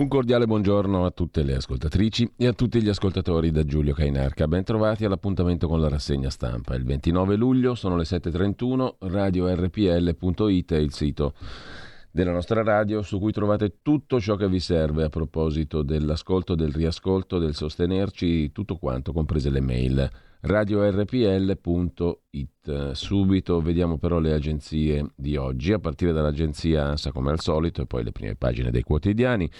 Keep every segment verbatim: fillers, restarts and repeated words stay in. Un cordiale buongiorno a tutte le ascoltatrici e a tutti gli ascoltatori da Giulio Cainarca. Bentrovati all'appuntamento con la rassegna stampa. Il ventinove luglio sono le sette e trentuno, radio erre pi elle punto i t è il sito della nostra radio su cui trovate tutto ciò che vi serve a proposito dell'ascolto, del riascolto, del sostenerci, tutto quanto, comprese le mail. radio erre pi elle punto i t. Subito vediamo però le agenzie di oggi, a partire dall'agenzia ANSA come al solito e poi le prime pagine dei quotidiani.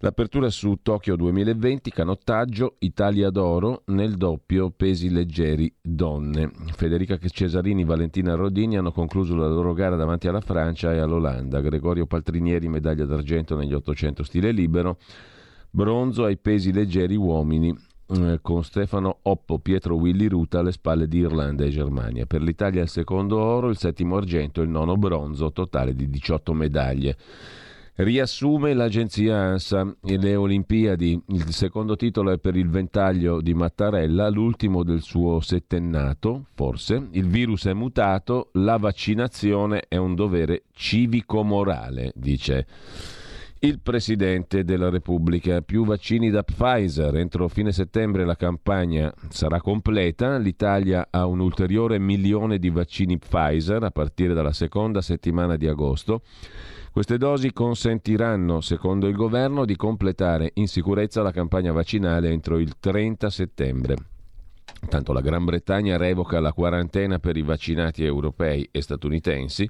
L'apertura su Tokyo duemilaventi, canottaggio, Italia d'oro nel doppio pesi leggeri donne. Federica Cesarini e Valentina Rodini hanno concluso la loro gara davanti alla Francia e all'Olanda. Gregorio Paltrinieri medaglia d'argento negli ottocento stile libero, bronzo ai pesi leggeri uomini con Stefano Oppo, Pietro Willi Ruta alle spalle di Irlanda e Germania. Per l'Italia il secondo oro, il settimo argento e il nono bronzo, totale di diciotto medaglie. Riassume l'agenzia ANSA e le Olimpiadi. Il secondo titolo è per il ventaglio di Mattarella, l'ultimo del suo settennato, forse. Il virus è mutato, la vaccinazione è un dovere civico-morale, dice il Presidente della Repubblica. Più vaccini da Pfizer, entro fine settembre la campagna sarà completa, l'Italia ha un ulteriore milione di vaccini Pfizer a partire dalla seconda settimana di agosto. Queste dosi consentiranno, secondo il governo, di completare in sicurezza la campagna vaccinale entro il trenta settembre. Intanto la Gran Bretagna revoca la quarantena per i vaccinati europei e statunitensi.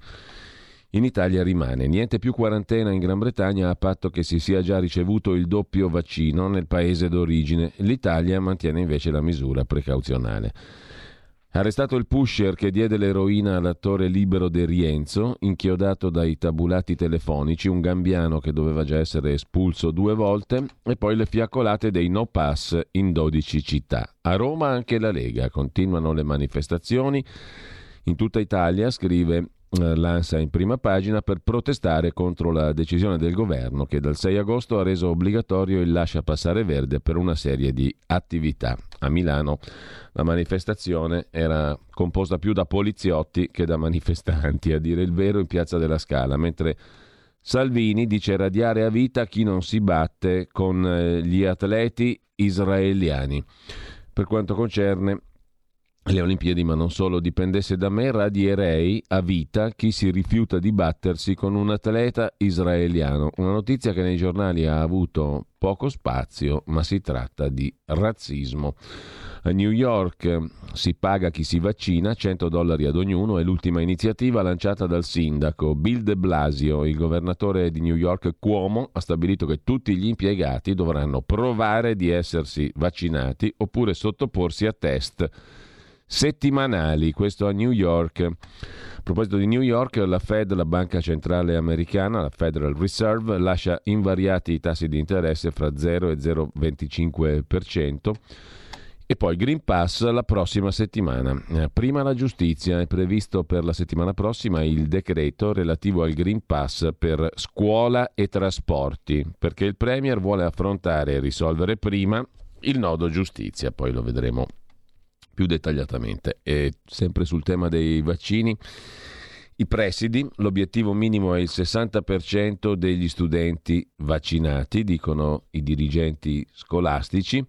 In Italia rimane niente più quarantena in Gran Bretagna a patto che si sia già ricevuto il doppio vaccino nel paese d'origine. L'Italia mantiene invece la misura precauzionale. Arrestato il pusher che diede l'eroina all'attore Libero De Rienzo, inchiodato dai tabulati telefonici, un gambiano che doveva già essere espulso due volte e poi le fiaccolate dei no pass in dodici città. A Roma anche la Lega, continuano le manifestazioni in tutta Italia, scrive l'ANSA in prima pagina, per protestare contro la decisione del governo che dal sei agosto ha reso obbligatorio il lascia passare verde per una serie di attività. A Milano la manifestazione era composta più da poliziotti che da manifestanti, a dire il vero, in Piazza della Scala, mentre Salvini dice radiare a vita chi non si batte con gli atleti israeliani. Per quanto concerne le Olimpiadi, ma non solo, dipendesse da me, radierei a vita chi si rifiuta di battersi con un atleta israeliano. Una notizia che nei giornali ha avuto poco spazio, ma si tratta di razzismo. A New York si paga chi si vaccina, cento dollari ad ognuno, è l'ultima iniziativa lanciata dal sindaco Bill de Blasio. Il governatore di New York Cuomo ha stabilito che tutti gli impiegati dovranno provare di essersi vaccinati oppure sottoporsi a test settimanali, questo a New York. A proposito di New York, la Fed, la banca centrale americana, la Federal Reserve, lascia invariati i tassi di interesse fra zero e zero virgola venticinque per cento e poi Green Pass la prossima settimana. Prima la giustizia, è previsto per la settimana prossima il decreto relativo al Green Pass per scuola e trasporti, perché il Premier vuole affrontare e risolvere prima il nodo giustizia, poi lo vedremo più dettagliatamente. E sempre sul tema dei vaccini, i presidi, l'obiettivo minimo è il sessanta per cento degli studenti vaccinati, dicono i dirigenti scolastici,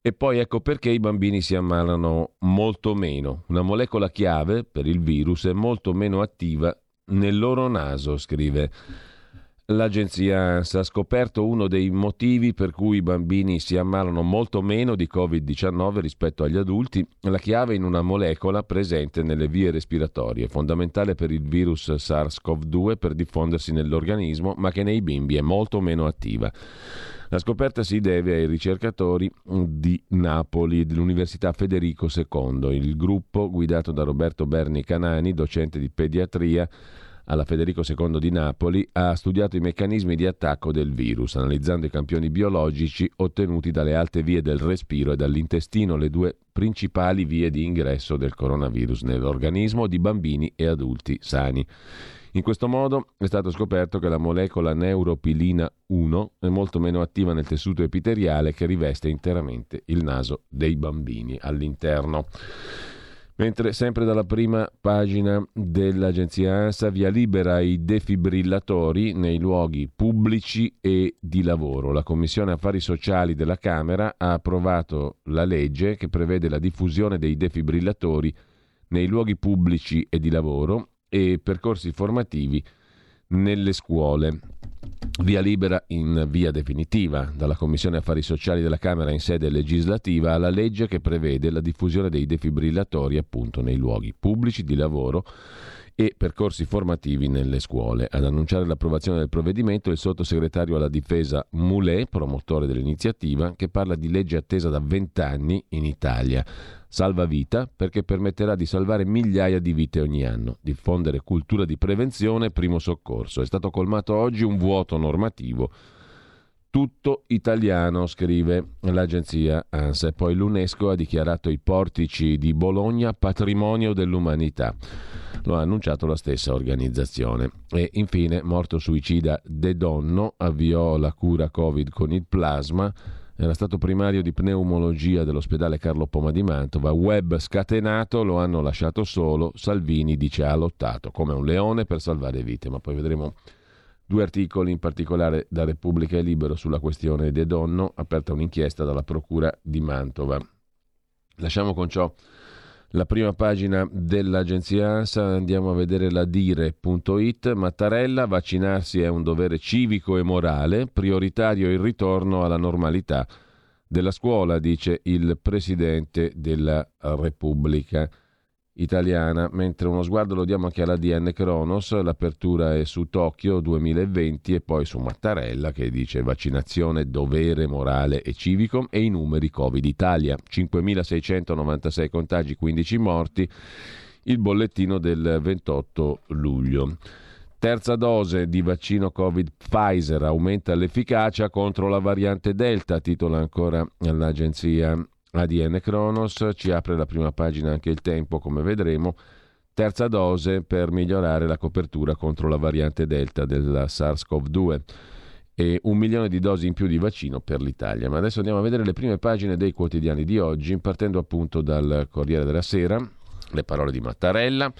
e poi ecco perché i bambini si ammalano molto meno. Una molecola chiave per il virus è molto meno attiva nel loro naso, scrive l'agenzia ANSA. Ha scoperto uno dei motivi per cui i bambini si ammalano molto meno di covid diciannove rispetto agli adulti, la chiave in una molecola presente nelle vie respiratorie, fondamentale per il virus SARS-CoV due per diffondersi nell'organismo, ma che nei bimbi è molto meno attiva. La scoperta si deve ai ricercatori di Napoli, dell'Università Federico secondo. Il gruppo, guidato da Roberto Berni Canani, docente di pediatria alla Federico secondo di Napoli, ha studiato i meccanismi di attacco del virus, analizzando i campioni biologici ottenuti dalle alte vie del respiro e dall'intestino, le due principali vie di ingresso del coronavirus nell'organismo di bambini e adulti sani. In questo modo è stato scoperto che la molecola neuropilina uno è molto meno attiva nel tessuto epiteriale che riveste interamente il naso dei bambini all'interno. Mentre sempre dalla prima pagina dell'agenzia ANSA, via libera ai defibrillatori nei luoghi pubblici e di lavoro. La Commissione Affari Sociali della Camera ha approvato la legge che prevede la diffusione dei defibrillatori nei luoghi pubblici e di lavoro e percorsi formativi nelle scuole. Via libera in via definitiva dalla Commissione Affari Sociali della Camera in sede legislativa alla legge che prevede la diffusione dei defibrillatori appunto nei luoghi pubblici di lavoro e percorsi formativi nelle scuole. Ad annunciare l'approvazione del provvedimento il sottosegretario alla difesa Moulet, promotore dell'iniziativa, che parla di legge attesa da vent'anni in Italia. Salvavita perché permetterà di salvare migliaia di vite ogni anno, diffondere cultura di prevenzione e primo soccorso. È stato colmato oggi un vuoto normativo tutto italiano, scrive l'agenzia ANSA. E poi l'UNESCO ha dichiarato i portici di Bologna patrimonio dell'umanità. Lo ha annunciato la stessa organizzazione. E infine, morto suicida De Donno, avviò la cura Covid con il plasma. Era stato primario di pneumologia dell'ospedale Carlo Poma di Mantova. Web scatenato, lo hanno lasciato solo. Salvini dice ha lottato come un leone per salvare vite. Ma poi vedremo due articoli, in particolare da Repubblica e Libero, sulla questione De Donno, aperta un'inchiesta dalla procura di Mantova. Lasciamo con ciò la prima pagina dell'agenzia ANSA, andiamo a vedere la dire.it. Mattarella, vaccinarsi è un dovere civico e morale, prioritario il ritorno alla normalità della scuola, dice il Presidente della Repubblica Italiana. Mentre uno sguardo lo diamo anche alla D N Kronos, l'apertura è su Tokyo duemilaventi e poi su Mattarella che dice vaccinazione, dovere morale e civico, e i numeri Covid Italia, cinquemilaseicentonovantasei contagi, quindici morti, il bollettino del ventotto luglio. Terza dose di vaccino Covid Pfizer, aumenta l'efficacia contro la variante Delta, titola ancora l'agenzia A D N Kronos. Ci apre la prima pagina anche il Tempo, come vedremo. Terza dose per migliorare la copertura contro la variante Delta della SARS-CoV due e un milione di dosi in più di vaccino per l'Italia. Ma adesso andiamo a vedere le prime pagine dei quotidiani di oggi, partendo appunto dal Corriere della Sera. Le parole di Mattarella: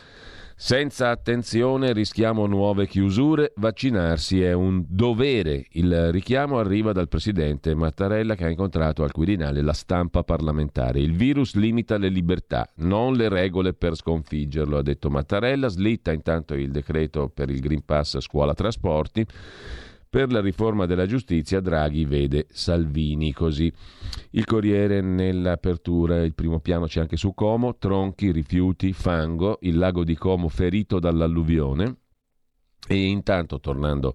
senza attenzione rischiamo nuove chiusure, vaccinarsi è un dovere. Il richiamo arriva dal presidente Mattarella, che ha incontrato al Quirinale la stampa parlamentare. Il virus limita le libertà, non le regole per sconfiggerlo, ha detto Mattarella. Slitta intanto il decreto per il Green Pass scuola-trasporti. Per la riforma della giustizia Draghi vede Salvini, così il Corriere nell'apertura. Il primo piano c'è anche su Como, tronchi, rifiuti, fango, il lago di Como ferito dall'alluvione. E intanto, tornando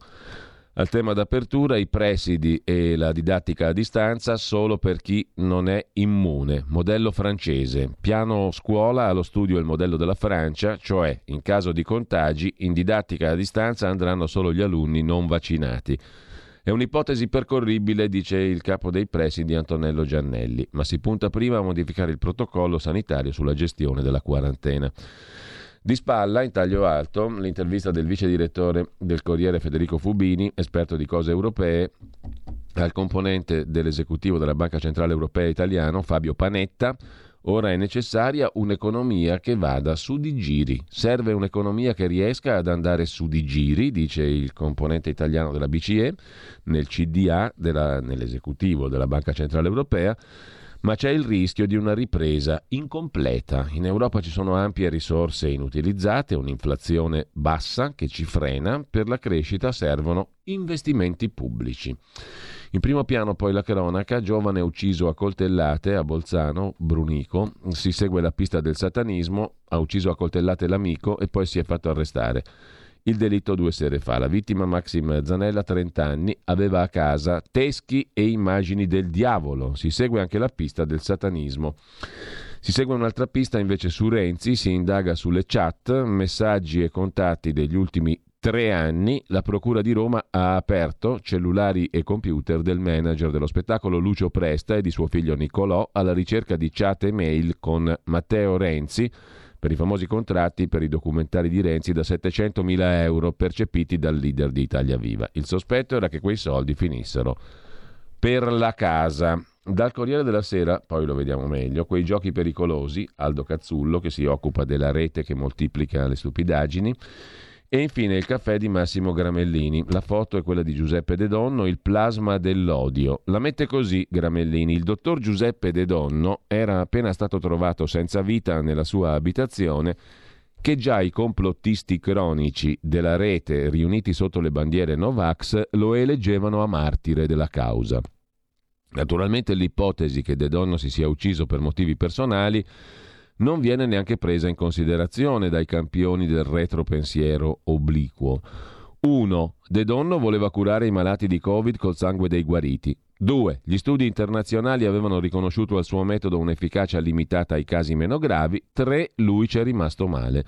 al tema d'apertura, i presidi e la didattica a distanza solo per chi non è immune, modello francese, piano scuola allo studio il modello della Francia, cioè in caso di contagi in didattica a distanza andranno solo gli alunni non vaccinati. È un'ipotesi percorribile, dice il capo dei presidi Antonello Giannelli, ma si punta prima a modificare il protocollo sanitario sulla gestione della quarantena. Di spalla, in taglio alto, l'intervista del vice direttore del Corriere Federico Fubini, esperto di cose europee, al componente dell'esecutivo della Banca Centrale Europea Italiano, Fabio Panetta. Ora è necessaria un'economia che vada su di giri. Serve un'economia che riesca ad andare su di giri, dice il componente italiano della B C E, nel C D A, della, nell'esecutivo della Banca Centrale Europea. Ma c'è il rischio di una ripresa incompleta. In Europa ci sono ampie risorse inutilizzate, un'inflazione bassa che ci frena. Per la crescita servono investimenti pubblici. In primo piano poi la cronaca, giovane ucciso a coltellate a Bolzano, Brunico, si segue la pista del satanismo, ha ucciso a coltellate l'amico e poi si è fatto arrestare. Il delitto due sere fa. La vittima, Maxim Zanella, trenta anni, aveva a casa teschi e immagini del diavolo. Si segue anche la pista del satanismo. Si segue un'altra pista invece su Renzi, si indaga sulle chat, messaggi e contatti degli ultimi tre anni. La Procura di Roma ha aperto cellulari e computer del manager dello spettacolo Lucio Presta e di suo figlio Nicolò alla ricerca di chat e mail con Matteo Renzi, per i famosi contratti per i documentari di Renzi da settecentomila euro percepiti dal leader di Italia Viva. Il sospetto era che quei soldi finissero per la casa. Dal Corriere della Sera, poi lo vediamo meglio, quei giochi pericolosi, Aldo Cazzullo che si occupa della rete che moltiplica le stupidaggini, e infine il caffè di Massimo Gramellini. La foto è quella di Giuseppe De Donno, il plasma dell'odio. La mette così Gramellini: il dottor Giuseppe De Donno era appena stato trovato senza vita nella sua abitazione, che già i complottisti cronici della rete riuniti sotto le bandiere Novax lo eleggevano a martire della causa. Naturalmente l'ipotesi che De Donno si sia ucciso per motivi personali non viene neanche presa in considerazione dai campioni del retropensiero obliquo. uno. De Donno voleva curare i malati di Covid col sangue dei guariti. due. Gli studi internazionali avevano riconosciuto al suo metodo un'efficacia limitata ai casi meno gravi. tre. Lui c'è rimasto male.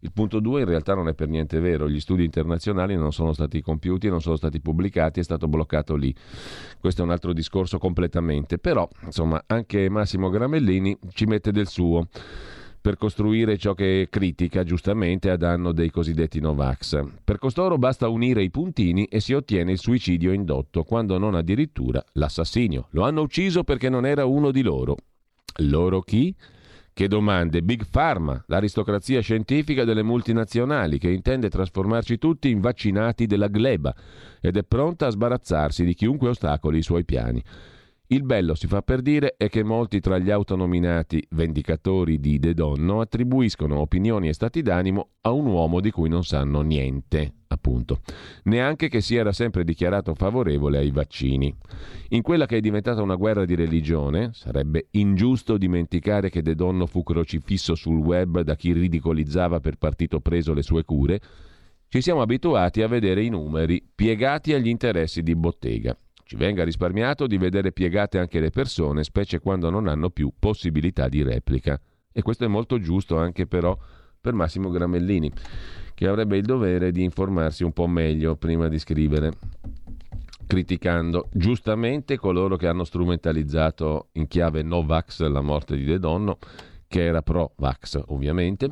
Il punto due in realtà non è per niente vero, gli studi internazionali non sono stati compiuti, non sono stati pubblicati, è stato bloccato lì. Questo è un altro discorso completamente, però insomma anche Massimo Gramellini ci mette del suo per costruire ciò che critica giustamente a danno dei cosiddetti Novax. Per costoro basta unire i puntini e si ottiene il suicidio indotto, quando non addirittura l'assassinio. Lo hanno ucciso perché non era uno di loro. Loro chi? Che domande? Big Pharma, l'aristocrazia scientifica delle multinazionali che intende trasformarci tutti in vaccinati della gleba ed è pronta a sbarazzarsi di chiunque ostacoli i suoi piani. Il bello, si fa per dire, è che molti tra gli autonominati vendicatori di De Donno attribuiscono opinioni e stati d'animo a un uomo di cui non sanno niente, appunto, neanche che si era sempre dichiarato favorevole ai vaccini. In quella che è diventata una guerra di religione, sarebbe ingiusto dimenticare che De Donno fu crocifisso sul web da chi ridicolizzava per partito preso le sue cure, ci siamo abituati a vedere i numeri piegati agli interessi di bottega. Ci venga risparmiato di vedere piegate anche le persone, specie quando non hanno più possibilità di replica. E questo è molto giusto anche però per Massimo Gramellini, che avrebbe il dovere di informarsi un po' meglio prima di scrivere, criticando giustamente coloro che hanno strumentalizzato in chiave Novax la morte di De Donno, che era pro-vax ovviamente,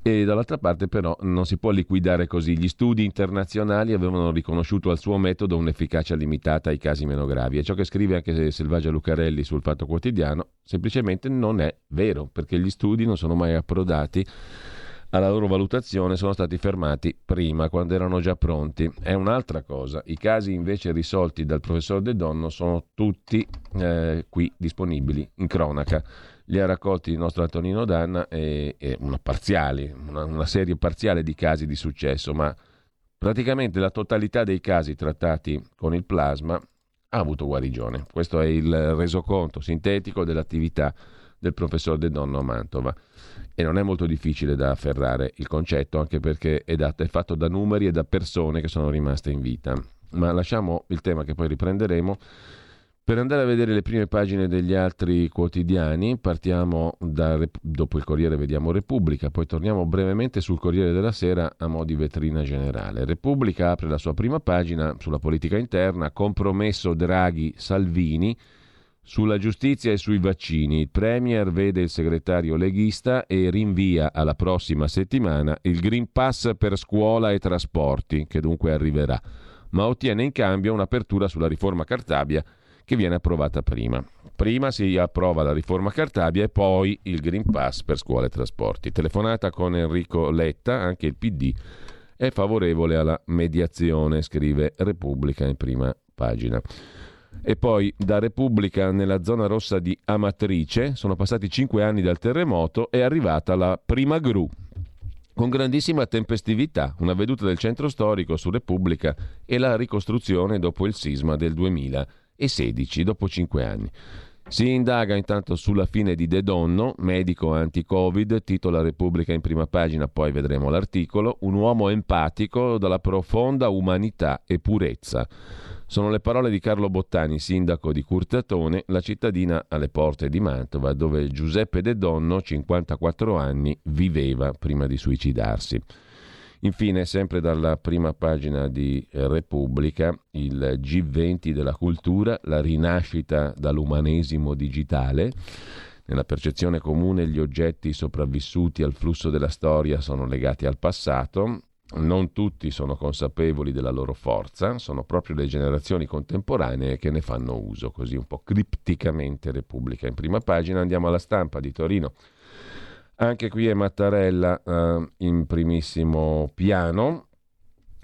e dall'altra parte però non si può liquidare così. Gli studi internazionali avevano riconosciuto al suo metodo un'efficacia limitata ai casi meno gravi, e ciò che scrive anche Selvaggia Lucarelli sul Fatto Quotidiano semplicemente non è vero, perché gli studi non sono mai approdati alla loro valutazione, sono stati fermati prima, quando erano già pronti. È un'altra cosa. I casi invece risolti dal professor De Donno sono tutti eh, qui disponibili in cronaca. Li ha raccolti il nostro Antonino Danna e, e una parziale, una, una serie parziale di casi di successo, ma praticamente la totalità dei casi trattati con il plasma ha avuto guarigione. Questo è il resoconto sintetico dell'attività del professor De Donno a Mantova, e non è molto difficile da afferrare il concetto, anche perché è, dato, è fatto da numeri e da persone che sono rimaste in vita. Ma lasciamo il tema, che poi riprenderemo, per andare a vedere le prime pagine degli altri quotidiani. Partiamo da, dopo il Corriere vediamo Repubblica, poi torniamo brevemente sul Corriere della Sera a mo' di vetrina generale. Repubblica apre la sua prima pagina sulla politica interna: compromesso Draghi-Salvini sulla giustizia e sui vaccini. Il Premier vede il segretario leghista e rinvia alla prossima settimana il Green Pass per scuola e trasporti, che dunque arriverà, ma ottiene in cambio un'apertura sulla riforma Cartabia, che viene approvata prima. Prima si approva la riforma Cartabia e poi il Green Pass per scuola e trasporti. Telefonata con Enrico Letta, anche il P D è favorevole alla mediazione, scrive Repubblica in prima pagina. E poi da Repubblica, nella zona rossa di Amatrice, sono passati cinque anni dal terremoto, è arrivata la prima gru con grandissima tempestività, una veduta del centro storico su Repubblica e la ricostruzione dopo il sisma del duemila e sedici, dopo cinque anni. Si indaga intanto sulla fine di De Donno, medico anti-Covid, titola Repubblica in prima pagina, poi vedremo l'articolo. Un uomo empatico dalla profonda umanità e purezza. Sono le parole di Carlo Bottani, sindaco di Curtatone, la cittadina alle porte di Mantova, dove Giuseppe De Donno, cinquantaquattro anni, viveva prima di suicidarsi. Infine, sempre dalla prima pagina di Repubblica, il G venti della cultura, la rinascita dall'umanesimo digitale. Nella percezione comune gli oggetti sopravvissuti al flusso della storia sono legati al passato. Non tutti sono consapevoli della loro forza, sono proprio le generazioni contemporanee che ne fanno uso, così un po' cripticamente Repubblica. In prima pagina andiamo alla Stampa di Torino. Anche qui è Mattarella eh, in primissimo piano,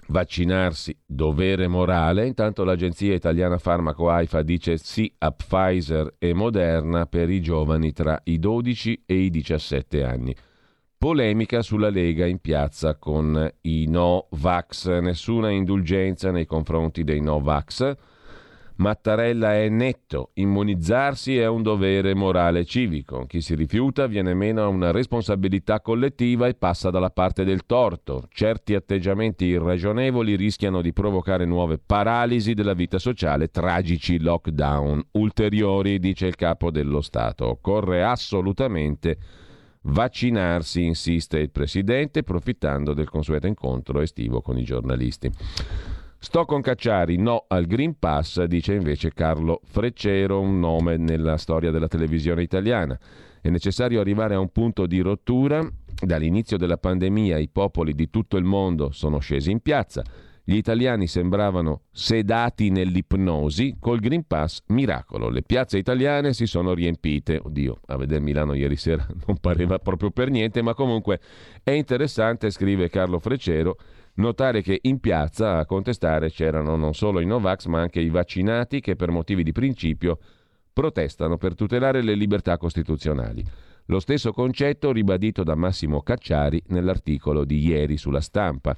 vaccinarsi dovere morale. Intanto l'agenzia italiana farmaco AIFA dice sì a Pfizer e Moderna per i giovani tra i dodici e i diciassette anni. Polemica sulla Lega in piazza con i no vax, nessuna indulgenza nei confronti dei no vax. Mattarella è netto, immunizzarsi è un dovere morale civico, chi si rifiuta viene meno a una responsabilità collettiva e passa dalla parte del torto. Certi atteggiamenti irragionevoli rischiano di provocare nuove paralisi della vita sociale, tragici lockdown ulteriori, dice il capo dello Stato. Occorre assolutamente vaccinarsi, insiste il presidente, approfittando del consueto incontro estivo con i giornalisti. Sto con Cacciari, no al Green Pass, dice invece Carlo Freccero, un nome nella storia della televisione italiana. È necessario arrivare a un punto di rottura. Dall'inizio della pandemia i popoli di tutto il mondo sono scesi in piazza. Gli italiani sembravano sedati nell'ipnosi, col Green Pass miracolo. Le piazze italiane si sono riempite. Oddio, a vedere Milano ieri sera non pareva proprio per niente, ma comunque è interessante, scrive Carlo Freccero, notare che in piazza a contestare c'erano non solo i Novax, ma anche i vaccinati che per motivi di principio protestano per tutelare le libertà costituzionali. Lo stesso concetto ribadito da Massimo Cacciari nell'articolo di ieri sulla Stampa.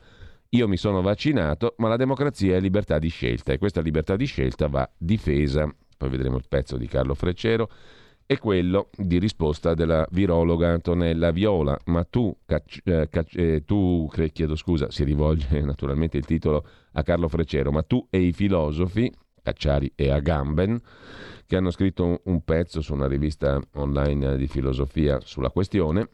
Io mi sono vaccinato, ma la democrazia è libertà di scelta e questa libertà di scelta va difesa. Poi vedremo il pezzo di Carlo Freccero e quello di risposta della virologa Antonella Viola. Ma tu, cacci, eh, cacci, eh, tu chiedo scusa, si rivolge naturalmente il titolo a Carlo Freccero, ma tu e i filosofi, Cacciari e Agamben, che hanno scritto un, un pezzo su una rivista online di filosofia sulla questione,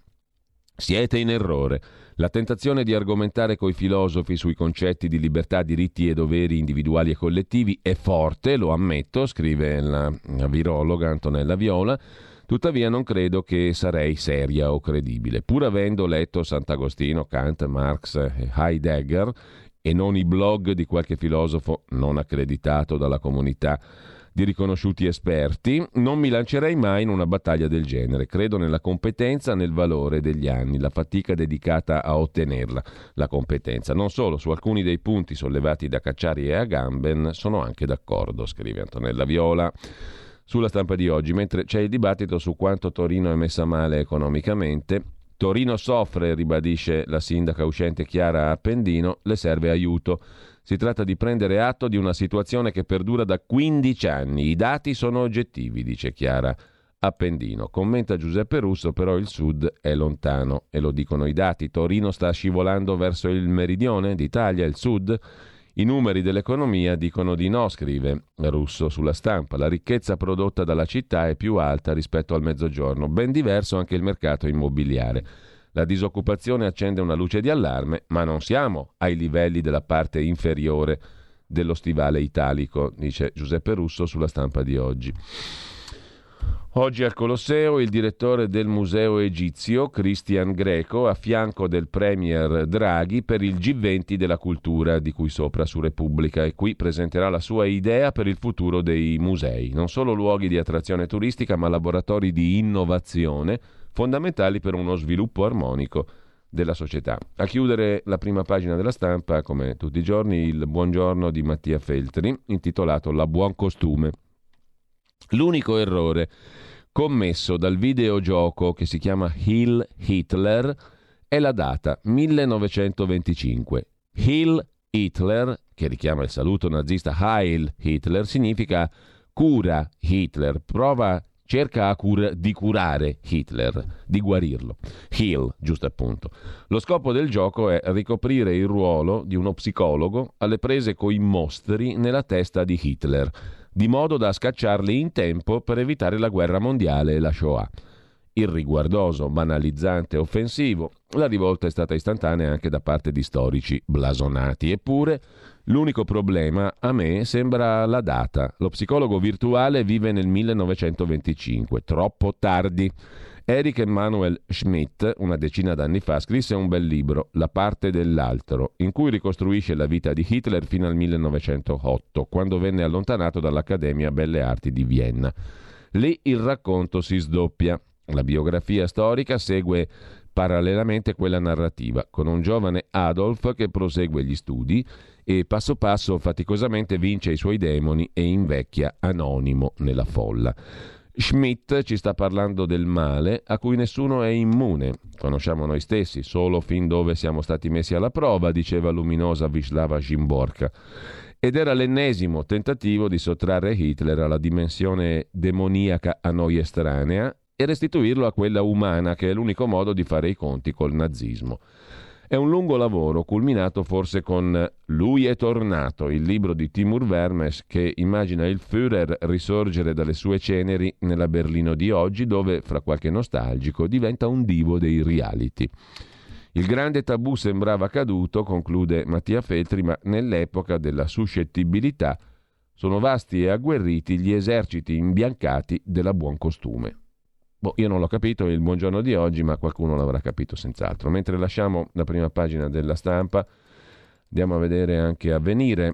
siete in errore. La tentazione di argomentare coi filosofi sui concetti di libertà, diritti e doveri individuali e collettivi è forte, lo ammetto, scrive la virologa Antonella Viola, tuttavia non credo che sarei seria o credibile. Pur avendo letto Sant'Agostino, Kant, Marx e Heidegger e non i blog di qualche filosofo non accreditato dalla comunità di riconosciuti esperti, non mi lancerei mai in una battaglia del genere. Credo nella competenza, nel valore degli anni, la fatica dedicata a ottenerla, la competenza. Non solo, su alcuni dei punti sollevati da Cacciari e Agamben sono anche d'accordo, scrive Antonella Viola sulla Stampa di oggi, mentre c'è il dibattito su quanto Torino è messa male economicamente. Torino soffre, ribadisce la sindaca uscente Chiara Appendino, le serve aiuto. Si tratta di prendere atto di una situazione che perdura da quindici anni. I dati sono oggettivi, dice Chiara Appendino. Commenta Giuseppe Russo, però il Sud è lontano e lo dicono i dati. Torino sta scivolando verso il meridione d'Italia, il Sud. I numeri dell'economia dicono di no, scrive Russo sulla Stampa. La ricchezza prodotta dalla città è più alta rispetto al Mezzogiorno. Ben diverso anche il mercato immobiliare. La disoccupazione accende una luce di allarme, ma non siamo ai livelli della parte inferiore dello stivale italico, dice Giuseppe Russo sulla Stampa di oggi. Oggi al Colosseo il direttore del Museo Egizio, Christian Greco, a fianco del Premier Draghi per il G venti della cultura, di cui sopra su Repubblica, e qui presenterà la sua idea per il futuro dei musei. Non solo luoghi di attrazione turistica, ma laboratori di innovazione, fondamentali per uno sviluppo armonico della società. A chiudere la prima pagina della Stampa, come tutti i giorni, il buongiorno di Mattia Feltri, intitolato La buon costume. L'unico errore commesso dal videogioco che si chiama Heil Hitler è la data millenovecentoventicinque. Heil Hitler, che richiama il saluto nazista Heil Hitler, significa cura Hitler, prova cerca a cura, di curare Hitler, di guarirlo. Heal, giusto appunto. Lo scopo del gioco è ricoprire il ruolo di uno psicologo alle prese coi mostri nella testa di Hitler, di modo da scacciarli in tempo per evitare la guerra mondiale e la Shoah. Irriguardoso, banalizzante, offensivo, la rivolta è stata istantanea anche da parte di storici blasonati. Eppure l'unico problema a me sembra la data. Lo psicologo virtuale vive nel millenovecentoventicinque, troppo tardi. Erich Emanuel Schmidt, una decina d'anni fa, scrisse un bel libro, La parte dell'altro, in cui ricostruisce la vita di Hitler fino al millenovecentootto, quando venne allontanato dall'Accademia Belle Arti di Vienna. Lì il racconto si sdoppia. La biografia storica segue parallelamente quella narrativa, con un giovane Adolf che prosegue gli studi e passo passo faticosamente vince i suoi demoni e invecchia anonimo nella folla. Schmidt ci sta parlando del male a cui nessuno è immune. Conosciamo noi stessi solo fin dove siamo stati messi alla prova, diceva luminosa Wisława Szymborska. Ed era l'ennesimo tentativo di sottrarre Hitler alla dimensione demoniaca a noi estranea e restituirlo a quella umana, che è l'unico modo di fare i conti col nazismo. È un lungo lavoro, culminato forse con Lui è tornato, il libro di Timur Vermes, che immagina il Führer risorgere dalle sue ceneri nella Berlino di oggi, dove, fra qualche nostalgico, diventa un divo dei reality. Il grande tabù sembrava caduto, conclude Mattia Feltri, ma nell'epoca della suscettibilità sono vasti e agguerriti gli eserciti imbiancati della buon costume. Boh, io non l'ho capito il buongiorno di oggi, ma qualcuno l'avrà capito senz'altro. Mentre lasciamo la prima pagina della Stampa, andiamo a vedere anche Avvenire.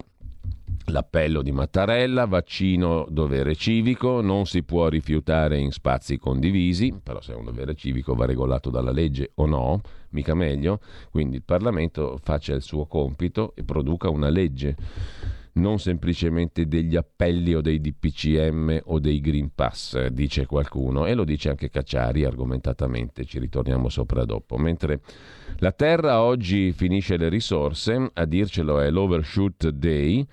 L'appello di Mattarella, vaccino dovere civico, non si può rifiutare in spazi condivisi, però se è un dovere civico va regolato dalla legge o no, mica meglio. Quindi il Parlamento faccia il suo compito e produca una legge, non semplicemente degli appelli o dei D P C M o dei Green Pass, dice qualcuno, e lo dice anche Cacciari argomentatamente, ci ritorniamo sopra dopo. Mentre la Terra oggi finisce le risorse, a dircelo è l'Overshoot Day,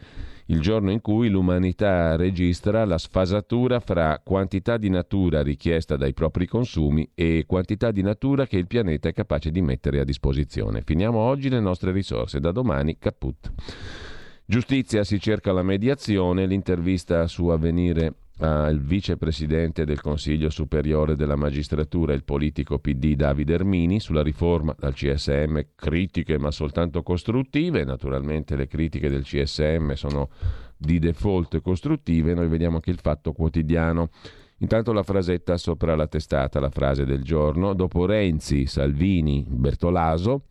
il giorno in cui l'umanità registra la sfasatura fra quantità di natura richiesta dai propri consumi e quantità di natura che il pianeta è capace di mettere a disposizione. Finiamo oggi le nostre risorse, da domani caput. Giustizia, si cerca la mediazione, l'intervista su Avvenire al vicepresidente del Consiglio Superiore della Magistratura, il politico P D Davide Ermini, sulla riforma dal C S M, critiche ma soltanto costruttive. Naturalmente le critiche del C S M sono di default costruttive, noi vediamo anche il Fatto Quotidiano. Intanto la frasetta sopra la testata, la frase del giorno, dopo Renzi, Salvini, Bertolaso,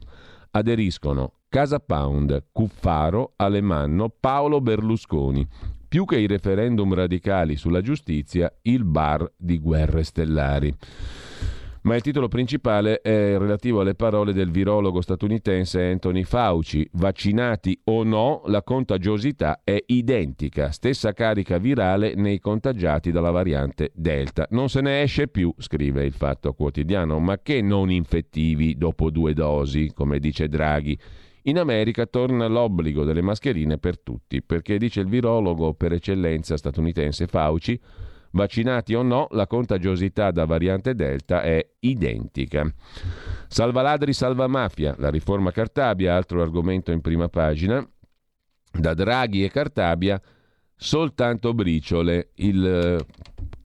aderiscono Casa Pound, Cuffaro, Alemanno, Paolo Berlusconi. Più che i referendum radicali sulla giustizia, il bar di guerre stellari. Ma il titolo principale è relativo alle parole del virologo statunitense Anthony Fauci. Vaccinati o no, la contagiosità è identica, stessa carica virale nei contagiati dalla variante Delta. Non se ne esce più, scrive il Fatto Quotidiano, ma che non infettivi dopo due dosi, come dice Draghi. In America torna l'obbligo delle mascherine per tutti, perché, dice il virologo per eccellenza statunitense Fauci, vaccinati o no, la contagiosità da variante Delta è identica. Salva ladri, salva mafia, la riforma Cartabia, altro argomento in prima pagina. Da Draghi e Cartabia soltanto briciole. Il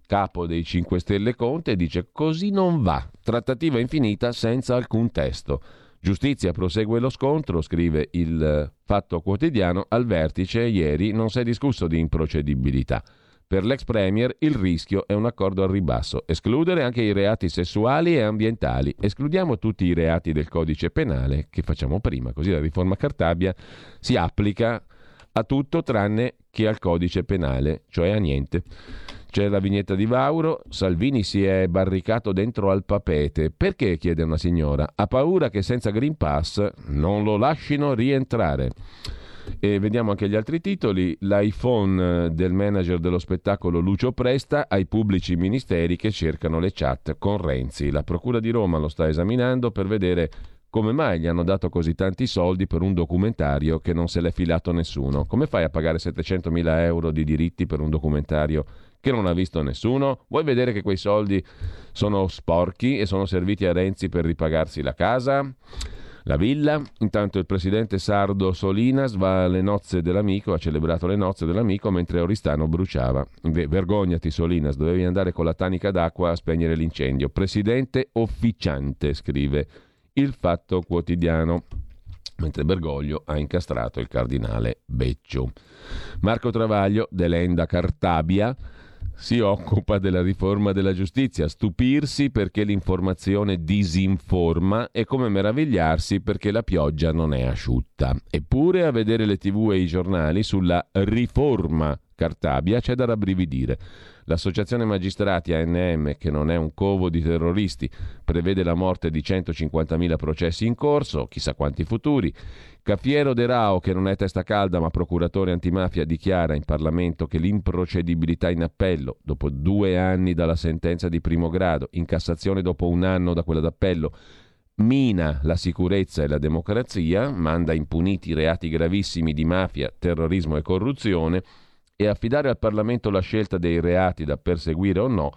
capo dei cinque Stelle Conte dice così non va, trattativa infinita senza alcun testo. Giustizia, prosegue lo scontro, scrive il Fatto Quotidiano, al vertice ieri non si è discusso di improcedibilità. Per l'ex premier il rischio è un accordo al ribasso, escludere anche i reati sessuali e ambientali, escludiamo tutti i reati del codice penale che facciamo prima, così la riforma Cartabia si applica a tutto tranne che al codice penale, cioè a niente. C'è la vignetta di Vauro, Salvini si è barricato dentro al papete. Perché, chiede una signora, ha paura che senza Green Pass non lo lascino rientrare. E vediamo anche gli altri titoli, l'iPhone del manager dello spettacolo Lucio Presta ai pubblici ministeri che cercano le chat con Renzi. La Procura di Roma lo sta esaminando per vedere come mai gli hanno dato così tanti soldi per un documentario che non se l'è filato nessuno. Come fai a pagare settecentomila euro di diritti per un documentario che non ha visto nessuno? Vuoi vedere che quei soldi sono sporchi e sono serviti a Renzi per ripagarsi la casa, la villa? Intanto il presidente sardo Solinas va alle nozze dell'amico, ha celebrato le nozze dell'amico mentre Oristano bruciava. Vergognati Solinas, dovevi andare con la tanica d'acqua a spegnere l'incendio. Presidente officiante, scrive il Fatto Quotidiano, mentre Bergoglio ha incastrato il cardinale Beccio. Marco Travaglio, Delenda Cartabia, si occupa della riforma della giustizia, stupirsi perché l'informazione disinforma e come meravigliarsi perché la pioggia non è asciutta. Eppure a vedere le tv e i giornali sulla riforma Cartabia c'è da rabbrividire. L'associazione magistrati A N M, che non è un covo di terroristi, prevede la morte di centocinquantamila processi in corso, chissà quanti futuri. Cafiero De Rao, che non è testa calda ma procuratore antimafia, dichiara in Parlamento che l'improcedibilità in appello, dopo due anni dalla sentenza di primo grado, in Cassazione dopo un anno da quella d'appello, mina la sicurezza e la democrazia, manda impuniti reati gravissimi di mafia, terrorismo e corruzione, e affidare al Parlamento la scelta dei reati da perseguire o no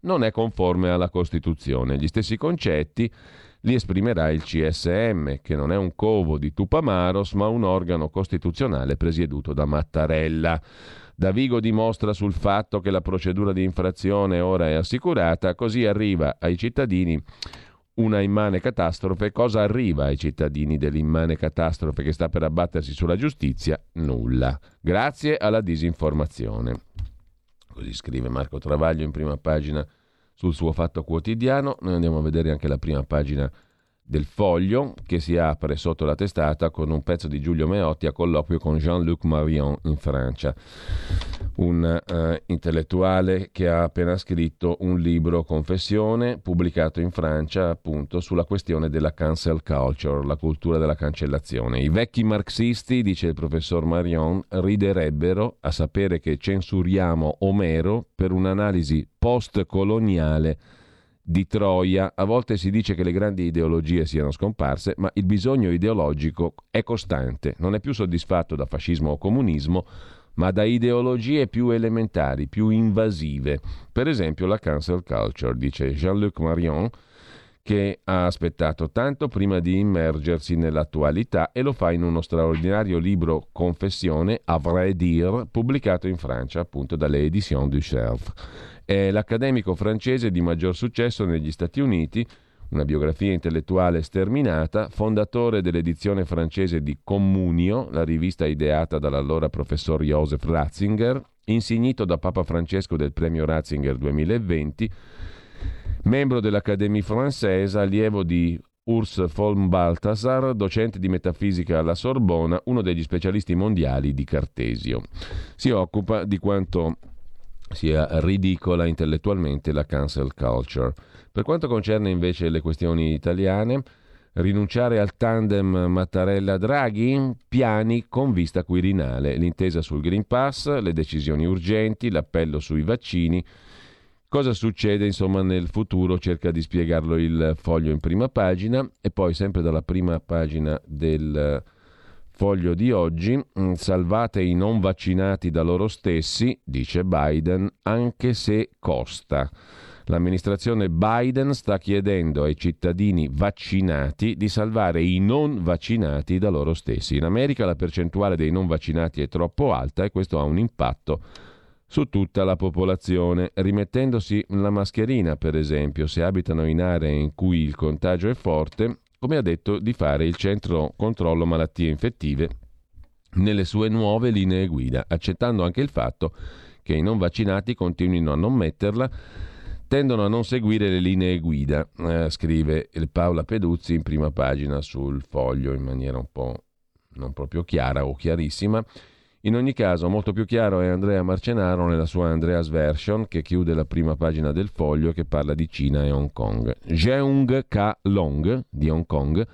non è conforme alla Costituzione. Gli stessi concetti li esprimerà il C S M, che non è un covo di Tupamaros, ma un organo costituzionale presieduto da Mattarella. Davigo dimostra sul fatto che la procedura di infrazione ora è assicurata, così arriva ai cittadini una immane catastrofe. Cosa arriva ai cittadini dell'immane catastrofe che sta per abbattersi sulla giustizia? Nulla. Grazie alla disinformazione. Così scrive Marco Travaglio in prima pagina sul suo Fatto Quotidiano. Noi andiamo a vedere anche la prima pagina del Foglio, che si apre sotto la testata con un pezzo di Giulio Meotti a colloquio con Jean-Luc Marion in Francia, un uh, intellettuale che ha appena scritto un libro, Confessione, pubblicato in Francia appunto sulla questione della cancel culture, la cultura della cancellazione. I vecchi marxisti, dice il professor Marion, riderebbero a sapere che censuriamo Omero per un'analisi post-coloniale di Troia. A volte si dice che le grandi ideologie siano scomparse, ma il bisogno ideologico è costante, non è più soddisfatto da fascismo o comunismo, ma da ideologie più elementari, più invasive. Per esempio la cancel culture, dice Jean-Luc Marion, che ha aspettato tanto prima di immergersi nell'attualità, e lo fa in uno straordinario libro, Confessione, à vrai dire, pubblicato in Francia appunto dalle Editions du Cerf. È l'accademico francese di maggior successo negli Stati Uniti, una biografia intellettuale sterminata, fondatore dell'edizione francese di Communio, la rivista ideata dall'allora professor Joseph Ratzinger, insignito da Papa Francesco del premio Ratzinger duemilaventi, membro dell'Académie Française, allievo di Urs von Balthasar, docente di metafisica alla Sorbona, uno degli specialisti mondiali di Cartesio. Si occupa di quanto sia ridicola intellettualmente la cancel culture. Per quanto concerne invece le questioni italiane, rinunciare al tandem Mattarella-Draghi, piani con vista Quirinale, l'intesa sul Green Pass, le decisioni urgenti, l'appello sui vaccini. Cosa succede insomma nel futuro? Cerca di spiegarlo il Foglio in prima pagina. E poi sempre dalla prima pagina del Foglio di oggi, salvate i non vaccinati da loro stessi, dice Biden, anche se costa. L'amministrazione Biden sta chiedendo ai cittadini vaccinati di salvare i non vaccinati da loro stessi. In America la percentuale dei non vaccinati è troppo alta e questo ha un impatto su tutta la popolazione. Rimettendosi la mascherina, per esempio, se abitano in aree in cui il contagio è forte, come ha detto di fare il Centro Controllo Malattie Infettive nelle sue nuove linee guida, accettando anche il fatto che i non vaccinati continuino a non metterla, tendono a non seguire le linee guida, eh, scrive Paola Peduzzi in prima pagina sul Foglio in maniera un po' non proprio chiara o chiarissima. In ogni caso, molto più chiaro è Andrea Marcenaro nella sua Andrea's Version, che chiude la prima pagina del Foglio, che parla di Cina e Hong Kong. Jeong Ka-long di Hong Kong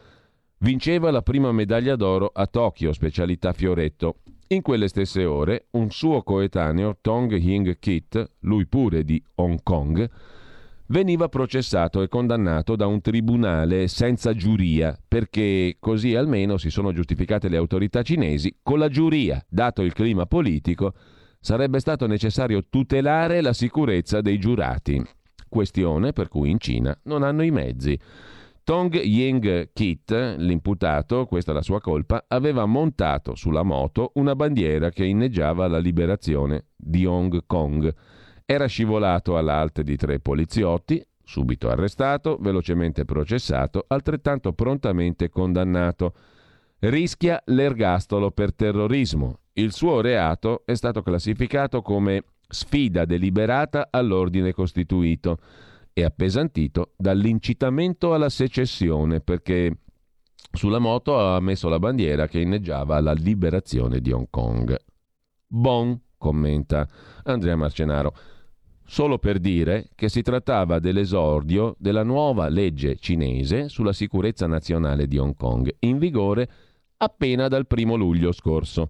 vinceva la prima medaglia d'oro a Tokyo, specialità fioretto. In quelle stesse ore un suo coetaneo, Tong Hing Kit, lui pure di Hong Kong, veniva processato e condannato da un tribunale senza giuria, perché così almeno, si sono giustificate le autorità cinesi, con la giuria, dato il clima politico, sarebbe stato necessario tutelare la sicurezza dei giurati, questione per cui in Cina non hanno i mezzi. Tong Ying Kit, l'imputato, questa è la sua colpa, aveva montato sulla moto una bandiera che inneggiava la liberazione di Hong Kong. Era scivolato all'alte di tre poliziotti, subito arrestato, velocemente processato, altrettanto prontamente condannato. Rischia l'ergastolo per terrorismo. Il suo reato è stato classificato come sfida deliberata all'ordine costituito e appesantito dall'incitamento alla secessione, perché sulla moto ha messo la bandiera che inneggiava alla liberazione di Hong Kong. Bon, commenta Andrea Marcenaro, solo per dire che si trattava dell'esordio della nuova legge cinese sulla sicurezza nazionale di Hong Kong, in vigore appena dal primo luglio scorso.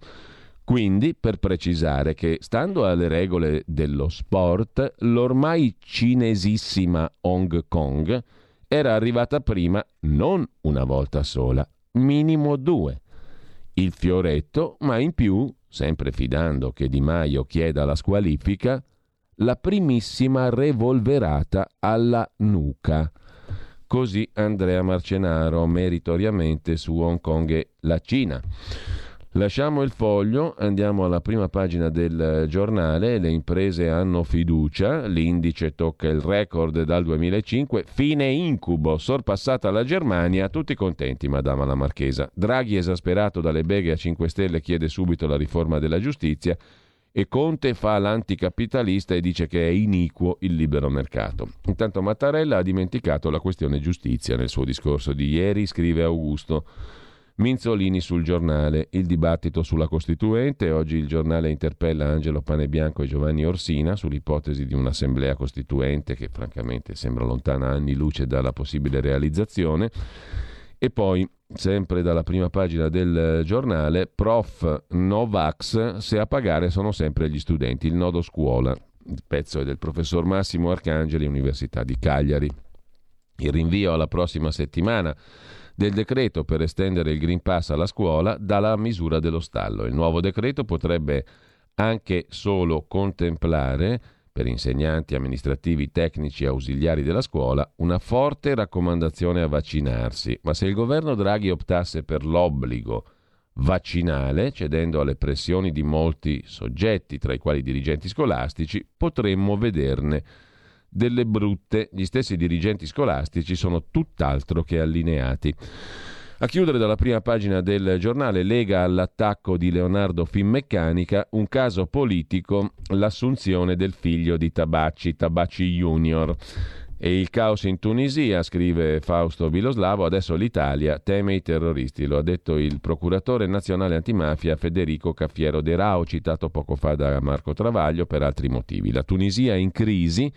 Quindi, per precisare che, stando alle regole dello sport, l'ormai cinesissima Hong Kong era arrivata prima non una volta sola, minimo due. Il fioretto, ma in più, sempre fidando che Di Maio chieda la squalifica, la primissima revolverata alla nuca. Così Andrea Marcenaro, meritoriamente, su Hong Kong e la Cina. Lasciamo il foglio, andiamo alla prima pagina del giornale. Le imprese hanno fiducia, l'indice tocca il record dal duemilacinque, fine incubo, sorpassata la Germania, tutti contenti, madama la marchesa. Draghi, esasperato dalle beghe a cinque Stelle, chiede subito la riforma della giustizia, e Conte fa l'anticapitalista e dice che è iniquo il libero mercato. Intanto Mattarella ha dimenticato la questione giustizia nel suo discorso di ieri, scrive Augusto Minzolini sul giornale. Il dibattito sulla Costituente, oggi il giornale interpella Angelo Panebianco e Giovanni Orsina sull'ipotesi di un'assemblea costituente che francamente sembra lontana anni luce dalla possibile realizzazione. E poi, sempre dalla prima pagina del giornale, prof no vax, se a pagare sono sempre gli studenti, il nodo scuola. Il pezzo è del professor Massimo Arcangeli, Università di Cagliari. Il rinvio alla prossima settimana del decreto per estendere il Green Pass alla scuola dà la misura dello stallo. Il nuovo decreto potrebbe anche solo contemplare, per insegnanti, amministrativi, tecnici e ausiliari della scuola, una forte raccomandazione a vaccinarsi. Ma se il governo Draghi optasse per l'obbligo vaccinale, cedendo alle pressioni di molti soggetti, tra i quali dirigenti scolastici, potremmo vederne delle brutte. Gli stessi dirigenti scolastici sono tutt'altro che allineati. A chiudere dalla prima pagina del giornale, Lega all'attacco di Leonardo Finmeccanica, un caso politico, l'assunzione del figlio di Tabacci, Tabacci Junior. E il caos in Tunisia, scrive Fausto Biloslavo, adesso l'Italia teme i terroristi, lo ha detto il procuratore nazionale antimafia Federico Caffiero De Rao, citato poco fa da Marco Travaglio per altri motivi. La Tunisia è in crisi,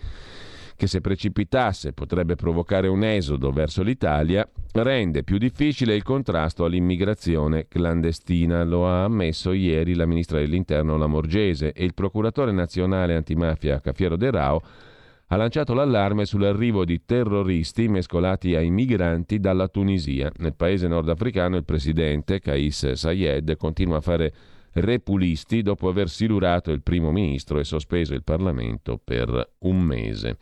che se precipitasse potrebbe provocare un esodo verso l'Italia, rende più difficile il contrasto all'immigrazione clandestina, lo ha ammesso ieri la ministra dell'Interno Lamorgese, e il procuratore nazionale antimafia Caffiero De Rao ha lanciato l'allarme sull'arrivo di terroristi mescolati ai migranti dalla Tunisia. Nel paese nordafricano il presidente Kais Saied continua a fare repulisti dopo aver silurato il primo ministro e sospeso il Parlamento per un mese.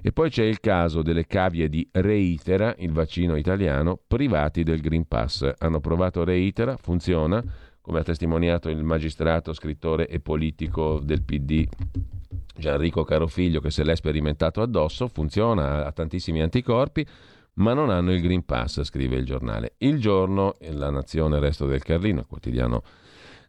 E poi c'è il caso delle cavie di Reitera, il vaccino italiano, privati del Green Pass. Hanno provato Reitera, funziona, come ha testimoniato il magistrato, scrittore e politico del P D Gianrico Carofiglio, che se l'è sperimentato addosso, funziona, ha tantissimi anticorpi, ma non hanno il Green Pass, scrive il giornale. Il Giorno e La Nazione, Resto del Carlino, il quotidiano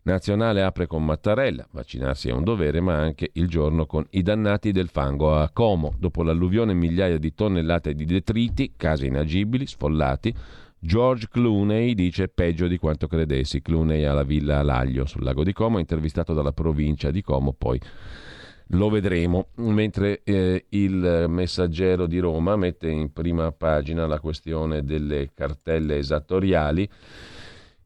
nazionale, apre con Mattarella, vaccinarsi è un dovere, ma anche Il Giorno con i dannati del fango a Como, dopo l'alluvione migliaia di tonnellate di detriti, case inagibili, sfollati. George Clooney dice peggio di quanto credessi. Clooney alla Villa Alaglio sul lago di Como, intervistato dalla Provincia di Como, poi lo vedremo. Mentre eh, il Messaggero di Roma mette in prima pagina la questione delle cartelle esattoriali.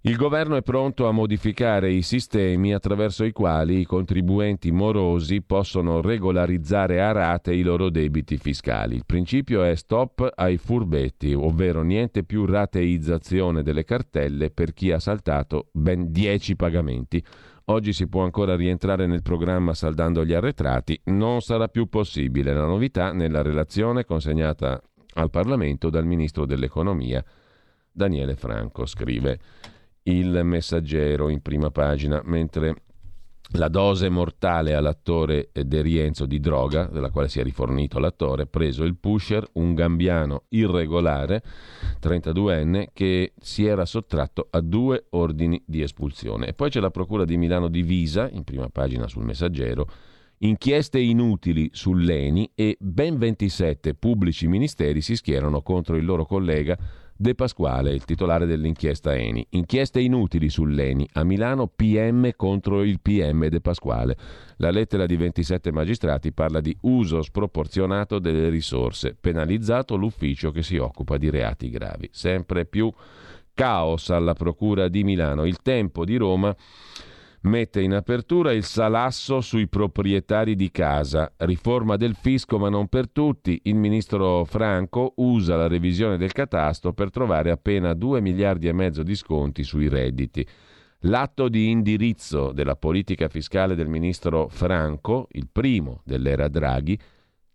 Il governo è pronto a modificare i sistemi attraverso i quali i contribuenti morosi possono regolarizzare a rate i loro debiti fiscali. Il principio è stop ai furbetti, ovvero niente più rateizzazione delle cartelle per chi ha saltato ben dieci pagamenti. Oggi si può ancora rientrare nel programma saldando gli arretrati, non sarà più possibile. La novità nella relazione consegnata al Parlamento dal ministro dell'Economia Daniele Franco, scrive Il Messaggero in prima pagina, mentre la dose mortale all'attore De Rienzo di droga, della quale si è rifornito l'attore, preso il pusher, un gambiano irregolare, trentaduenne, che si era sottratto a due ordini di espulsione. E poi c'è la Procura di Milano divisa, in prima pagina sul Messaggero, Inchieste inutili sull'ENI e ben ventisette pubblici ministeri si schierano contro il loro collega De Pasquale, il titolare dell'inchiesta ENI. Inchieste inutili sull'ENI. A Milano P M contro il P M De Pasquale. La lettera di ventisette magistrati parla di uso sproporzionato delle risorse, penalizzato l'ufficio che si occupa di reati gravi. Sempre più caos alla Procura di Milano. Il Tempo di Roma mette in apertura il salasso sui proprietari di casa, riforma del fisco ma non per tutti, il ministro Franco usa la revisione del catasto per trovare appena due miliardi e mezzo di sconti sui redditi. L'atto di indirizzo della politica fiscale del ministro Franco, il primo dell'era Draghi,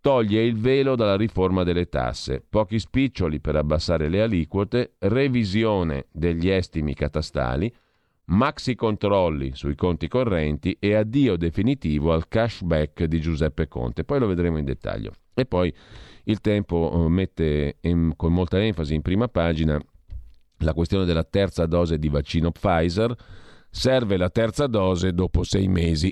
toglie il velo dalla riforma delle tasse, pochi spiccioli per abbassare le aliquote, revisione degli estimi catastali, maxi controlli sui conti correnti e addio definitivo al cashback di Giuseppe Conte. Poi lo vedremo in dettaglio. E poi il Tempo mette in, con molta enfasi in prima pagina la questione della terza dose di vaccino Pfizer. Serve la terza dose dopo sei mesi.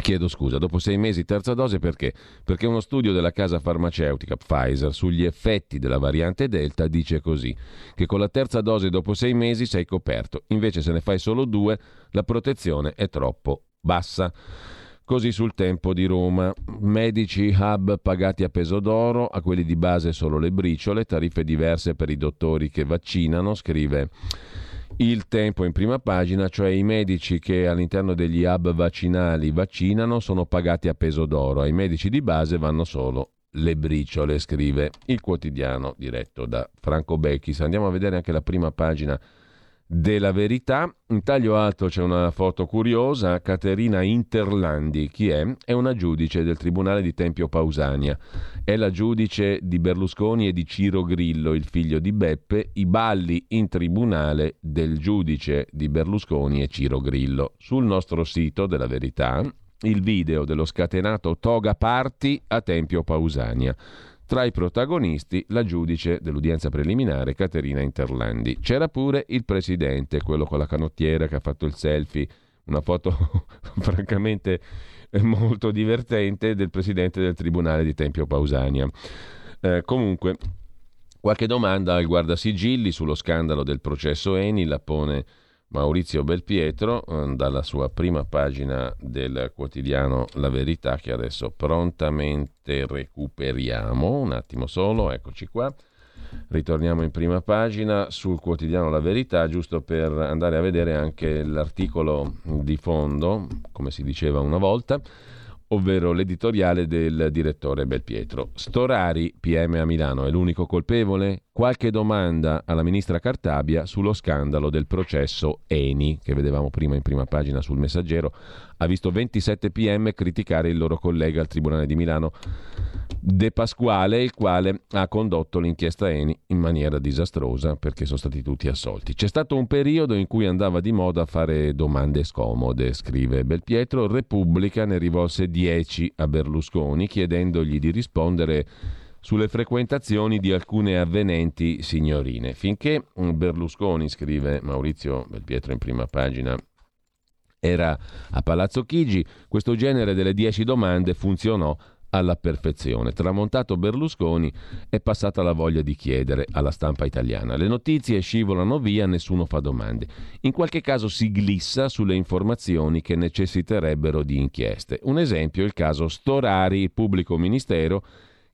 Chiedo scusa, dopo sei mesi terza dose perché? Perché uno studio della casa farmaceutica Pfizer sugli effetti della variante Delta dice così, che con la terza dose dopo sei mesi sei coperto, invece se ne fai solo due la protezione è troppo bassa. Così sul Tempo di Roma, medici hub pagati a peso d'oro, a quelli di base solo le briciole, tariffe diverse per i dottori che vaccinano, scrive Il Tempo in prima pagina, cioè i medici che all'interno degli hub vaccinali vaccinano sono pagati a peso d'oro, ai medici di base vanno solo le briciole, scrive Il Quotidiano diretto da Franco Becchis. Andiamo a vedere anche la prima pagina della Verità. In taglio alto c'è una foto curiosa, Caterina Interlandi, chi è? È una giudice del Tribunale di Tempio Pausania, è la giudice di Berlusconi e di Ciro Grillo, il figlio di Beppe, i balli in tribunale del giudice di Berlusconi e Ciro Grillo. Sul nostro sito della Verità il video dello scatenato toga party a Tempio Pausania. Tra i protagonisti la giudice dell'udienza preliminare Caterina Interlandi. C'era pure il presidente, quello con la canottiera che ha fatto il selfie, una foto francamente molto divertente del presidente del Tribunale di Tempio Pausania. Eh, comunque, qualche domanda al guardasigilli sullo scandalo del processo ENI la pone Maurizio Belpietro dalla sua prima pagina del quotidiano La Verità, che adesso prontamente recuperiamo. Un attimo solo, eccoci qua. Ritorniamo in prima pagina sul quotidiano La Verità, giusto per andare a vedere anche l'articolo di fondo, come si diceva una volta, ovvero l'editoriale del direttore Belpietro. Storari, P M a Milano, è l'unico colpevole? Qualche domanda alla ministra Cartabia sullo scandalo del processo ENI, che vedevamo prima in prima pagina sul Messaggero, ha visto ventisette P M criticare il loro collega al Tribunale di Milano, De Pasquale, il quale ha condotto l'inchiesta ENI in maniera disastrosa perché sono stati tutti assolti. C'è stato un periodo in cui andava di moda fare domande scomode, scrive Belpietro. Repubblica ne rivolse dieci a Berlusconi chiedendogli di rispondere sulle frequentazioni di alcune avvenenti signorine. Finché Berlusconi, scrive Maurizio Belpietro in prima pagina, era a Palazzo Chigi, questo genere delle dieci domande funzionò alla perfezione. Tramontato Berlusconi è passata la voglia di chiedere alla stampa italiana. Le notizie scivolano via, nessuno fa domande. In qualche caso si glissa sulle informazioni che necessiterebbero di inchieste. Un esempio è il caso Storari, il pubblico ministero,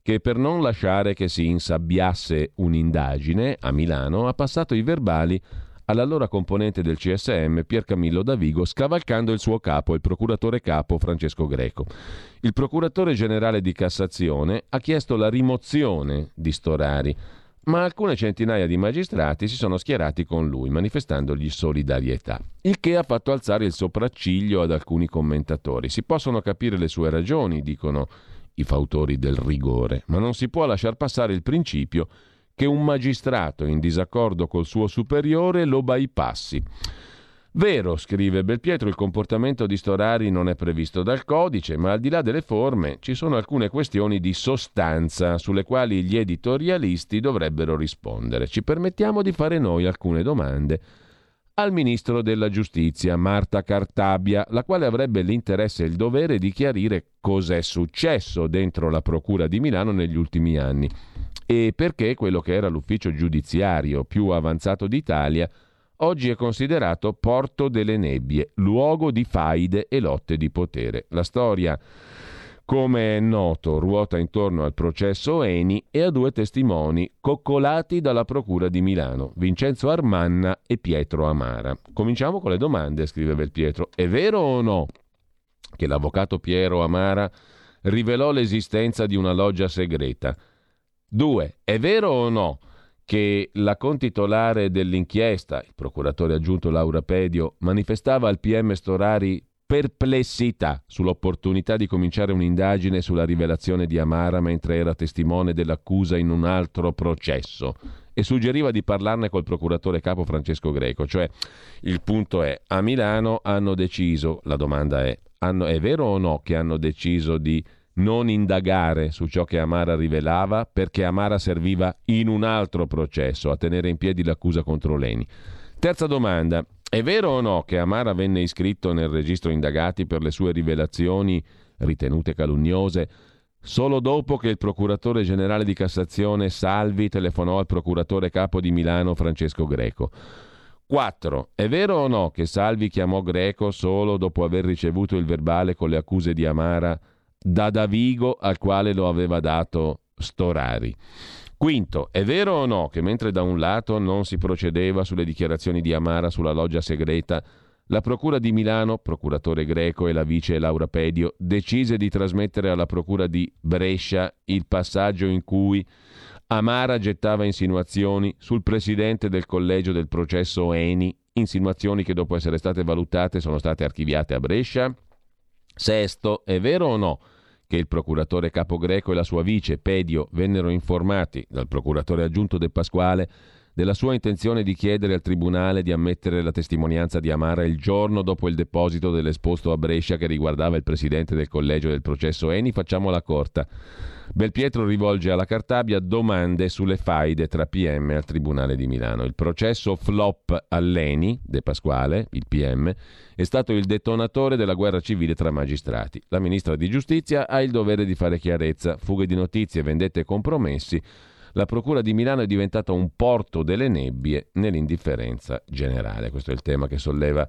che per non lasciare che si insabbiasse un'indagine a Milano ha passato i verbali all'allora componente del C S M Piercamillo Davigo, scavalcando il suo capo, il procuratore capo Francesco Greco. Il procuratore generale di Cassazione ha chiesto la rimozione di Storari, ma alcune centinaia di magistrati si sono schierati con lui, manifestandogli solidarietà, il che ha fatto alzare il sopracciglio ad alcuni commentatori. Si possono capire le sue ragioni, dicono i fautori del rigore, ma non si può lasciar passare il principio che un magistrato in disaccordo col suo superiore lo bypassi. Vero, scrive Belpietro, il comportamento di Storari non è previsto dal codice, ma al di là delle forme ci sono alcune questioni di sostanza sulle quali gli editorialisti dovrebbero rispondere. Ci permettiamo di fare noi alcune domande al ministro della Giustizia Marta Cartabia, la quale avrebbe l'interesse e il dovere di chiarire cos'è successo dentro la Procura di Milano negli ultimi anni e perché quello che era l'ufficio giudiziario più avanzato d'Italia oggi è considerato Porto delle Nebbie, luogo di faide e lotte di potere. La storia, come è noto, ruota intorno al processo Eni e a due testimoni coccolati dalla Procura di Milano, Vincenzo Armanna e Pietro Amara. Cominciamo con le domande, scrive Belpietro. È vero o no che l'avvocato Piero Amara rivelò l'esistenza di una loggia segreta? Due, è vero o no che la contitolare dell'inchiesta, il procuratore aggiunto Laura Pedio, manifestava al P M Storari perplessità sull'opportunità di cominciare un'indagine sulla rivelazione di Amara mentre era testimone dell'accusa in un altro processo, e suggeriva di parlarne col procuratore capo Francesco Greco? Cioè, il punto è, a Milano hanno deciso, la domanda è, hanno, è vero o no che hanno deciso di non indagare su ciò che Amara rivelava perché Amara serviva in un altro processo a tenere in piedi l'accusa contro Leni? Terza domanda, è vero o no che Amara venne iscritto nel registro indagati per le sue rivelazioni ritenute calunniose solo dopo che il procuratore generale di Cassazione Salvi telefonò al procuratore capo di Milano Francesco Greco? quattro. È vero o no che Salvi chiamò Greco solo dopo aver ricevuto il verbale con le accuse di Amara da Davigo, al quale lo aveva dato Storari? Quinto, è vero o no che mentre da un lato non si procedeva sulle dichiarazioni di Amara sulla loggia segreta, la Procura di Milano, procuratore Greco e la vice Laura Pedio, decise di trasmettere alla Procura di Brescia il passaggio in cui Amara gettava insinuazioni sul presidente del collegio del processo Eni, insinuazioni che dopo essere state valutate sono state archiviate a Brescia? Sesto, è vero o no che il procuratore capo Greco e la sua vice Pedio vennero informati dal procuratore aggiunto De Pasquale della sua intenzione di chiedere al tribunale di ammettere la testimonianza di Amara il giorno dopo il deposito dell'esposto a Brescia che riguardava il presidente del collegio del processo Eni? Facciamola corta. Belpietro rivolge alla Cartabia domande sulle faide tra P M al Tribunale di Milano. Il processo flop all'Eni, De Pasquale, il P M, è stato il detonatore della guerra civile tra magistrati. La ministra di Giustizia ha il dovere di fare chiarezza. Fughe di notizie, vendette e compromessi. La Procura di Milano è diventata un porto delle nebbie nell'indifferenza generale. Questo è il tema che solleva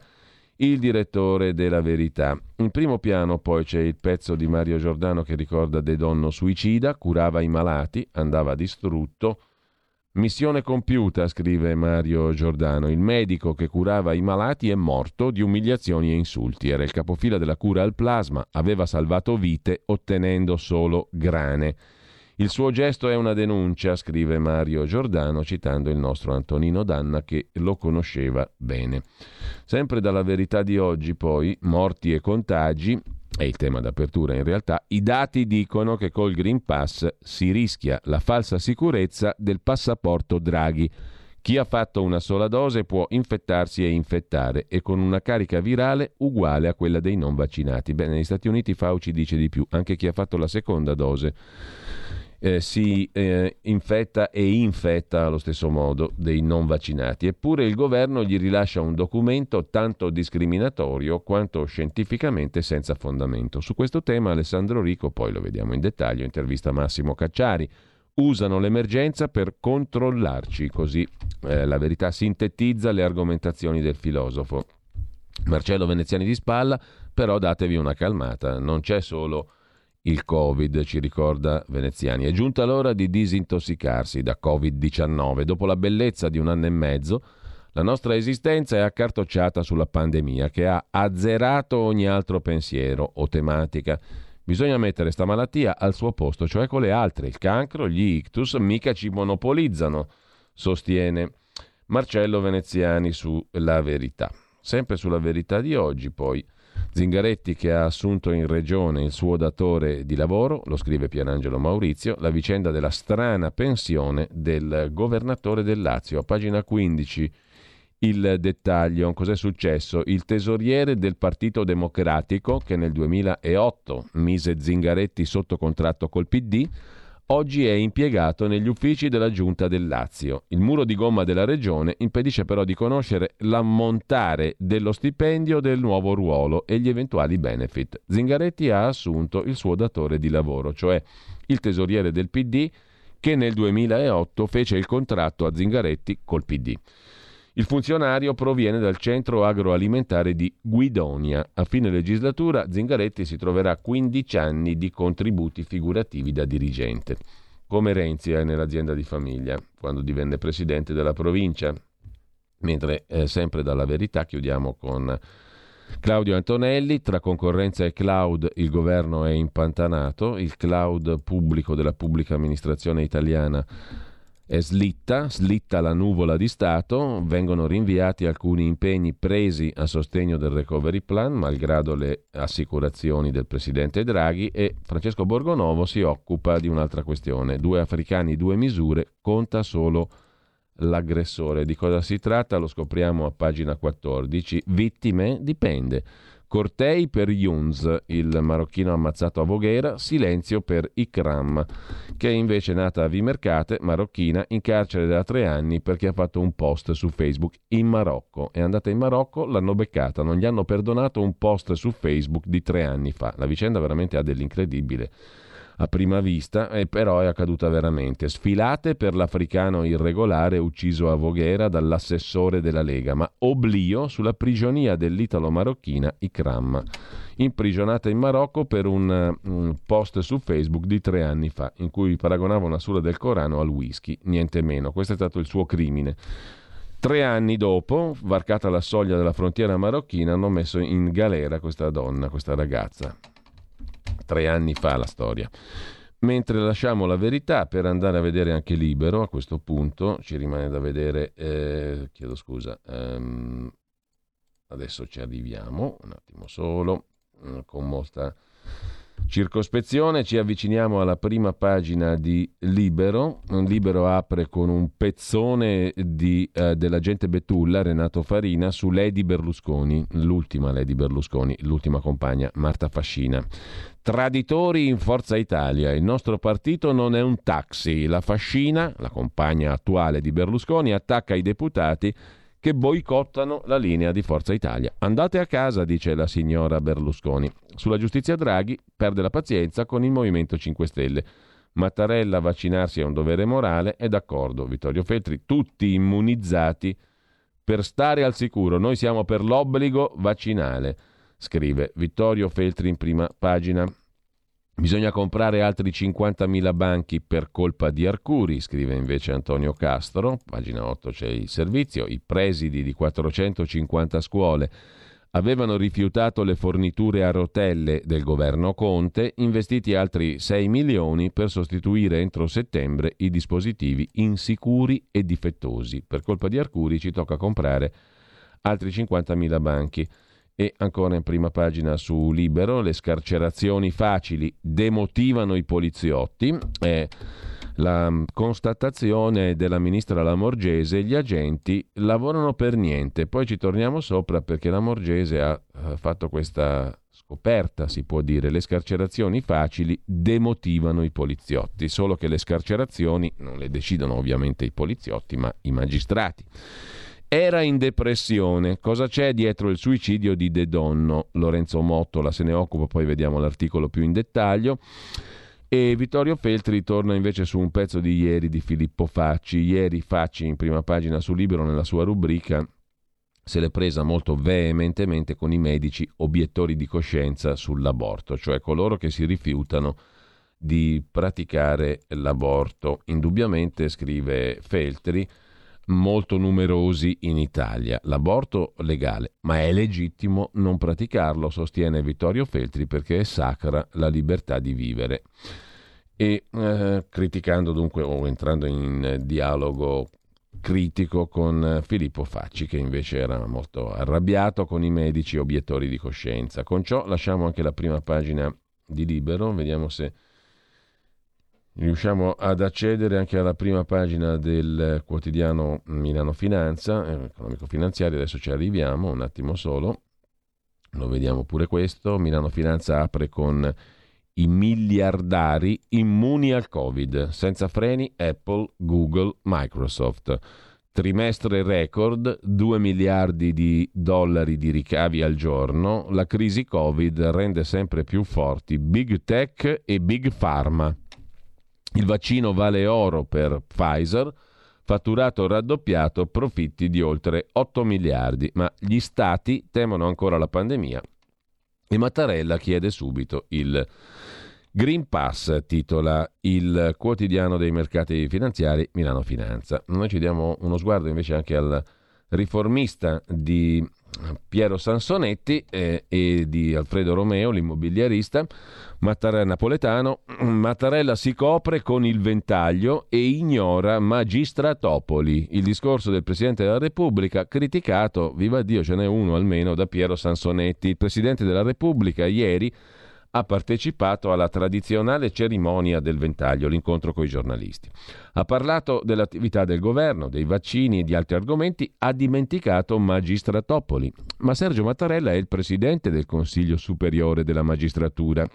il direttore della Verità. In primo piano poi c'è il pezzo di Mario Giordano che ricorda De Donno suicida, curava i malati, andava distrutto. Missione compiuta, scrive Mario Giordano. Il medico che curava i malati è morto di umiliazioni e insulti. Era il capofila della cura al plasma, aveva salvato vite ottenendo solo grane. Il suo gesto è una denuncia, scrive Mario Giordano, citando il nostro Antonino Danna che lo conosceva bene. Sempre dalla Verità di oggi poi, morti e contagi, è il tema d'apertura in realtà, i dati dicono che col Green Pass si rischia la falsa sicurezza del passaporto Draghi. Chi ha fatto una sola dose può infettarsi e infettare, e con una carica virale uguale a quella dei non vaccinati. Beh, negli Stati Uniti Fauci dice di più, anche chi ha fatto la seconda dose Eh, si eh, infetta e infetta allo stesso modo dei non vaccinati. Eppure il governo gli rilascia un documento tanto discriminatorio quanto scientificamente senza fondamento. Su questo tema Alessandro Rico, poi lo vediamo in dettaglio, intervista Massimo Cacciari. Usano l'emergenza per controllarci, così eh, la Verità sintetizza le argomentazioni del filosofo. Marcello Veneziani di spalla, però datevi una calmata, non c'è solo il Covid, ci ricorda Veneziani. È giunta l'ora di disintossicarsi da covid diciannove. Dopo la bellezza di un anno e mezzo, la nostra esistenza è accartocciata sulla pandemia che ha azzerato ogni altro pensiero o tematica. Bisogna mettere sta malattia al suo posto, cioè con le altre. Il cancro, gli ictus, mica ci monopolizzano, sostiene Marcello Veneziani sulla Verità. Sempre sulla Verità di oggi, poi, Zingaretti che ha assunto in regione il suo datore di lavoro, lo scrive Pierangelo Maurizio, la vicenda della strana pensione del governatore del Lazio. A pagina quindici il dettaglio, cos'è successo? Il tesoriere del Partito Democratico che nel duemilaotto mise Zingaretti sotto contratto col P D oggi è impiegato negli uffici della Giunta del Lazio. Il muro di gomma della regione impedisce però di conoscere l'ammontare dello stipendio del nuovo ruolo e gli eventuali benefit. Zingaretti ha assunto il suo datore di lavoro, cioè il tesoriere del P D, che nel duemilaotto fece il contratto a Zingaretti col P D. Il funzionario proviene dal centro agroalimentare di Guidonia. A fine legislatura Zingaretti si troverà quindici anni di contributi figurativi da dirigente, come Renzi nell'azienda di famiglia, quando divenne presidente della provincia. Mentre eh, sempre dalla Verità chiudiamo con Claudio Antonelli: tra concorrenza e cloud il governo è impantanato, il cloud pubblico della pubblica amministrazione italiana è slitta, slitta la nuvola di Stato, vengono rinviati alcuni impegni presi a sostegno del recovery plan, malgrado le assicurazioni del presidente Draghi, e Francesco Borgonovo si occupa di un'altra questione. Due africani, due misure, conta solo l'aggressore. Di cosa si tratta? Lo scopriamo a pagina quattordici. Vittime? Dipende. Cortei per Younes, il marocchino ammazzato a Voghera, silenzio per Ikram, che è invece nata a Vimercate, marocchina, in carcere da tre anni perché ha fatto un post su Facebook in Marocco. È andata in Marocco, l'hanno beccata, non gli hanno perdonato un post su Facebook di tre anni fa. La vicenda veramente ha dell'incredibile a prima vista, e però è accaduta veramente. Sfilate per l'africano irregolare ucciso a Voghera dall'assessore della Lega, ma oblio sulla prigionia dell'italo-marocchina Ikram, imprigionata in Marocco per un, un post su Facebook di tre anni fa in cui paragonava una sura del Corano al whisky, niente meno. Questo è stato il suo crimine. Tre anni dopo, varcata la soglia della frontiera marocchina, hanno messo in galera questa donna, questa ragazza. Tre anni fa la storia. Mentre lasciamo La Verità per andare a vedere anche Libero, a questo punto ci rimane da vedere, eh, chiedo scusa, ehm, adesso ci arriviamo, un attimo solo, con molta circospezione ci avviciniamo alla prima pagina di Libero. Libero apre con un pezzone di, eh, dell'agente Betulla, Renato Farina, su Lady Berlusconi, l'ultima Lady Berlusconi, l'ultima compagna, Marta Fascina. Traditori in Forza Italia, il nostro partito non è un taxi. La Fascina, la compagna attuale di Berlusconi, attacca i deputati che boicottano la linea di Forza Italia. Andate a casa, dice la signora Berlusconi. Sulla giustizia Draghi perde la pazienza con il Movimento cinque Stelle. Mattarella, vaccinarsi è un dovere morale, è d'accordo. Vittorio Feltri, tutti immunizzati per stare al sicuro. Noi siamo per l'obbligo vaccinale, scrive Vittorio Feltri in prima pagina. Bisogna comprare altri cinquantamila banchi per colpa di Arcuri, scrive invece Antonio Castro. Pagina otto c'è il servizio. I presidi di quattrocentocinquanta scuole avevano rifiutato le forniture a rotelle del governo Conte, investiti altri sei milioni per sostituire entro settembre i dispositivi insicuri e difettosi. Per colpa di Arcuri ci tocca comprare altri cinquantamila banchi. E ancora in prima pagina su Libero, le scarcerazioni facili demotivano i poliziotti, eh, la constatazione della ministra Lamorgese: gli agenti lavorano per niente. Poi ci torniamo sopra perché Lamorgese ha fatto questa scoperta, si può dire, le scarcerazioni facili demotivano i poliziotti, solo che le scarcerazioni non le decidono ovviamente i poliziotti ma i magistrati. Era in depressione. Cosa c'è dietro il suicidio di De Donno? Lorenzo Mottola se ne occupa, poi vediamo l'articolo più in dettaglio. E Vittorio Feltri torna invece su un pezzo di ieri di Filippo Facci. Ieri Facci in prima pagina su Libero, nella sua rubrica, se l'è presa molto veementemente con i medici obiettori di coscienza sull'aborto, cioè coloro che si rifiutano di praticare l'aborto. Indubbiamente, scrive Feltri, molto numerosi in Italia. L'aborto legale, ma è legittimo non praticarlo, sostiene Vittorio Feltri, perché è sacra la libertà di vivere. E eh, criticando dunque, o entrando in dialogo critico con Filippo Facci, che invece era molto arrabbiato con i medici obiettori di coscienza. Con ciò lasciamo anche la prima pagina di Libero, vediamo se riusciamo ad accedere anche alla prima pagina del quotidiano Milano Finanza, economico-finanziario. Adesso ci arriviamo, un attimo solo, lo vediamo pure questo. Milano Finanza apre con i miliardari immuni al Covid, senza freni Apple, Google, Microsoft. Trimestre record, due miliardi di dollari di ricavi al giorno, la crisi Covid rende sempre più forti Big Tech e Big Pharma. Il vaccino vale oro per Pfizer, fatturato raddoppiato, profitti di oltre otto miliardi, ma gli stati temono ancora la pandemia e Mattarella chiede subito il Green Pass, titola il quotidiano dei mercati finanziari Milano Finanza. Noi ci diamo uno sguardo invece anche al riformista di Piero Sansonetti eh, e di Alfredo Romeo, l'immobiliarista Mattarella, napoletano. Mattarella si copre con il ventaglio e ignora Magistratopoli. Il discorso del Presidente della Repubblica criticato, viva Dio ce n'è uno almeno, da Piero Sansonetti. Il Presidente della Repubblica ieri ha partecipato alla tradizionale cerimonia del ventaglio, l'incontro con i giornalisti. Ha parlato dell'attività del governo, dei vaccini e di altri argomenti, ha dimenticato Magistratopoli. Ma Sergio Mattarella è il presidente del Consiglio Superiore della Magistratura.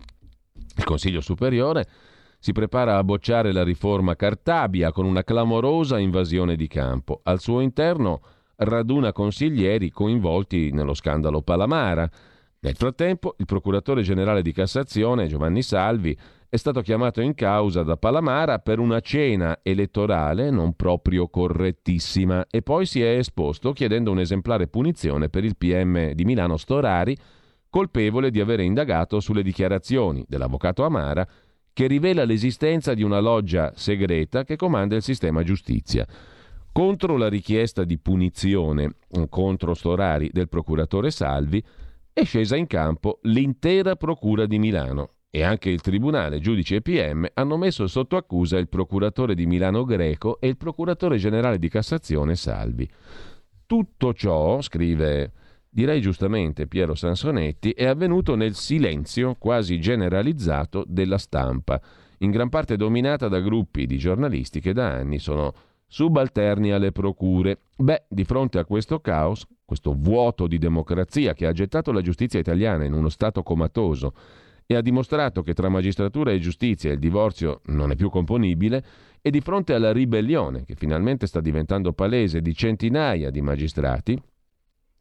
Il Consiglio Superiore si prepara a bocciare la riforma Cartabia con una clamorosa invasione di campo. Al suo interno raduna consiglieri coinvolti nello scandalo Palamara. Nel frattempo, il procuratore generale di Cassazione, Giovanni Salvi, è stato chiamato in causa da Palamara per una cena elettorale non proprio correttissima e poi si è esposto chiedendo un'esemplare punizione per il P M di Milano Storari, colpevole di avere indagato sulle dichiarazioni dell'avvocato Amara, che rivela l'esistenza di una loggia segreta che comanda il sistema giustizia. Contro la richiesta di punizione contro Storari del procuratore Salvi, è scesa in campo l'intera Procura di Milano e anche il Tribunale, giudice e P M hanno messo sotto accusa il procuratore di Milano Greco e il procuratore generale di Cassazione Salvi. Tutto ciò, scrive, direi giustamente, Piero Sansonetti, è avvenuto nel silenzio quasi generalizzato della stampa, in gran parte dominata da gruppi di giornalisti che da anni sono subalterni alle procure. Beh, di fronte a questo caos, questo vuoto di democrazia che ha gettato la giustizia italiana in uno stato comatoso e ha dimostrato che tra magistratura e giustizia il divorzio non è più componibile, e di fronte alla ribellione che finalmente sta diventando palese di centinaia di magistrati,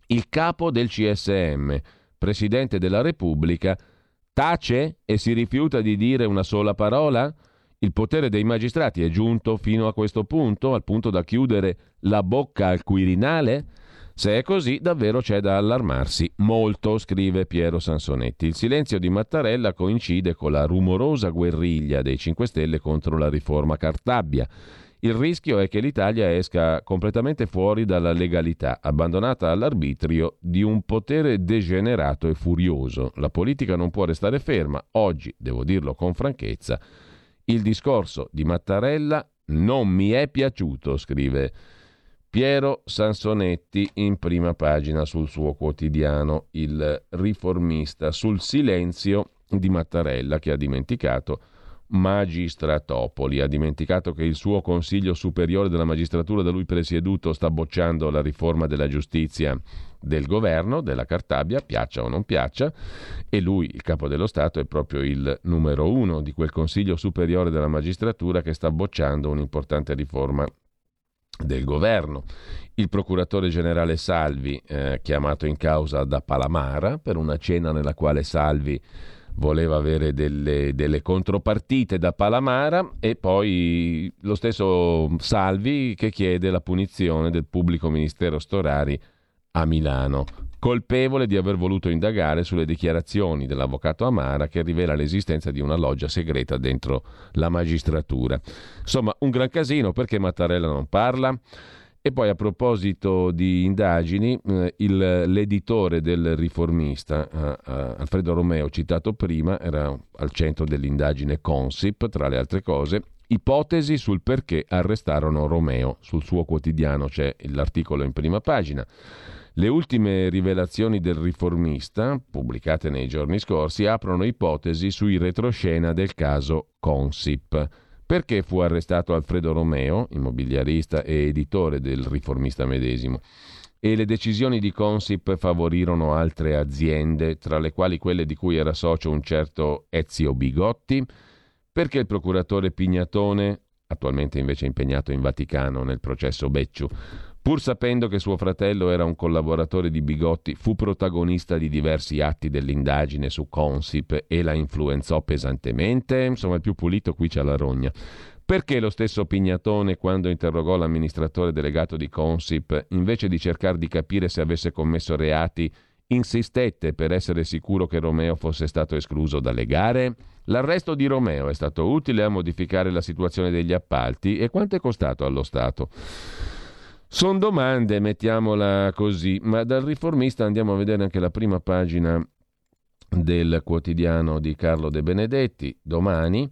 il capo del C S M, Presidente della Repubblica, tace e si rifiuta di dire una sola parola? Il potere dei magistrati è giunto fino a questo punto, al punto da chiudere la bocca al Quirinale? Se è così, davvero c'è da allarmarsi molto, scrive Piero Sansonetti. Il silenzio di Mattarella coincide con la rumorosa guerriglia dei cinque Stelle contro la riforma Cartabia. Il rischio è che l'Italia esca completamente fuori dalla legalità, abbandonata all'arbitrio di un potere degenerato e furioso. La politica non può restare ferma. Oggi, devo dirlo con franchezza, il discorso di Mattarella non mi è piaciuto, scrive Piero Sansonetti in prima pagina sul suo quotidiano Il Riformista, sul silenzio di Mattarella che ha dimenticato Magistratopoli, ha dimenticato che il suo Consiglio Superiore della Magistratura da lui presieduto sta bocciando la riforma della giustizia del governo, della Cartabia, piaccia o non piaccia, e lui, il capo dello Stato, è proprio il numero uno di quel Consiglio Superiore della Magistratura che sta bocciando un'importante riforma del governo. Il procuratore generale Salvi, eh, chiamato in causa da Palamara per una cena nella quale Salvi voleva avere delle, delle contropartite da Palamara, e poi lo stesso Salvi che chiede la punizione del pubblico ministero Storari a Milano, colpevole di aver voluto indagare sulle dichiarazioni dell'avvocato Amara che rivela l'esistenza di una loggia segreta dentro la magistratura. Insomma, un gran casino, perché Mattarella non parla. E poi, a proposito di indagini, eh, il, l'editore del Riformista, eh, eh, Alfredo Romeo, citato prima, era al centro dell'indagine Consip, tra le altre cose, ipotesi sul perché arrestarono Romeo. Sul suo quotidiano c'è l'articolo in prima pagina. Le ultime rivelazioni del Riformista, pubblicate nei giorni scorsi, aprono ipotesi sui retroscena del caso Consip. Perché fu arrestato Alfredo Romeo, immobiliarista e editore del Riformista medesimo? e le decisioni di Consip favorirono altre aziende, tra le quali quelle di cui era socio un certo Ezio Bigotti, perché il procuratore Pignatone, attualmente invece impegnato in Vaticano nel processo Becciu, pur sapendo che suo fratello era un collaboratore di Bigotti, fu protagonista di diversi atti dell'indagine su Consip e la influenzò pesantemente. Insomma, il più pulito qui c'è la rogna. Perché lo stesso Pignatone, quando interrogò l'amministratore delegato di Consip, invece di cercare di capire se avesse commesso reati, insistette per essere sicuro che Romeo fosse stato escluso dalle gare? L'arresto di Romeo è stato utile a modificare la situazione degli appalti e quanto è costato allo Stato? Sono domande, mettiamola così, ma dal Riformista andiamo a vedere anche la prima pagina del quotidiano di Carlo De Benedetti, domani.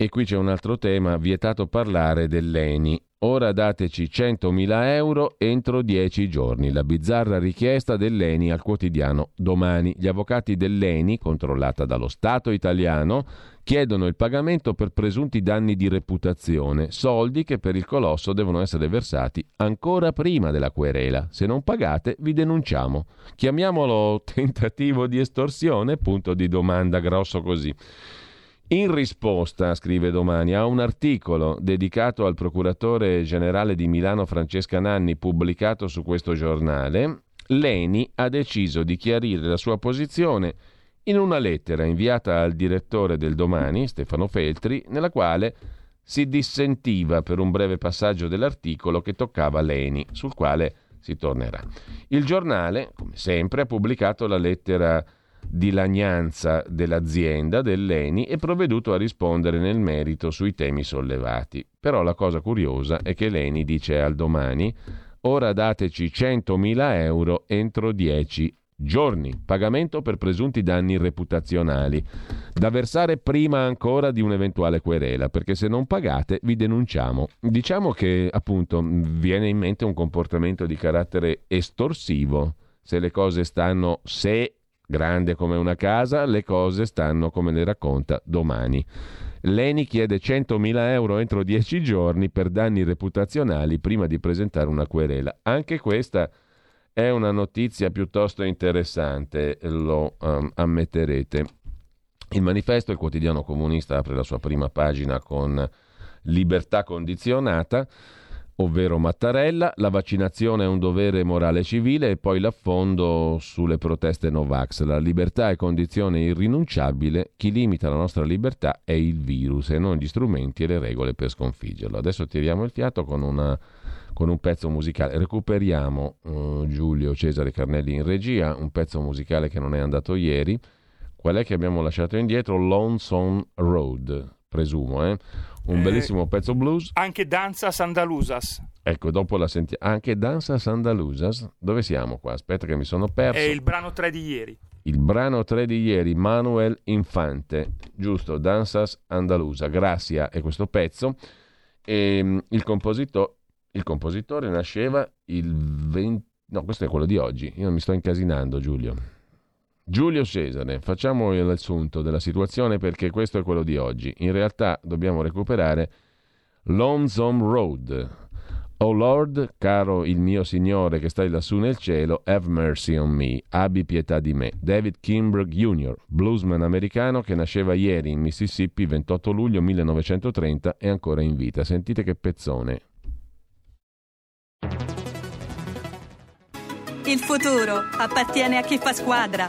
E qui c'è un altro tema, vietato parlare dell'ENI. Ora dateci centomila euro entro dieci giorni. La bizzarra richiesta dell'ENI al quotidiano Domani. Gli avvocati dell'ENI, controllata dallo Stato italiano, chiedono il pagamento per presunti danni di reputazione, soldi che per il colosso devono essere versati ancora prima della querela. Se non pagate, vi denunciamo. Chiamiamolo tentativo di estorsione, punto di domanda, grosso così. In risposta, scrive Domani, a un articolo dedicato al procuratore generale di Milano Francesca Nanni pubblicato su questo giornale, l'ENI ha deciso di chiarire la sua posizione in una lettera inviata al direttore del Domani, Stefano Feltri, nella quale si dissentiva per un breve passaggio dell'articolo che toccava l'ENI, sul quale si tornerà. Il giornale, come sempre, ha pubblicato la lettera di lagnanza dell'azienda dell'ENI è provveduto a rispondere nel merito sui temi sollevati. Però la cosa curiosa è che l'ENI dice al Domani: ora dateci centomila euro entro dieci giorni, pagamento per presunti danni reputazionali da versare prima ancora di un'eventuale querela, perché se non pagate vi denunciamo. Diciamo che appunto viene in mente un comportamento di carattere estorsivo. Se le cose stanno se grande come una casa, le cose stanno come le racconta Domani. L'ENI chiede centomila euro entro dieci giorni per danni reputazionali prima di presentare una querela. Anche questa è una notizia piuttosto interessante, lo um, ammetterete. Il Manifesto, il quotidiano comunista, apre la sua prima pagina con libertà condizionata, ovvero Mattarella, la vaccinazione è un dovere morale e civile, e poi l'affondo sulle proteste Novax. La libertà è condizione irrinunciabile, chi limita la nostra libertà è il virus e non gli strumenti e le regole per sconfiggerlo. Adesso tiriamo il fiato con, una, con un pezzo musicale, recuperiamo uh, Giulio Cesare Carnelli in regia, un pezzo musicale che non è andato ieri. Qual è che abbiamo lasciato indietro? Lonesome Road, presumo, eh? Un bellissimo eh, pezzo blues. Anche Danzas Andaluzas. Ecco, dopo la sentiamo. Anche Danzas Andaluzas. Dove siamo qua? Aspetta che mi sono perso. È il brano tre di ieri. Il brano tre di ieri, Manuel Infante. Giusto, Danzas Andalusa. Grazia è questo pezzo. E il, composito- il compositore nasceva il venti... No, questo è quello di oggi. Io mi sto incasinando, Giulio. Giulio Cesare, facciamo l'assunto della situazione perché questo è quello di oggi. In realtà dobbiamo recuperare Lonesome Road. Oh Lord, caro il mio Signore che stai lassù nel cielo, have mercy on me, abbi pietà di me. David Kimberg junior, bluesman americano che nasceva ieri in Mississippi, ventotto luglio millenovecentotrenta, è ancora in vita. Sentite che pezzone. Il futuro appartiene a chi fa squadra.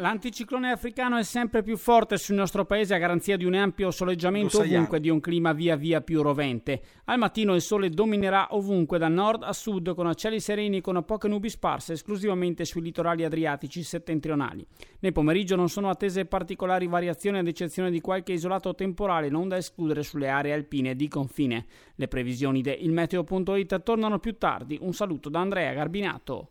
L'anticiclone africano è sempre più forte sul nostro paese a garanzia di un ampio soleggiamento ovunque, di un clima via via più rovente. Al mattino il sole dominerà ovunque da nord a sud con cieli sereni con poche nubi sparse esclusivamente sui litorali adriatici settentrionali. Nel pomeriggio non sono attese particolari variazioni ad eccezione di qualche isolato temporale non da escludere sulle aree alpine di confine. Le previsioni di Il Meteo punto i t tornano più tardi. Un saluto da Andrea Garbinato.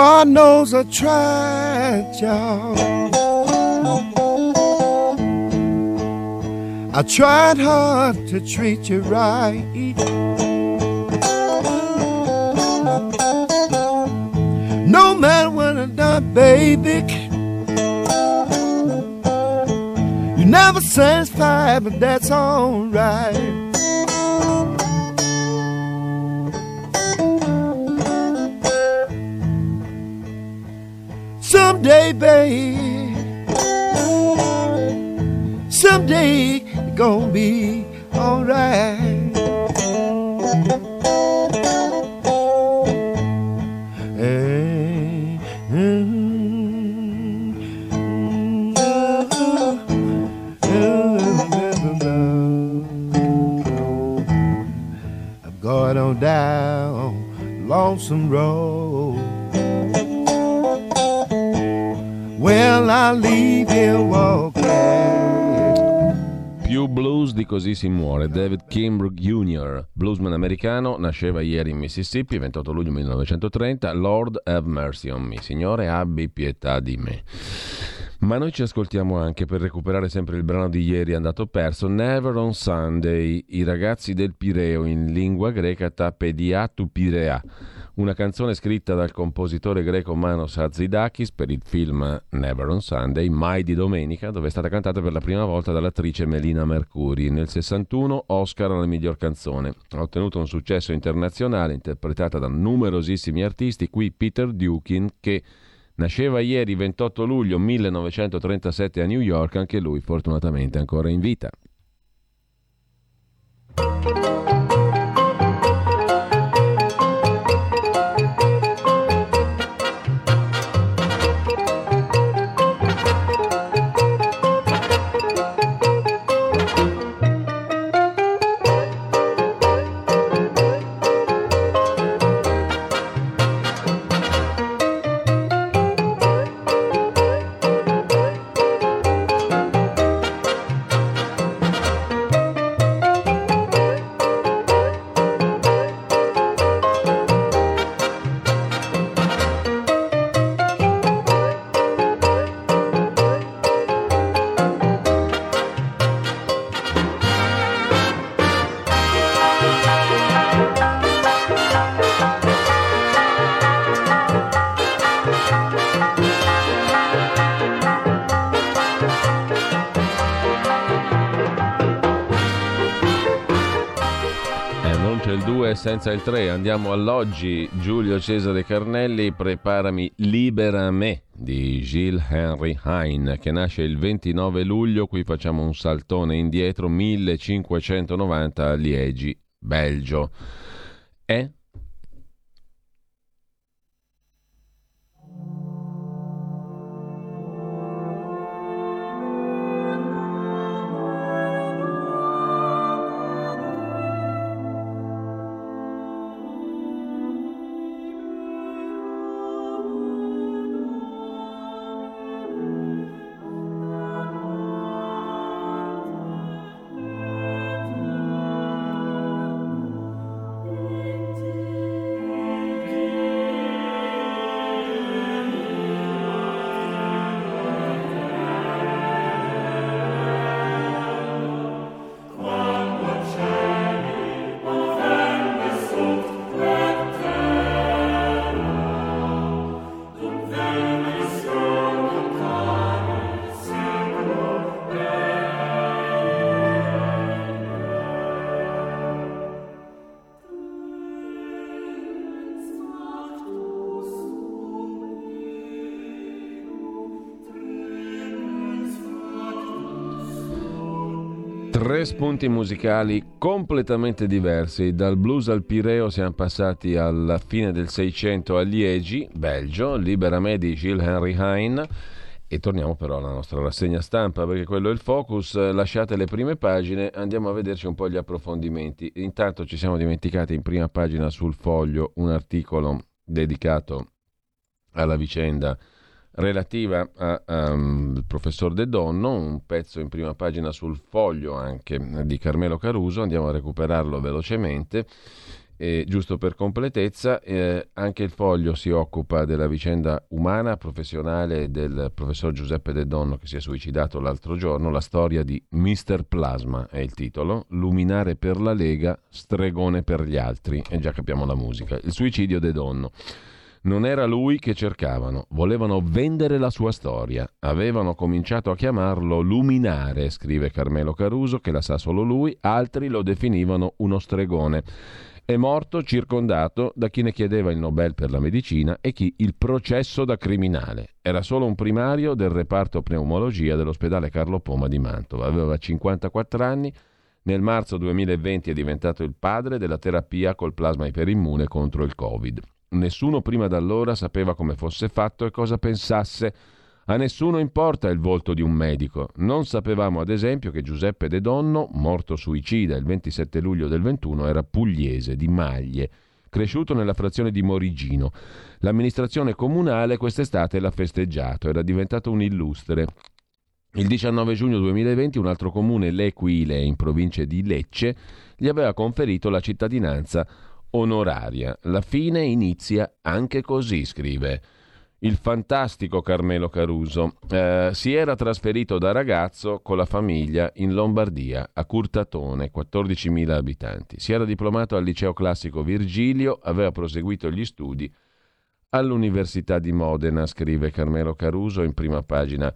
God knows I tried, y'all. I tried hard to treat you right. No matter what I done, baby, you never satisfied, but that's alright. Someday, babe, someday it's gonna be alright. Hey, mm, mm, I'm going on down lonesome road. Well, I leave you walking. Più blues di così si muore. David Kimbrough junior, bluesman americano, nasceva ieri in Mississippi, ventotto luglio millenovecentotrenta. Lord have mercy on me, Signore abbi pietà di me. Ma noi ci ascoltiamo anche, per recuperare sempre il brano di ieri andato perso, Never on Sunday, i ragazzi del Pireo, in lingua greca Tapedia tu Pirea, una canzone scritta dal compositore greco Manos Hatzidakis per il film Never on Sunday, Mai di domenica, dove è stata cantata per la prima volta dall'attrice Melina Mercuri. Nel sessantuno Oscar alla miglior canzone, ha ottenuto un successo internazionale, interpretata da numerosissimi artisti, qui Peter Dukakis, che nasceva ieri ventotto luglio millenovecentotrentasette a New York, anche lui fortunatamente ancora in vita. c'è il due senza il tre. Andiamo all'oggi. Giulio Cesare Carnelli, Preparami libera me di Gilles Henry Heine, che nasce il ventinove luglio. Qui facciamo un saltone indietro, millecinquecentonovanta, a Liegi, Belgio. E tre spunti musicali completamente diversi. Dal blues al Pireo siamo passati alla fine del Seicento a Liegi, Belgio, Libera me di Gilles Henry Heine. E torniamo però alla nostra rassegna stampa, perché quello è il focus. Lasciate le prime pagine, andiamo a vederci un po' gli approfondimenti. Intanto ci siamo dimenticati in prima pagina sul Foglio un articolo dedicato alla vicenda relativa al um, professor De Donno, un pezzo in prima pagina sul Foglio anche di Carmelo Caruso. Andiamo a recuperarlo velocemente, e, giusto per completezza, eh, anche il Foglio si occupa della vicenda umana, professionale del professor Giuseppe De Donno, che si è suicidato l'altro giorno. La storia di mister Plasma è il titolo, luminare per la Lega, stregone per gli altri, e già capiamo la musica. Il suicidio De Donno. Non era lui che cercavano, volevano vendere la sua storia. Avevano cominciato a chiamarlo Luminare, scrive Carmelo Caruso, che la sa solo lui, altri lo definivano uno stregone. È morto circondato da chi ne chiedeva il Nobel per la medicina e chi il processo da criminale. Era solo un primario del reparto pneumologia dell'ospedale Carlo Poma di Mantova, aveva cinquantaquattro anni. Nel marzo duemilaventi è diventato il padre della terapia col plasma iperimmune contro il Covid. Nessuno prima d'allora sapeva come fosse fatto e cosa pensasse. A nessuno importa il volto di un medico. Non sapevamo, ad esempio, che Giuseppe De Donno, morto suicida il ventisette luglio del ventuno, era pugliese, di Maglie, cresciuto nella frazione di Morigino. L'amministrazione comunale quest'estate l'ha festeggiato, era diventato un illustre. Il diciannove giugno duemilaventi un altro comune, L'Equile, in provincia di Lecce, gli aveva conferito la cittadinanza onoraria. La fine inizia anche così, scrive il fantastico Carmelo Caruso. Eh, si era trasferito da ragazzo con la famiglia in Lombardia, a Curtatone, quattordicimila abitanti. Si era diplomato al liceo classico Virgilio, aveva proseguito gli studi all'università di Modena, scrive Carmelo Caruso in prima pagina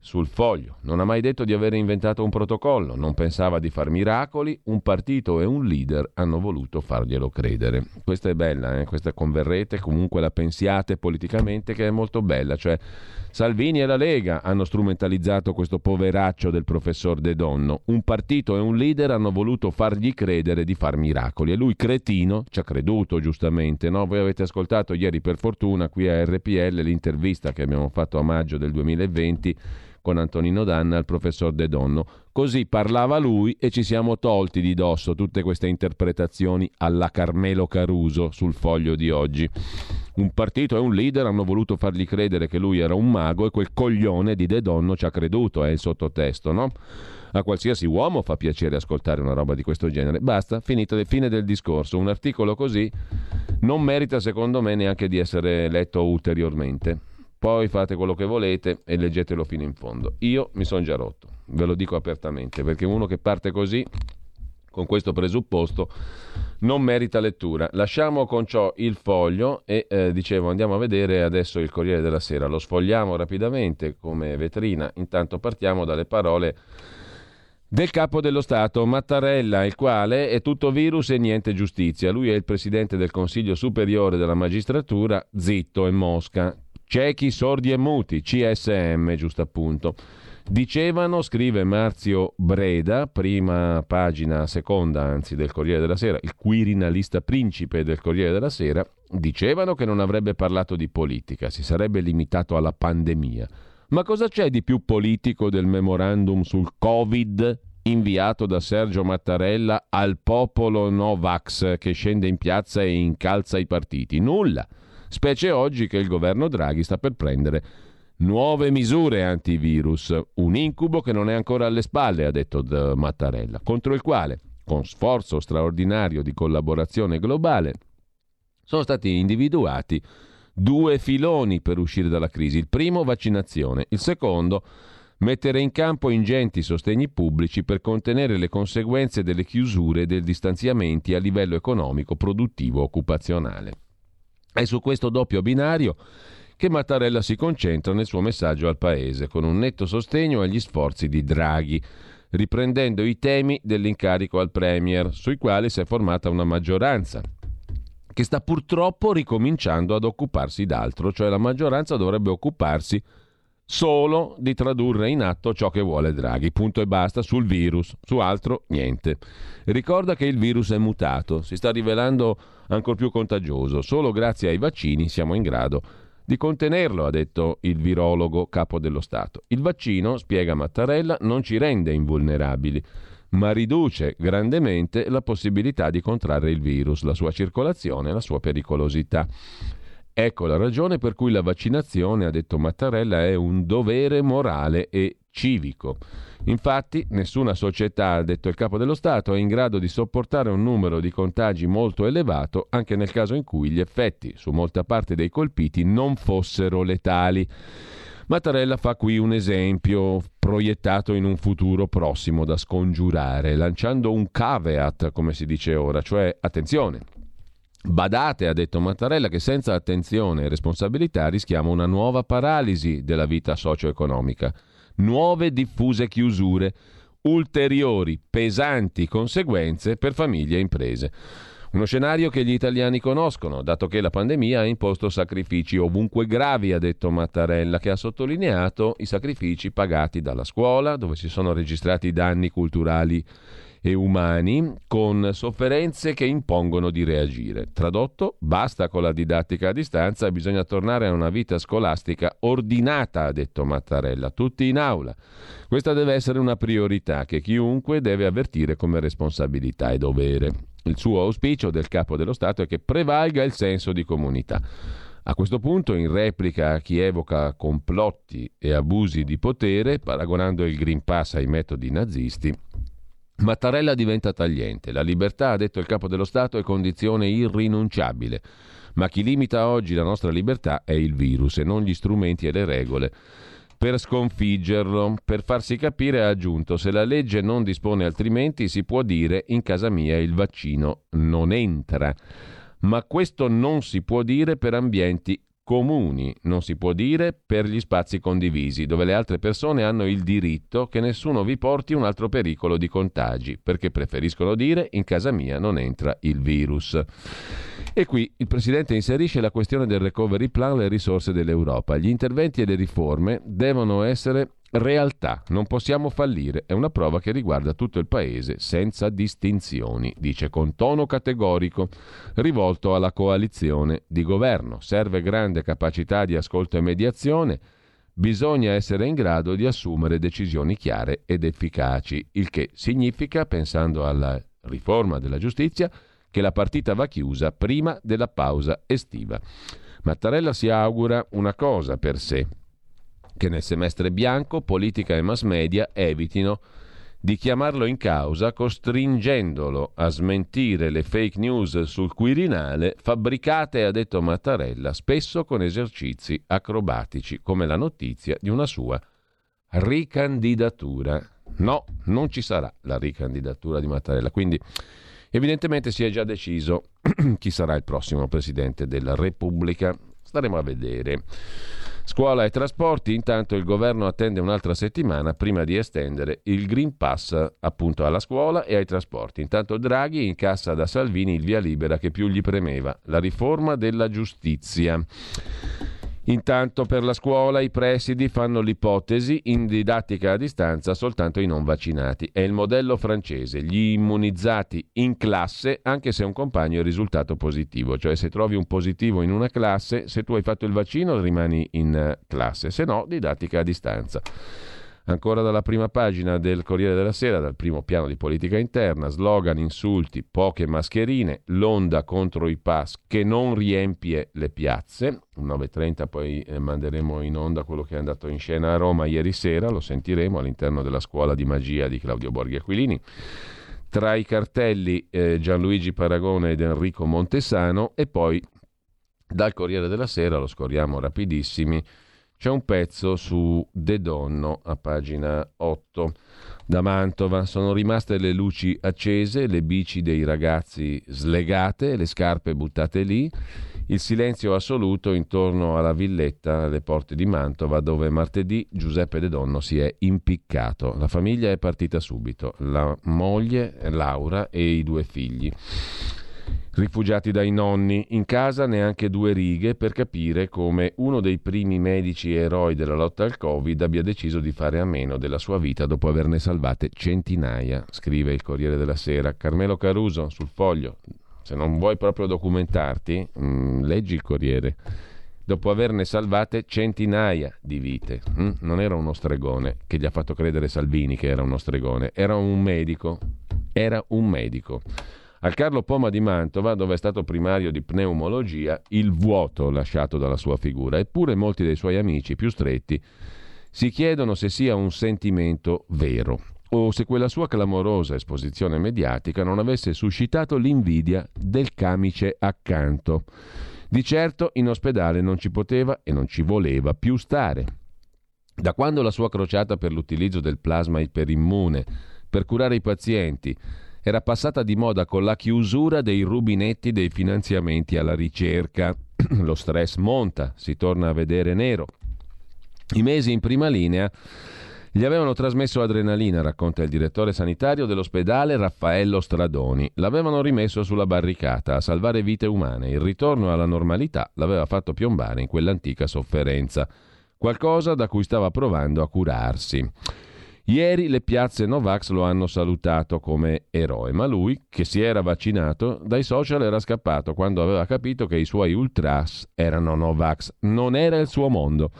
sul Foglio. Non ha mai detto di aver inventato un protocollo, non pensava di far miracoli, un partito e un leader hanno voluto farglielo credere. Questa è bella, eh? Questa converrete, comunque la pensiate politicamente, che è molto bella, cioè Salvini e la Lega hanno strumentalizzato questo poveraccio del professor De Donno, un partito e un leader hanno voluto fargli credere di far miracoli e lui, cretino, ci ha creduto giustamente, no? Voi avete ascoltato ieri, per fortuna, qui a R P L l'intervista che abbiamo fatto a maggio del duemilaventi con Antonino Danna al professor De Donno. Così parlava lui e ci siamo tolti di dosso tutte queste interpretazioni alla Carmelo Caruso sul Foglio di oggi. Un partito e un leader hanno voluto fargli credere che lui era un mago e quel coglione di De Donno ci ha creduto, è il sottotesto, no? A qualsiasi uomo fa piacere ascoltare una roba di questo genere. Basta, finito, la fine del discorso. Un articolo così non merita, secondo me, neanche di essere letto ulteriormente. Poi fate quello che volete e leggetelo fino in fondo. Io mi sono già rotto, ve lo dico apertamente, perché uno che parte così, con questo presupposto, non merita lettura. Lasciamo con ciò il Foglio e eh, dicevo, andiamo a vedere adesso il Corriere della Sera. Lo sfogliamo rapidamente come vetrina. Intanto partiamo dalle parole del capo dello Stato Mattarella, il quale è tutto virus e niente giustizia. Lui è il presidente del Consiglio Superiore della Magistratura, zitto e mosca. Ciechi, sordi e muti, C S M, giusto appunto. Dicevano, scrive Marzio Breda, prima pagina, seconda anzi, del Corriere della Sera, il quirinalista principe del Corriere della Sera, dicevano che non avrebbe parlato di politica, si sarebbe limitato alla pandemia. Ma cosa c'è di più politico del memorandum sul Covid inviato da Sergio Mattarella al popolo Novax che scende in piazza e incalza i partiti? Nulla, specie oggi che il governo Draghi sta per prendere nuove misure antivirus, un incubo che non è ancora alle spalle, ha detto Mattarella, contro il quale, con sforzo straordinario di collaborazione globale, sono stati individuati due filoni per uscire dalla crisi. Il primo, vaccinazione. Il secondo, mettere in campo ingenti sostegni pubblici per contenere le conseguenze delle chiusure e dei distanziamenti a livello economico, produttivo, occupazionale. È su questo doppio binario che Mattarella si concentra nel suo messaggio al Paese, con un netto sostegno agli sforzi di Draghi, riprendendo i temi dell'incarico al Premier, sui quali si è formata una maggioranza che sta purtroppo ricominciando ad occuparsi d'altro, cioè la maggioranza dovrebbe occuparsi solo di tradurre in atto ciò che vuole Draghi, punto e basta, sul virus, su altro niente. Ricorda che il virus è mutato, si sta rivelando ancora più contagioso, solo grazie ai vaccini siamo in grado di contenerlo, ha detto il virologo capo dello Stato. Il vaccino, spiega Mattarella, non ci rende invulnerabili, ma riduce grandemente la possibilità di contrarre il virus, la sua circolazione e la sua pericolosità. Ecco la ragione per cui la vaccinazione, ha detto Mattarella, è un dovere morale e civico. Infatti, nessuna società, ha detto il capo dello Stato, è in grado di sopportare un numero di contagi molto elevato, anche nel caso in cui gli effetti su molta parte dei colpiti non fossero letali. Mattarella fa qui un esempio proiettato in un futuro prossimo da scongiurare, lanciando un caveat, come si dice ora, cioè attenzione. Badate, ha detto Mattarella, che senza attenzione e responsabilità rischiamo una nuova paralisi della vita socio-economica, nuove diffuse chiusure, ulteriori pesanti conseguenze per famiglie e imprese. Uno scenario che gli italiani conoscono, dato che la pandemia ha imposto sacrifici ovunque gravi, ha detto Mattarella, che ha sottolineato i sacrifici pagati dalla scuola, dove si sono registrati danni culturali e umani, con sofferenze che impongono di reagire. Tradotto, basta con la didattica a distanza, bisogna tornare a una vita scolastica ordinata, ha detto Mattarella, tutti in aula. Questa deve essere una priorità che chiunque deve avvertire come responsabilità e dovere. Il suo auspicio, del capo dello Stato, è che prevalga il senso di comunità. A questo punto, in replica a chi evoca complotti e abusi di potere, paragonando il Green Pass ai metodi nazisti, Mattarella diventa tagliente. La libertà, ha detto il capo dello Stato, è condizione irrinunciabile, ma chi limita oggi la nostra libertà è il virus e non gli strumenti e le regole per sconfiggerlo. Per farsi capire, ha aggiunto, se la legge non dispone altrimenti si può dire in casa mia il vaccino non entra, ma questo non si può dire per ambienti comuni, non si può dire per gli spazi condivisi, dove le altre persone hanno il diritto che nessuno vi porti un altro pericolo di contagi, perché preferiscono dire in casa mia non entra il virus. E qui il Presidente inserisce la questione del recovery plan, le risorse dell'Europa. Gli interventi e le riforme devono essere realtà, non possiamo fallire, è una prova che riguarda tutto il Paese senza distinzioni, dice con tono categorico, rivolto alla coalizione di governo. Serve grande capacità di ascolto e mediazione, bisogna essere in grado di assumere decisioni chiare ed efficaci, il che significa, pensando alla riforma della giustizia, che la partita va chiusa prima della pausa estiva. Mattarella si augura una cosa per sé, che nel semestre bianco politica e mass media evitino di chiamarlo in causa costringendolo a smentire le fake news sul Quirinale, fabbricate, ha detto Mattarella, spesso con esercizi acrobatici, come la notizia di una sua ricandidatura. No, non ci sarà la ricandidatura di Mattarella, quindi evidentemente si è già deciso chi sarà il prossimo Presidente della Repubblica. Staremo a vedere. Scuola e trasporti, intanto il governo attende un'altra settimana prima di estendere il Green Pass appunto alla scuola e ai trasporti. Intanto Draghi incassa da Salvini il via libera che più gli premeva, la riforma della giustizia. Intanto per la scuola i presidi fanno l'ipotesi in didattica a distanza soltanto i non vaccinati. È il modello francese, gli immunizzati in classe anche se un compagno è risultato positivo. Cioè se trovi un positivo in una classe, se tu hai fatto il vaccino rimani in classe, se no didattica a distanza. Ancora dalla prima pagina del Corriere della Sera, dal primo piano di politica interna, slogan, insulti, poche mascherine, l'onda contro i pass che non riempie le piazze. nove e trenta poi eh, manderemo in onda quello che è andato in scena a Roma ieri sera, lo sentiremo all'interno della scuola di magia di Claudio Borghi Aquilini. Tra i cartelli eh, Gianluigi Paragone ed Enrico Montesano, e poi dal Corriere della Sera, lo scorriamo rapidissimi, c'è un pezzo su De Donno a pagina otto. Da Mantova sono rimaste le luci accese, le bici dei ragazzi slegate, le scarpe buttate lì, il silenzio assoluto intorno alla villetta alle porte di Mantova dove martedì Giuseppe De Donno si è impiccato. La famiglia è partita subito, la moglie Laura e i due figli. Rifugiati dai nonni, in casa neanche due righe per capire come uno dei primi medici eroi della lotta al Covid abbia deciso di fare a meno della sua vita dopo averne salvate centinaia, scrive il Corriere della Sera. Carmelo Caruso sul Foglio, se non vuoi proprio documentarti, mh, leggi il Corriere. Dopo averne salvate centinaia di vite. Mh, non era uno stregone che gli ha fatto credere Salvini che era uno stregone, era un medico, era un medico. Al Carlo Poma di Mantova, dove è stato primario di pneumologia, il vuoto lasciato dalla sua figura. Eppure molti dei suoi amici più stretti si chiedono se sia un sentimento vero o se quella sua clamorosa esposizione mediatica non avesse suscitato l'invidia del camice accanto. Di certo in ospedale non ci poteva e non ci voleva più stare. Da quando la sua crociata per l'utilizzo del plasma iperimmune per curare i pazienti era passata di moda con la chiusura dei rubinetti dei finanziamenti alla ricerca. Lo stress monta, si torna a vedere nero. I mesi in prima linea gli avevano trasmesso adrenalina, racconta il direttore sanitario dell'ospedale Raffaello Stradoni. L'avevano rimesso sulla barricata a salvare vite umane. Il ritorno alla normalità l'aveva fatto piombare in quell'antica sofferenza, qualcosa da cui stava provando a curarsi. Ieri le piazze Novax lo hanno salutato come eroe, ma lui, che si era vaccinato, dai social era scappato quando aveva capito che i suoi ultras erano Novax. Non era il suo mondo.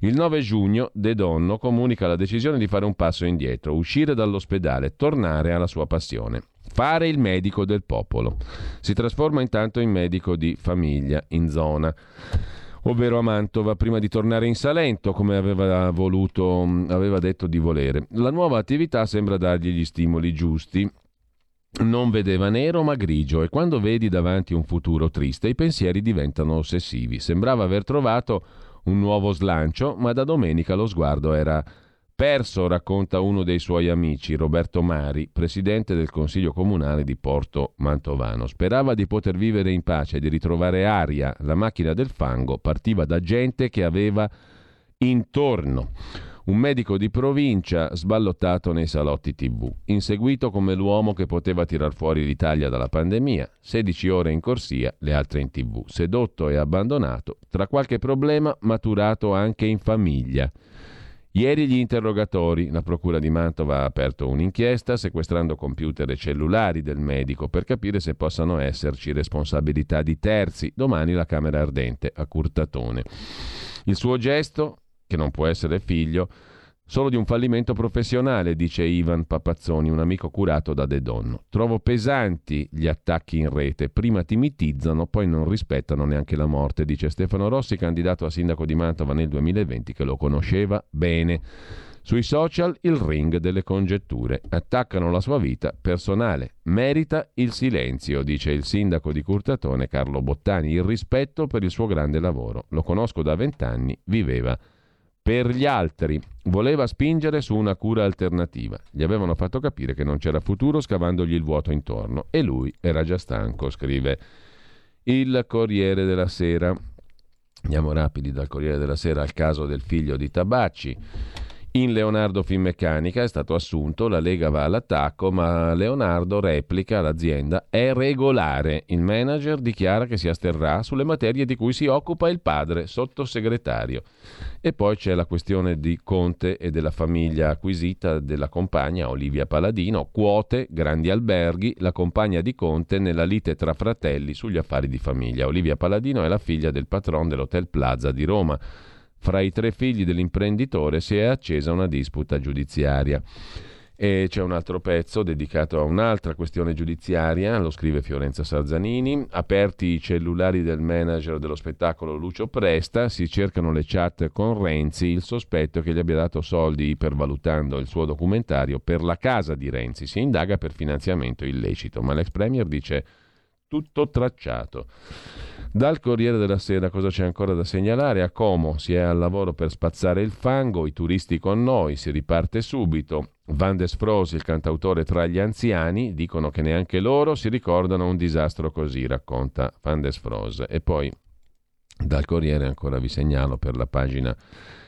Il nove giugno De Donno comunica la decisione di fare un passo indietro, uscire dall'ospedale, tornare alla sua passione. Fare il medico del popolo. Si trasforma intanto in medico di famiglia in zona, ovvero a Mantova, prima di tornare in Salento, come aveva voluto, aveva detto di volere. La nuova attività sembra dargli gli stimoli giusti. Non vedeva nero ma grigio, e quando vedi davanti un futuro triste i pensieri diventano ossessivi. Sembrava aver trovato un nuovo slancio, ma da domenica lo sguardo era perso, racconta uno dei suoi amici, Roberto Mari, presidente del Consiglio Comunale di Porto Mantovano. Sperava di poter vivere in pace, di ritrovare aria. La macchina del fango partiva da gente che aveva intorno. Un medico di provincia sballottato nei salotti tivù, inseguito come l'uomo che poteva tirar fuori l'Italia dalla pandemia, sedici ore in corsia, le altre in tivù, sedotto e abbandonato, tra qualche problema maturato anche in famiglia. Ieri gli interrogatori, la procura di Mantova ha aperto un'inchiesta sequestrando computer e cellulari del medico per capire se possano esserci responsabilità di terzi. Domani la camera ardente a Curtatone. Il suo gesto, che non può essere figlio solo di un fallimento professionale, dice Ivan Papazzoni, un amico curato da De Donno. Trovo pesanti gli attacchi in rete, prima ti mitizzano, poi non rispettano neanche la morte, dice Stefano Rossi, candidato a sindaco di Mantova nel duemilaventi, che lo conosceva bene. Sui social il ring delle congetture, attaccano la sua vita personale, merita il silenzio, dice il sindaco di Curtatone Carlo Bottani, il rispetto per il suo grande lavoro, lo conosco da vent'anni, viveva per gli altri, voleva spingere su una cura alternativa. Gli avevano fatto capire che non c'era futuro scavandogli il vuoto intorno e lui era già stanco, scrive il Corriere della Sera. Andiamo rapidi dal Corriere della Sera al caso del figlio di Tabacci. In Leonardo Finmeccanica è stato assunto, la Lega va all'attacco, ma Leonardo replica all'azienda: è regolare. Il manager dichiara che si asterrà sulle materie di cui si occupa il padre, sottosegretario. E poi c'è la questione di Conte e della famiglia acquisita della compagna Olivia Paladino, quote, grandi alberghi, la compagna di Conte nella lite tra fratelli sugli affari di famiglia. Olivia Paladino è la figlia del patron dell'Hotel Plaza di Roma. Fra i tre figli dell'imprenditore si è accesa una disputa giudiziaria. E c'è un altro pezzo dedicato a un'altra questione giudiziaria, lo scrive Fiorenza Sarzanini. Aperti i cellulari del manager dello spettacolo Lucio Presta, si cercano le chat con Renzi, il sospetto è che gli abbia dato soldi ipervalutando il suo documentario per la casa di Renzi. Si indaga per finanziamento illecito, ma l'ex premier dice tutto tracciato. Dal Corriere della Sera cosa c'è ancora da segnalare? A Como si è al lavoro per spazzare il fango, i turisti con noi, si riparte subito. Van des Froes, il cantautore tra gli anziani, dicono che neanche loro si ricordano un disastro così, racconta Van des Froes. E poi dal Corriere ancora vi segnalo per la pagina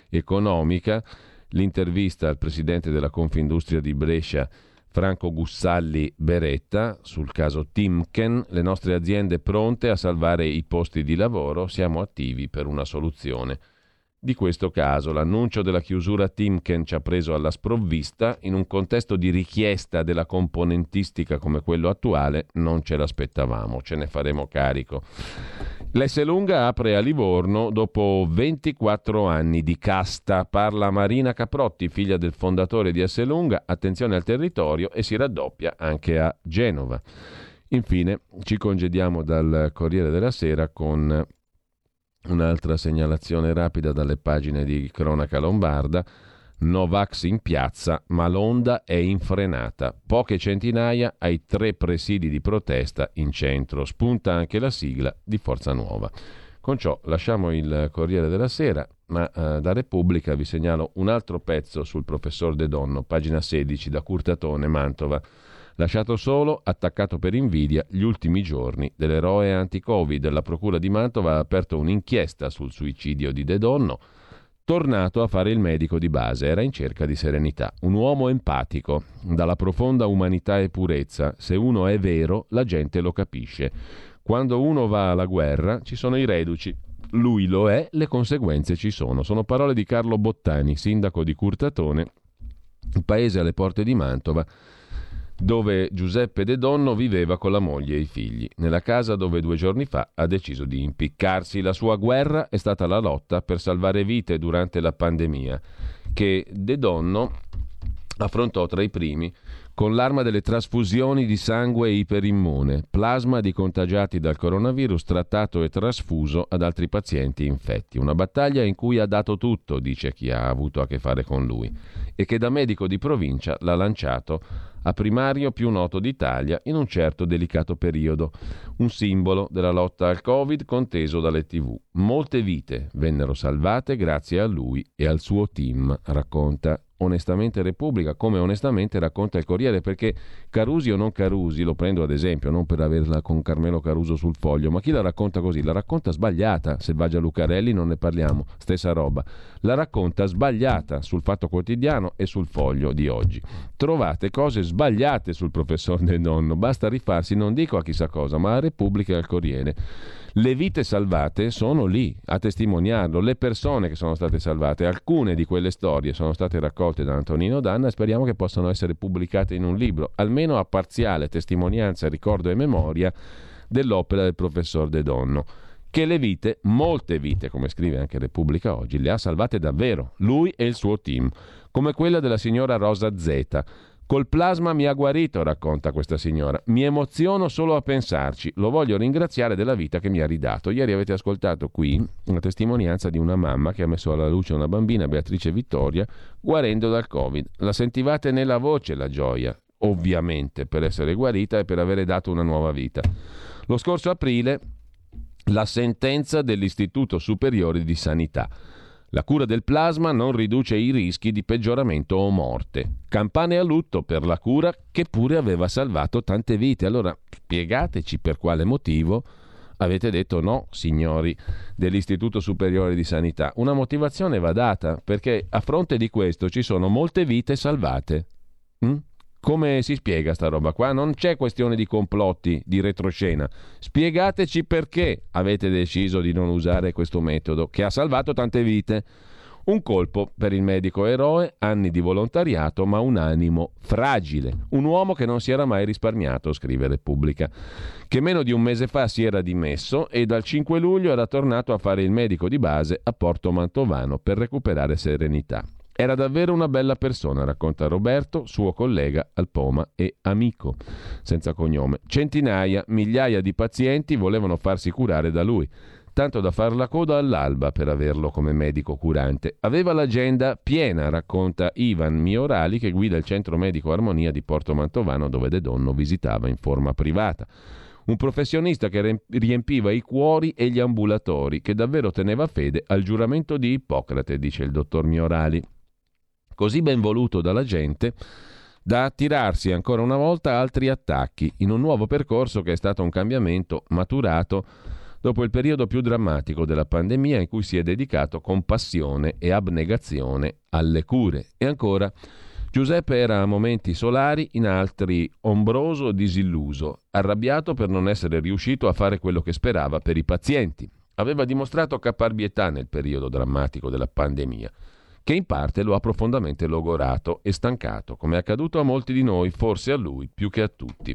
economica l'intervista al presidente della Confindustria di Brescia Franco Gussalli Beretta sul caso Timken, le nostre aziende pronte a salvare i posti di lavoro, siamo attivi per una soluzione. Di questo caso l'annuncio della chiusura Timken ci ha preso alla sprovvista, in un contesto di richiesta della componentistica come quello attuale non ce l'aspettavamo, ce ne faremo carico. L'Esselunga apre a Livorno dopo ventiquattro anni di casta, parla Marina Caprotti, figlia del fondatore di Esselunga, attenzione al territorio e si raddoppia anche a Genova. Infine ci congediamo dal Corriere della Sera con un'altra segnalazione rapida dalle pagine di Cronaca Lombarda. Novax in piazza, ma l'onda è infrenata. Poche centinaia ai tre presidi di protesta in centro. Spunta anche la sigla di Forza Nuova. Con ciò lasciamo il Corriere della Sera, ma eh, da Repubblica vi segnalo un altro pezzo sul professor De Donno, pagina sedici, da Curtatone, Mantova. Lasciato solo, attaccato per invidia, gli ultimi giorni dell'eroe anti-Covid. La procura di Mantova ha aperto un'inchiesta sul suicidio di De Donno. Tornato a fare il medico di base, era in cerca di serenità. Un uomo empatico, dalla profonda umanità e purezza. Se uno è vero, la gente lo capisce. Quando uno va alla guerra, ci sono i reduci. Lui lo è, le conseguenze ci sono. Sono parole di Carlo Bottani, sindaco di Curtatone, il paese alle porte di Mantova, dove Giuseppe De Donno viveva con la moglie e i figli, nella casa dove due giorni fa ha deciso di impiccarsi. La sua guerra è stata la lotta per salvare vite durante la pandemia, che De Donno affrontò tra i primi con l'arma delle trasfusioni di sangue iperimmune, plasma di contagiati dal coronavirus trattato e trasfuso ad altri pazienti infetti. Una battaglia in cui ha dato tutto, dice chi ha avuto a che fare con lui, e che da medico di provincia l'ha lanciato a primario più noto d'Italia in un certo delicato periodo, un simbolo della lotta al Covid conteso dalle tivù. Molte vite vennero salvate grazie a lui e al suo team, racconta onestamente Repubblica, come onestamente racconta il Corriere, perché Carusi o non Carusi, lo prendo ad esempio, non per averla con Carmelo Caruso sul foglio, ma chi la racconta così la racconta sbagliata. Selvaggia Lucarelli, non ne parliamo, stessa roba, la racconta sbagliata sul Fatto Quotidiano e sul Foglio di oggi. Trovate cose sbagliate sul professor De Donno, basta rifarsi non dico a chissà cosa, ma a Repubblica e al Corriere. Le vite salvate sono lì a testimoniarlo, le persone che sono state salvate, alcune di quelle storie sono state raccolte da Antonino Danna e speriamo che possano essere pubblicate in un libro, almeno a parziale testimonianza, ricordo e memoria dell'opera del professor De Donno, che le vite, molte vite, come scrive anche Repubblica oggi, le ha salvate davvero, lui e il suo team, come quella della signora Rosa Z. Col plasma mi ha guarito, racconta questa signora. Mi emoziono solo a pensarci. Lo voglio ringraziare della vita che mi ha ridato. Ieri avete ascoltato qui una testimonianza di una mamma che ha messo alla luce una bambina, Beatrice Vittoria, guarendo dal Covid. La sentivate nella voce la gioia, ovviamente, per essere guarita e per avere dato una nuova vita. Lo scorso aprile la sentenza dell'Istituto Superiore di Sanità. La cura del plasma non riduce i rischi di peggioramento o morte. Campane a lutto per la cura che pure aveva salvato tante vite. Allora spiegateci per quale motivo avete detto no, signori dell'Istituto Superiore di Sanità. Una motivazione va data, perché a fronte di questo ci sono molte vite salvate. Mm? Come si spiega sta roba qua? Non c'è questione di complotti, di retroscena. Spiegateci perché avete deciso di non usare questo metodo che ha salvato tante vite. Un colpo per il medico eroe, anni di volontariato, ma un animo fragile. Un uomo che non si era mai risparmiato, scrive Repubblica, che meno di un mese fa si era dimesso e dal cinque luglio era tornato a fare il medico di base a Porto Mantovano per recuperare serenità. Era davvero una bella persona, racconta Roberto, suo collega al Poma e amico, senza cognome. Centinaia, migliaia di pazienti volevano farsi curare da lui, tanto da far la coda all'alba per averlo come medico curante. Aveva l'agenda piena, racconta Ivan Miorali, che guida il centro medico Armonia di Porto Mantovano, dove De Donno visitava in forma privata. Un professionista che riempiva i cuori e gli ambulatori, che davvero teneva fede al giuramento di Ippocrate, dice il dottor Miorali. Così ben voluto dalla gente da attirarsi ancora una volta altri attacchi in un nuovo percorso che è stato un cambiamento maturato dopo il periodo più drammatico della pandemia, in cui si è dedicato con passione e abnegazione alle cure. E ancora, Giuseppe era a momenti solari, in altri ombroso, disilluso, arrabbiato per non essere riuscito a fare quello che sperava per i pazienti. Aveva dimostrato caparbietà nel periodo drammatico della pandemia, che in parte lo ha profondamente logorato e stancato, come è accaduto a molti di noi, forse a lui più che a tutti.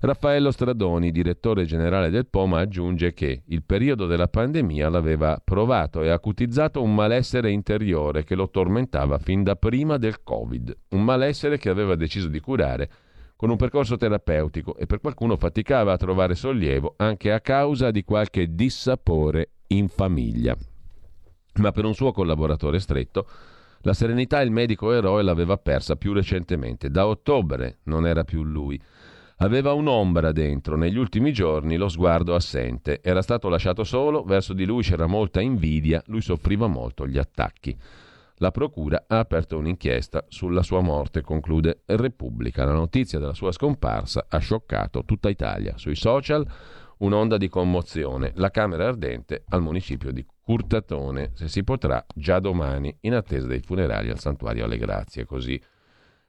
Raffaello Stradoni, direttore generale del Poma, aggiunge che il periodo della pandemia l'aveva provato e acutizzato un malessere interiore che lo tormentava fin da prima del Covid, un malessere che aveva deciso di curare con un percorso terapeutico e per qualcuno faticava a trovare sollievo anche a causa di qualche dissapore in famiglia. Ma per un suo collaboratore stretto la serenità il medico eroe l'aveva persa più recentemente. Da ottobre non era più lui. Aveva un'ombra dentro, negli ultimi giorni lo sguardo assente, era stato lasciato solo, verso di lui c'era molta invidia, lui soffriva molto gli attacchi. La procura ha aperto un'inchiesta sulla sua morte, conclude Repubblica. La notizia della sua scomparsa ha scioccato tutta Italia. Sui social un'onda di commozione, la camera ardente al municipio di Curtatone, se si potrà già domani, in attesa dei funerali al Santuario alle Grazie, così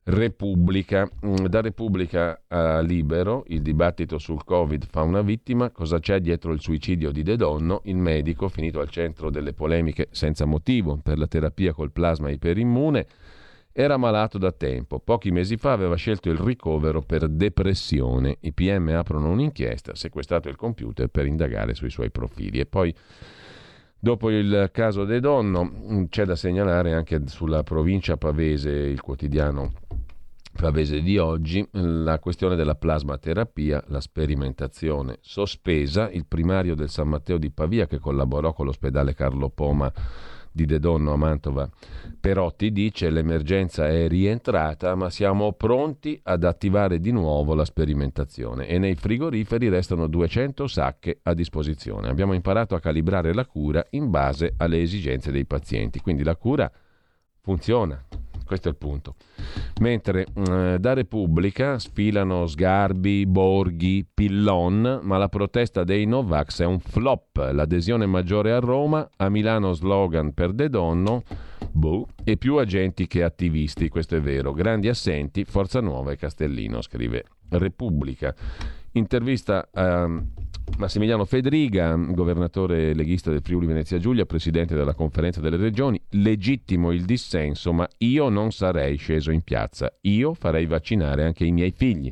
Repubblica. Da Repubblica a Libero, il dibattito sul Covid fa una vittima, cosa c'è dietro il suicidio di De Donno, il medico finito al centro delle polemiche senza motivo per la terapia col plasma iperimmune. Era malato da tempo, pochi mesi fa aveva scelto il ricovero per depressione, i P M aprono un'inchiesta, sequestrato il computer per indagare sui suoi profili. E poi dopo il caso De Donno c'è da segnalare anche sulla provincia pavese, il quotidiano pavese di oggi, la questione della plasmaterapia, la sperimentazione sospesa. Il primario del San Matteo di Pavia, che collaborò con l'ospedale Carlo Poma di De Donno a Mantova, Perotti, dice: l'emergenza è rientrata, ma siamo pronti ad attivare di nuovo la sperimentazione e nei frigoriferi restano duecento sacche a disposizione. Abbiamo imparato a calibrare la cura in base alle esigenze dei pazienti, quindi la cura funziona, questo è il punto. Mentre eh, da Repubblica sfilano Sgarbi, Borghi, Pillon, ma la protesta dei Novax è un flop, l'adesione maggiore a Roma, a Milano slogan per De Donno, boh, e più agenti che attivisti, questo è vero, grandi assenti, Forza Nuova e Castellino, scrive Repubblica. Intervista a Massimiliano Fedriga, governatore leghista del Friuli Venezia Giulia, presidente della Conferenza delle Regioni. Legittimo il dissenso, ma io non sarei sceso in piazza. Io farei vaccinare anche i miei figli.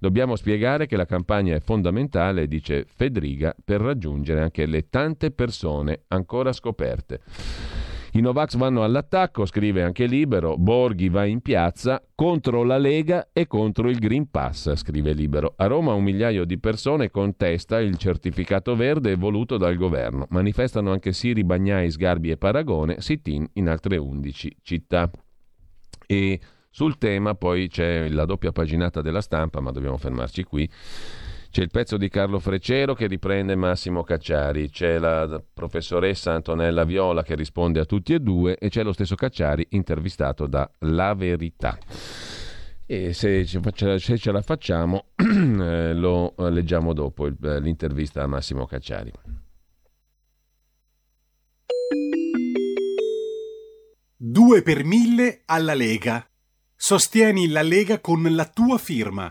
Dobbiamo spiegare che la campagna è fondamentale, dice Fedriga, per raggiungere anche le tante persone ancora scoperte. I Novax vanno all'attacco, scrive anche Libero, Borghi va in piazza contro la Lega e contro il Green Pass, scrive Libero. A Roma un migliaio di persone contesta il certificato verde voluto dal governo. Manifestano anche Siri, Bagnai, Sgarbi e Paragone, sit-in in altre undici città. E sul tema poi c'è la doppia paginata della Stampa, ma dobbiamo fermarci qui. C'è il pezzo di Carlo Freccero che riprende Massimo Cacciari, c'è la professoressa Antonella Viola che risponde a tutti e due e c'è lo stesso Cacciari intervistato da La Verità. e se ce la facciamo lo leggiamo dopo l'intervista a Massimo Cacciari. due per mille alla Lega. Sostieni la Lega con la tua firma.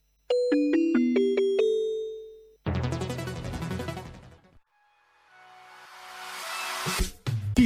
Chi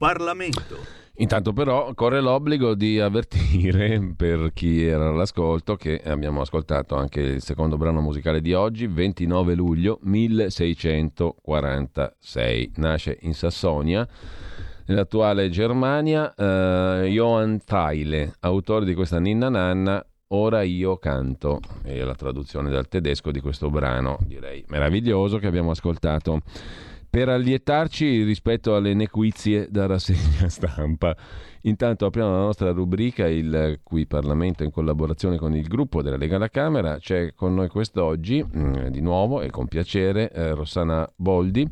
Parlamento. Intanto però corre l'obbligo di avvertire per chi era all'ascolto che abbiamo ascoltato anche il secondo brano musicale di oggi, ventinove luglio milleseicentoquarantasei. Nasce in Sassonia, nell'attuale Germania, eh, Johann Theile, autore di questa ninna nanna Ora io canto, è la traduzione dal tedesco di questo brano, direi meraviglioso, che abbiamo ascoltato per allietarci rispetto alle nequizie da rassegna stampa. Intanto apriamo la nostra rubrica, il Qui Parlamento, in collaborazione con il gruppo della Lega alla Camera. C'è con noi quest'oggi, di nuovo e con piacere, Rossana Boldi,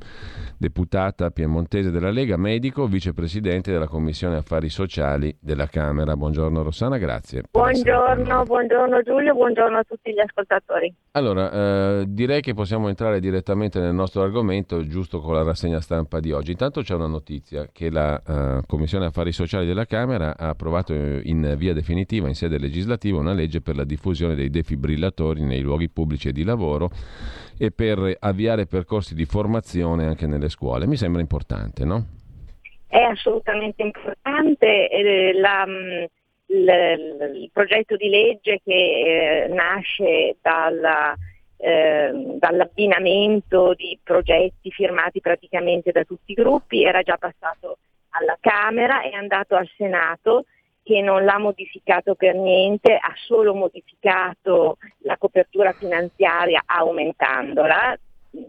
deputata piemontese della Lega, medico, vicepresidente della Commissione Affari Sociali della Camera. Buongiorno Rossana, grazie. Buongiorno, buongiorno Giulio, buongiorno a tutti gli ascoltatori. Allora, eh, direi che possiamo entrare direttamente nel nostro argomento, giusto con la rassegna stampa di oggi. Intanto c'è una notizia che la eh, Commissione Affari Sociali della Camera ha approvato in via definitiva in sede legislativa una legge per la diffusione dei defibrillatori nei luoghi pubblici e di lavoro e per avviare percorsi di formazione anche nelle scuole. Mi sembra importante, no? È assolutamente importante. La il, il progetto di legge che eh, nasce dalla, eh, dall'abbinamento di progetti firmati praticamente da tutti i gruppi era già passato alla Camera, è andato al Senato, che non l'ha modificato per niente, ha solo modificato la copertura finanziaria aumentandola,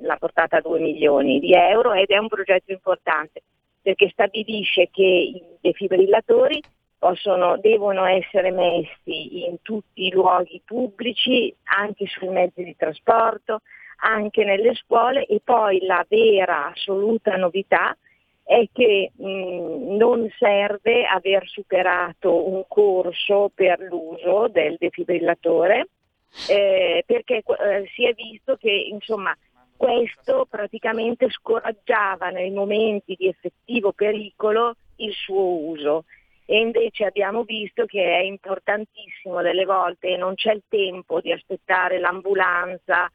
l'ha portata a due milioni di euro, ed è un progetto importante perché stabilisce che i defibrillatori possono, devono essere messi in tutti i luoghi pubblici, anche sui mezzi di trasporto, anche nelle scuole, e poi la vera assoluta novità è che mh, non serve aver superato un corso per l'uso del defibrillatore, eh, perché eh, si è visto che insomma questo praticamente scoraggiava nei momenti di effettivo pericolo il suo uso, e invece abbiamo visto che è importantissimo, delle volte non c'è il tempo di aspettare l'ambulanza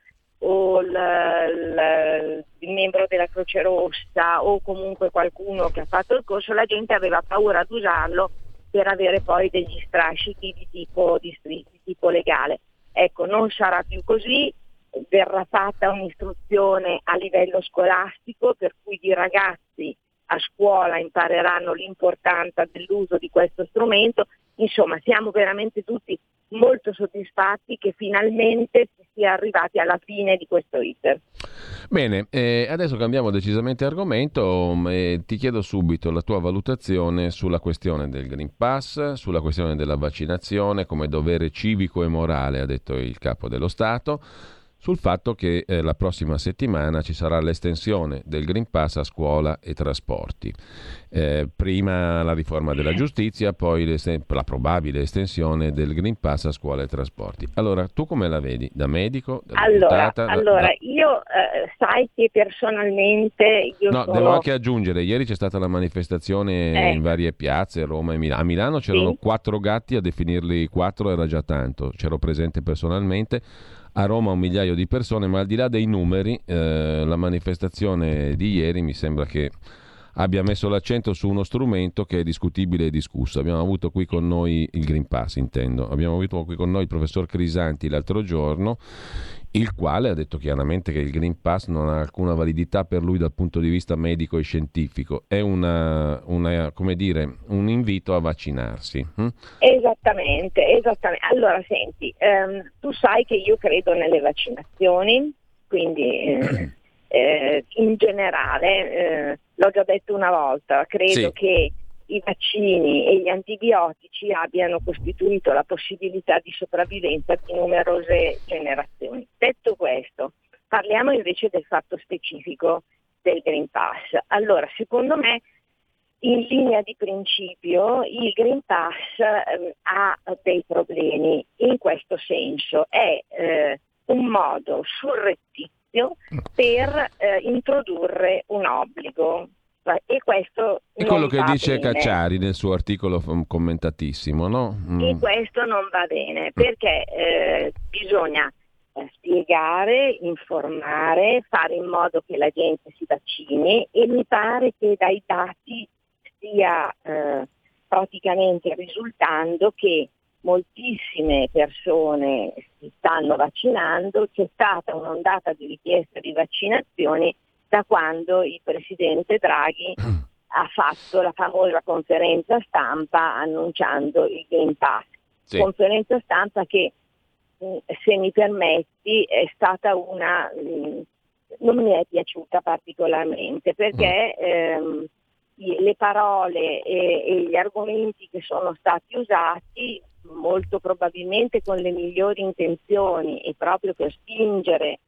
o l, l, il membro della Croce Rossa o comunque qualcuno che ha fatto il corso, la gente aveva paura ad usarlo per avere poi degli strascichi di tipo, di, di tipo legale. Ecco, non sarà più così, verrà fatta un'istruzione a livello scolastico per cui i ragazzi a scuola impareranno l'importanza dell'uso di questo strumento. Insomma, siamo veramente tutti molto soddisfatti che finalmente si sia arrivati alla fine di questo iter. Bene, eh, adesso cambiamo decisamente argomento e ti chiedo subito la tua valutazione sulla questione del Green Pass, sulla questione della vaccinazione come dovere civico e morale, ha detto il Capo dello Stato, sul fatto che eh, la prossima settimana ci sarà l'estensione del Green Pass a scuola e trasporti. Eh, prima la riforma della giustizia, poi le, la probabile estensione del Green Pass a scuola e trasporti. Allora, tu come la vedi? Da medico? Da allora, deputata, allora da, da... io eh, sai che personalmente... Io no, sono... devo anche aggiungere, ieri c'è stata la manifestazione eh. in varie piazze, Roma e Milano. A Milano c'erano sì. quattro gatti, a definirli quattro era già tanto, c'ero presente personalmente. A Roma un migliaio di persone, ma al di là dei numeri, eh, la manifestazione di ieri mi sembra che abbia messo l'accento su uno strumento che è discutibile e discusso. Abbiamo avuto qui con noi il Green Pass, intendo. Abbiamo avuto qui con noi il professor Crisanti l'altro giorno, il quale ha detto chiaramente che il Green Pass non ha alcuna validità per lui dal punto di vista medico e scientifico. È una, una come dire, un invito a vaccinarsi. Hm? Esattamente, esattamente. Allora, senti, ehm, tu sai che io credo nelle vaccinazioni, quindi eh, eh, in generale, eh, l'ho già detto una volta, credo sì. che i vaccini e gli antibiotici abbiano costituito la possibilità di sopravvivenza di numerose generazioni. Detto questo, parliamo invece del fatto specifico del Green Pass. Allora, secondo me, in linea di principio, il Green Pass eh, ha dei problemi in questo senso. È eh, un modo surrettizio per eh, introdurre un obbligo. E questo è quello che dice bene. Cacciari nel suo articolo commentatissimo, no? Mm. E questo non va bene perché eh, bisogna spiegare, informare, fare in modo che la gente si vaccini, e mi pare che dai dati stia eh, praticamente risultando che moltissime persone si stanno vaccinando. C'è stata un'ondata di richiesta di vaccinazioni da quando il presidente Draghi ha fatto la famosa conferenza stampa annunciando il Green Pass. Sì. Conferenza stampa che, se mi permetti, è stata una... non mi è piaciuta particolarmente, perché ehm, le parole e, e gli argomenti che sono stati usati, molto probabilmente con le migliori intenzioni e proprio per spingere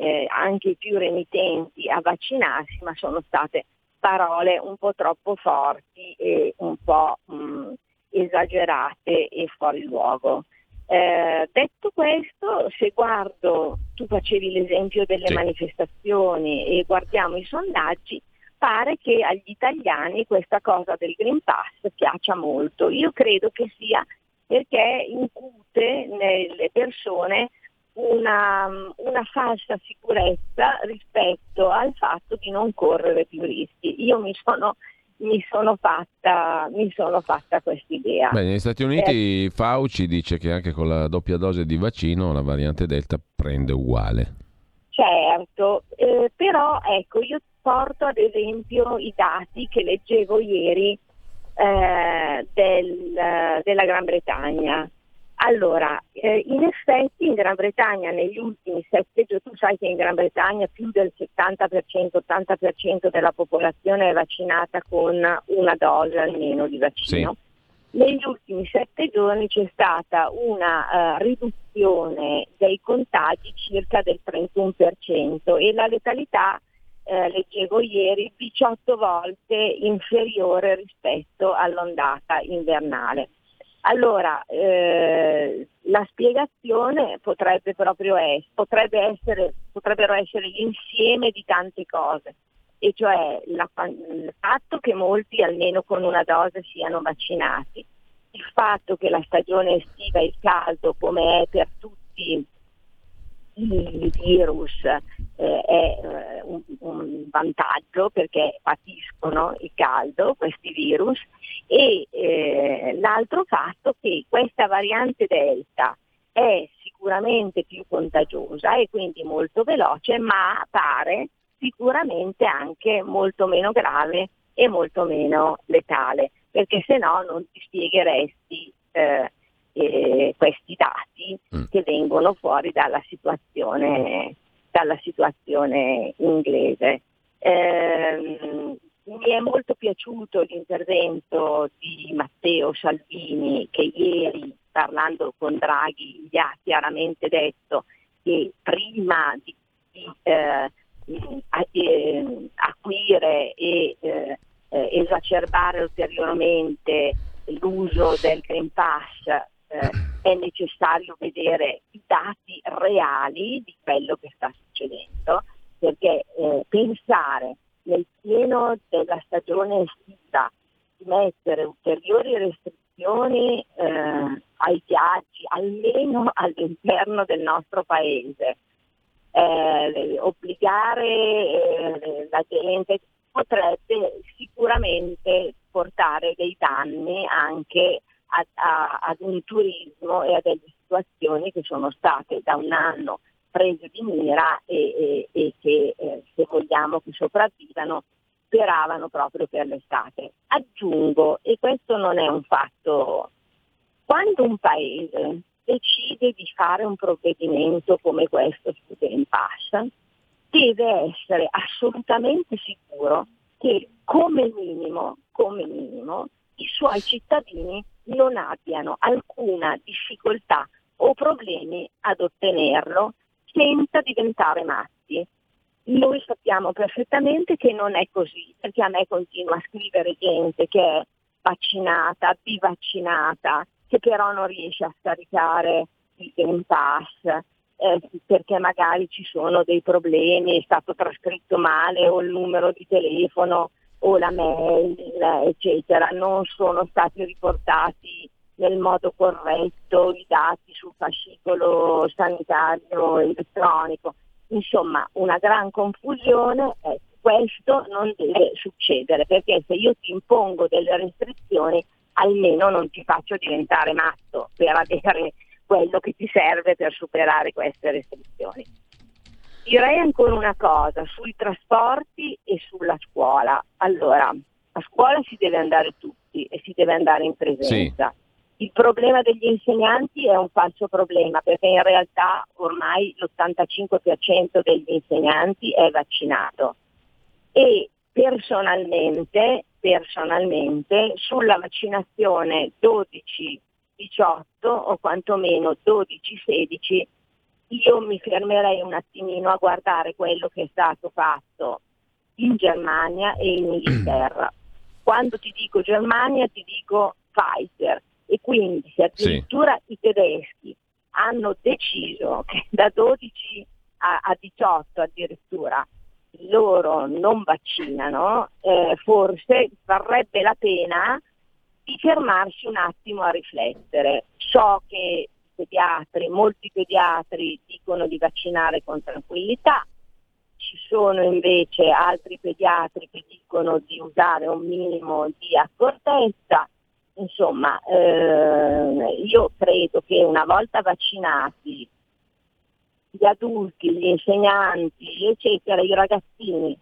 Eh, anche i più renitenti a vaccinarsi, ma sono state parole un po' troppo forti e un po' mh, esagerate e fuori luogo. Eh, detto questo, se guardo, tu facevi l'esempio delle sì. manifestazioni e guardiamo i sondaggi, pare che agli italiani questa cosa del Green Pass piaccia molto. Io credo che sia perché incute nelle persone Una, una falsa sicurezza rispetto al fatto di non correre più rischi. Io mi sono mi sono fatta mi sono fatta quest'idea. Beh, negli Stati Uniti eh. Fauci dice che anche con la doppia dose di vaccino la variante Delta prende uguale. Certo, eh, però ecco, io porto ad esempio i dati che leggevo ieri eh, del, della Gran Bretagna. Allora, eh, in effetti in Gran Bretagna negli ultimi sette giorni, tu sai che in Gran Bretagna più del settanta per cento, ottanta per cento della popolazione è vaccinata con una dose almeno di vaccino. Sì. Negli ultimi sette giorni c'è stata una uh, riduzione dei contagi circa del trentuno per cento e la letalità, eh, leggevo ieri, diciotto volte inferiore rispetto all'ondata invernale. Allora, eh, la spiegazione potrebbe proprio essere, potrebbe essere, potrebbero essere l'insieme di tante cose, e cioè la, il fatto che molti almeno con una dose siano vaccinati, il fatto che la stagione estiva e il caldo, come è per tutti i virus, eh, è un, un vantaggio perché patiscono il caldo questi virus, e eh, l'altro fatto che questa variante Delta è sicuramente più contagiosa e quindi molto veloce, ma pare sicuramente anche molto meno grave e molto meno letale, perché se no non ti spiegheresti eh, Eh, questi dati mm. che vengono fuori dalla situazione dalla situazione inglese. Eh, mi è molto piaciuto l'intervento di Matteo Salvini, che ieri, parlando con Draghi, gli ha chiaramente detto che prima di, di eh, eh, acuire e eh, eh, esacerbare ulteriormente l'uso del Green Pass, Eh, è necessario vedere i dati reali di quello che sta succedendo, perché eh, pensare nel pieno della stagione estiva di mettere ulteriori restrizioni eh, ai viaggi, almeno all'interno del nostro paese, eh, obbligare eh, la gente, potrebbe sicuramente portare dei danni anche A, a, ad un turismo e a delle situazioni che sono state da un anno prese di mira e, e, e che eh, se vogliamo che sopravvivano, speravano proprio per l'estate. Aggiungo, e questo non è un fatto, quando un paese decide di fare un provvedimento come questo sul Green Pass, deve essere assolutamente sicuro che come minimo, come minimo, i suoi cittadini non abbiano alcuna difficoltà o problemi ad ottenerlo senza diventare matti. Noi sappiamo perfettamente che non è così, perché a me continua a scrivere gente che è vaccinata, bivaccinata, che però non riesce a scaricare il Green Pass eh, perché magari ci sono dei problemi, è stato trascritto male o il numero di telefono o la mail, eccetera, non sono stati riportati nel modo corretto i dati sul fascicolo sanitario elettronico. Insomma, una gran confusione. Eh, questo non deve succedere, perché se io ti impongo delle restrizioni, almeno non ti faccio diventare matto per avere quello che ti serve per superare queste restrizioni. Direi ancora una cosa sui trasporti e sulla scuola. Allora, a scuola si deve andare tutti e si deve andare in presenza. Sì. Il problema degli insegnanti è un falso problema, perché in realtà ormai l'ottantacinque per cento degli insegnanti è vaccinato. E personalmente, personalmente sulla vaccinazione dodici diciotto o quantomeno dodici sedici io mi fermerei un attimino a guardare quello che è stato fatto in Germania e in Inghilterra. Quando ti dico Germania ti dico Pfizer, e quindi se addirittura sì. I tedeschi hanno deciso che da dodici a, a diciotto addirittura loro non vaccinano, eh, forse varrebbe la pena di fermarsi un attimo a riflettere. So che Pediatri, molti pediatri dicono di vaccinare con tranquillità, ci sono invece altri pediatri che dicono di usare un minimo di accortezza. Insomma, eh, io credo che una volta vaccinati gli adulti, gli insegnanti, eccetera, i ragazzini,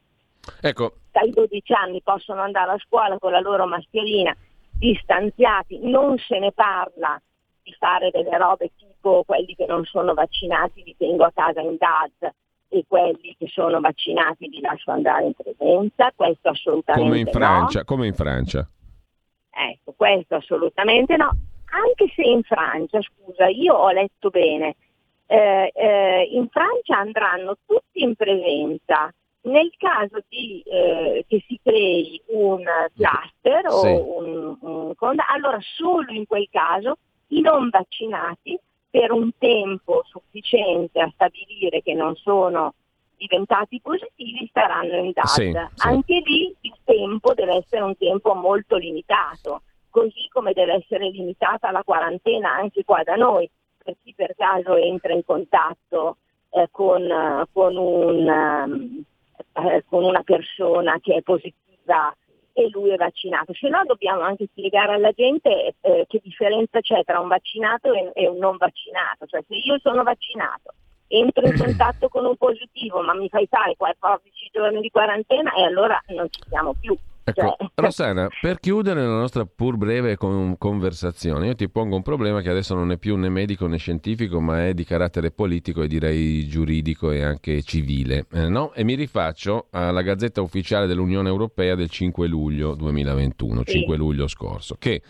ecco, dai dodici anni possono andare a scuola con la loro mascherina, distanziati, non se ne parla di fare delle robe tipo quelli che non sono vaccinati li tengo a casa in D A D e quelli che sono vaccinati li lascio andare in presenza, questo assolutamente come in Francia, no. Come in Francia. Ecco, questo assolutamente no, anche se in Francia, scusa, io ho letto bene, eh, eh, in Francia andranno tutti in presenza nel caso di eh, che si crei un cluster o sì. un, un allora solo in quel caso i non vaccinati per un tempo sufficiente a stabilire che non sono diventati positivi staranno in D A D. Sì, sì. Anche lì il tempo deve essere un tempo molto limitato, così come deve essere limitata la quarantena anche qua da noi, per chi per caso entra in contatto eh, con, con, un, eh, con una persona che è positiva e lui è vaccinato. Se no dobbiamo anche spiegare alla gente eh, che differenza c'è tra un vaccinato e, e un non vaccinato. Cioè, se io sono vaccinato, entro in contatto con un positivo, ma mi fai fare quattordici giorni di quarantena e allora non ci siamo più. Ecco, cioè... Rossana, per chiudere la nostra pur breve con- conversazione, io ti pongo un problema che adesso non è più né medico né scientifico, ma è di carattere politico e direi giuridico e anche civile, eh, no? E mi rifaccio alla Gazzetta Ufficiale dell'Unione Europea del cinque luglio duemilaventuno, sì. cinque luglio scorso, che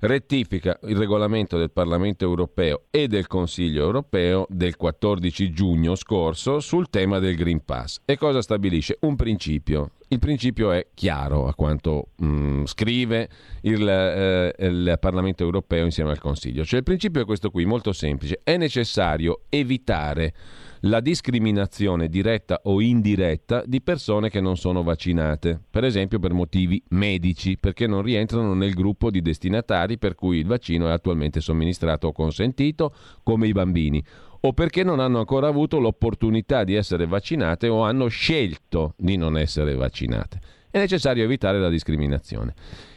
rettifica il regolamento del Parlamento europeo e del Consiglio europeo del quattordici giugno scorso sul tema del Green Pass. E cosa stabilisce? Un principio. Il principio è chiaro a quanto mh, scrive il, eh, il Parlamento europeo insieme al Consiglio. Cioè il principio è questo qui, molto semplice. È necessario evitare la discriminazione diretta o indiretta di persone che non sono vaccinate, per esempio per motivi medici, perché non rientrano nel gruppo di destinatari per cui il vaccino è attualmente somministrato o consentito, come i bambini, o perché non hanno ancora avuto l'opportunità di essere vaccinate o hanno scelto di non essere vaccinate. È necessario evitare la discriminazione.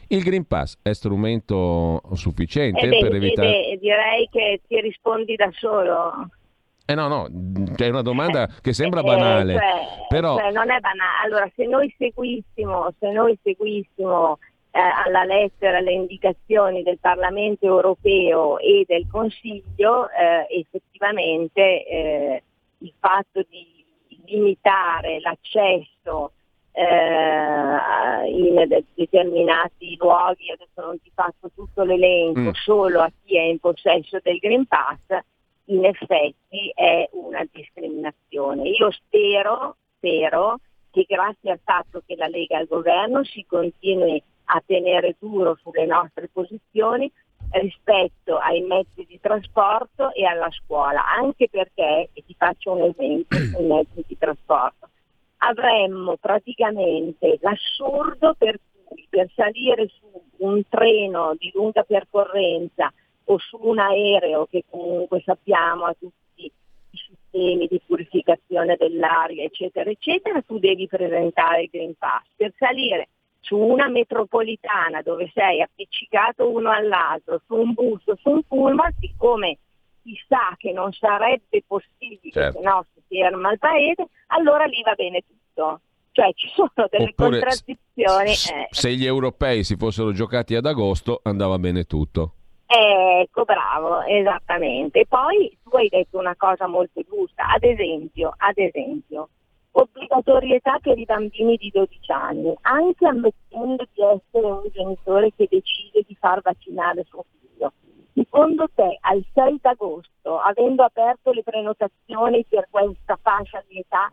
Il Green Pass è strumento sufficiente eh beh, per evitare... Eh beh, direi che ti rispondi da solo... Eh no, no, c'è una domanda che sembra banale, eh, cioè, però... Cioè non è banale. Allora, se noi seguissimo, se noi seguissimo eh, alla lettera le indicazioni del Parlamento europeo e del Consiglio, eh, effettivamente eh, il fatto di limitare l'accesso eh, in determinati luoghi, adesso non ti faccio tutto l'elenco, mm. solo a chi è in possesso del Green Pass, in effetti è una discriminazione. Io spero, spero che grazie al fatto che la Lega e il governo si continui a tenere duro sulle nostre posizioni rispetto ai mezzi di trasporto e alla scuola, anche perché, e ti faccio un esempio sui mezzi di trasporto, avremmo praticamente l'assurdo per cui per salire su un treno di lunga percorrenza o su un aereo che comunque sappiamo ha tutti i sistemi di purificazione dell'aria eccetera eccetera, tu devi presentare il Green Pass. Per salire su una metropolitana dove sei appiccicato uno all'altro, su un bus, su un pullman, siccome si sa che non sarebbe possibile, certo, se no si ferma il paese, allora lì va bene tutto. Cioè ci sono delle Oppure, contraddizioni. Eh. Se gli europei si fossero giocati ad agosto andava bene tutto. Ecco, bravo, esattamente. E poi tu hai detto una cosa molto giusta, ad esempio, ad esempio, obbligatorietà per i bambini di dodici anni, anche ammettendo di essere un genitore che decide di far vaccinare suo figlio. Secondo te, al sei d'agosto, avendo aperto le prenotazioni per questa fascia di età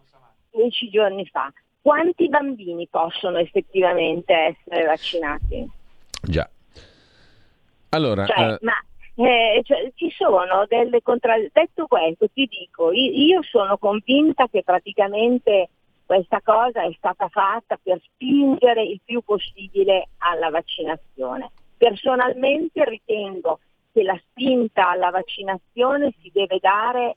dieci giorni fa, quanti bambini possono effettivamente essere vaccinati? Già. Allora, cioè, uh... ma eh, cioè, ci sono delle contraddizioni. Detto questo, ti dico, io, io sono convinta che praticamente questa cosa è stata fatta per spingere il più possibile alla vaccinazione. Personalmente ritengo che la spinta alla vaccinazione si deve dare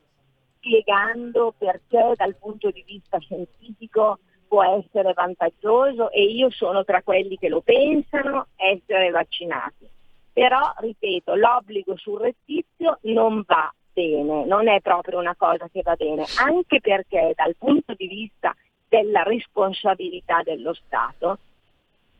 spiegando perché dal punto di vista scientifico può essere vantaggioso, e io sono tra quelli che lo pensano, essere vaccinati. Però, ripeto, l'obbligo surrettizio non va bene, non è proprio una cosa che va bene, anche perché dal punto di vista della responsabilità dello Stato,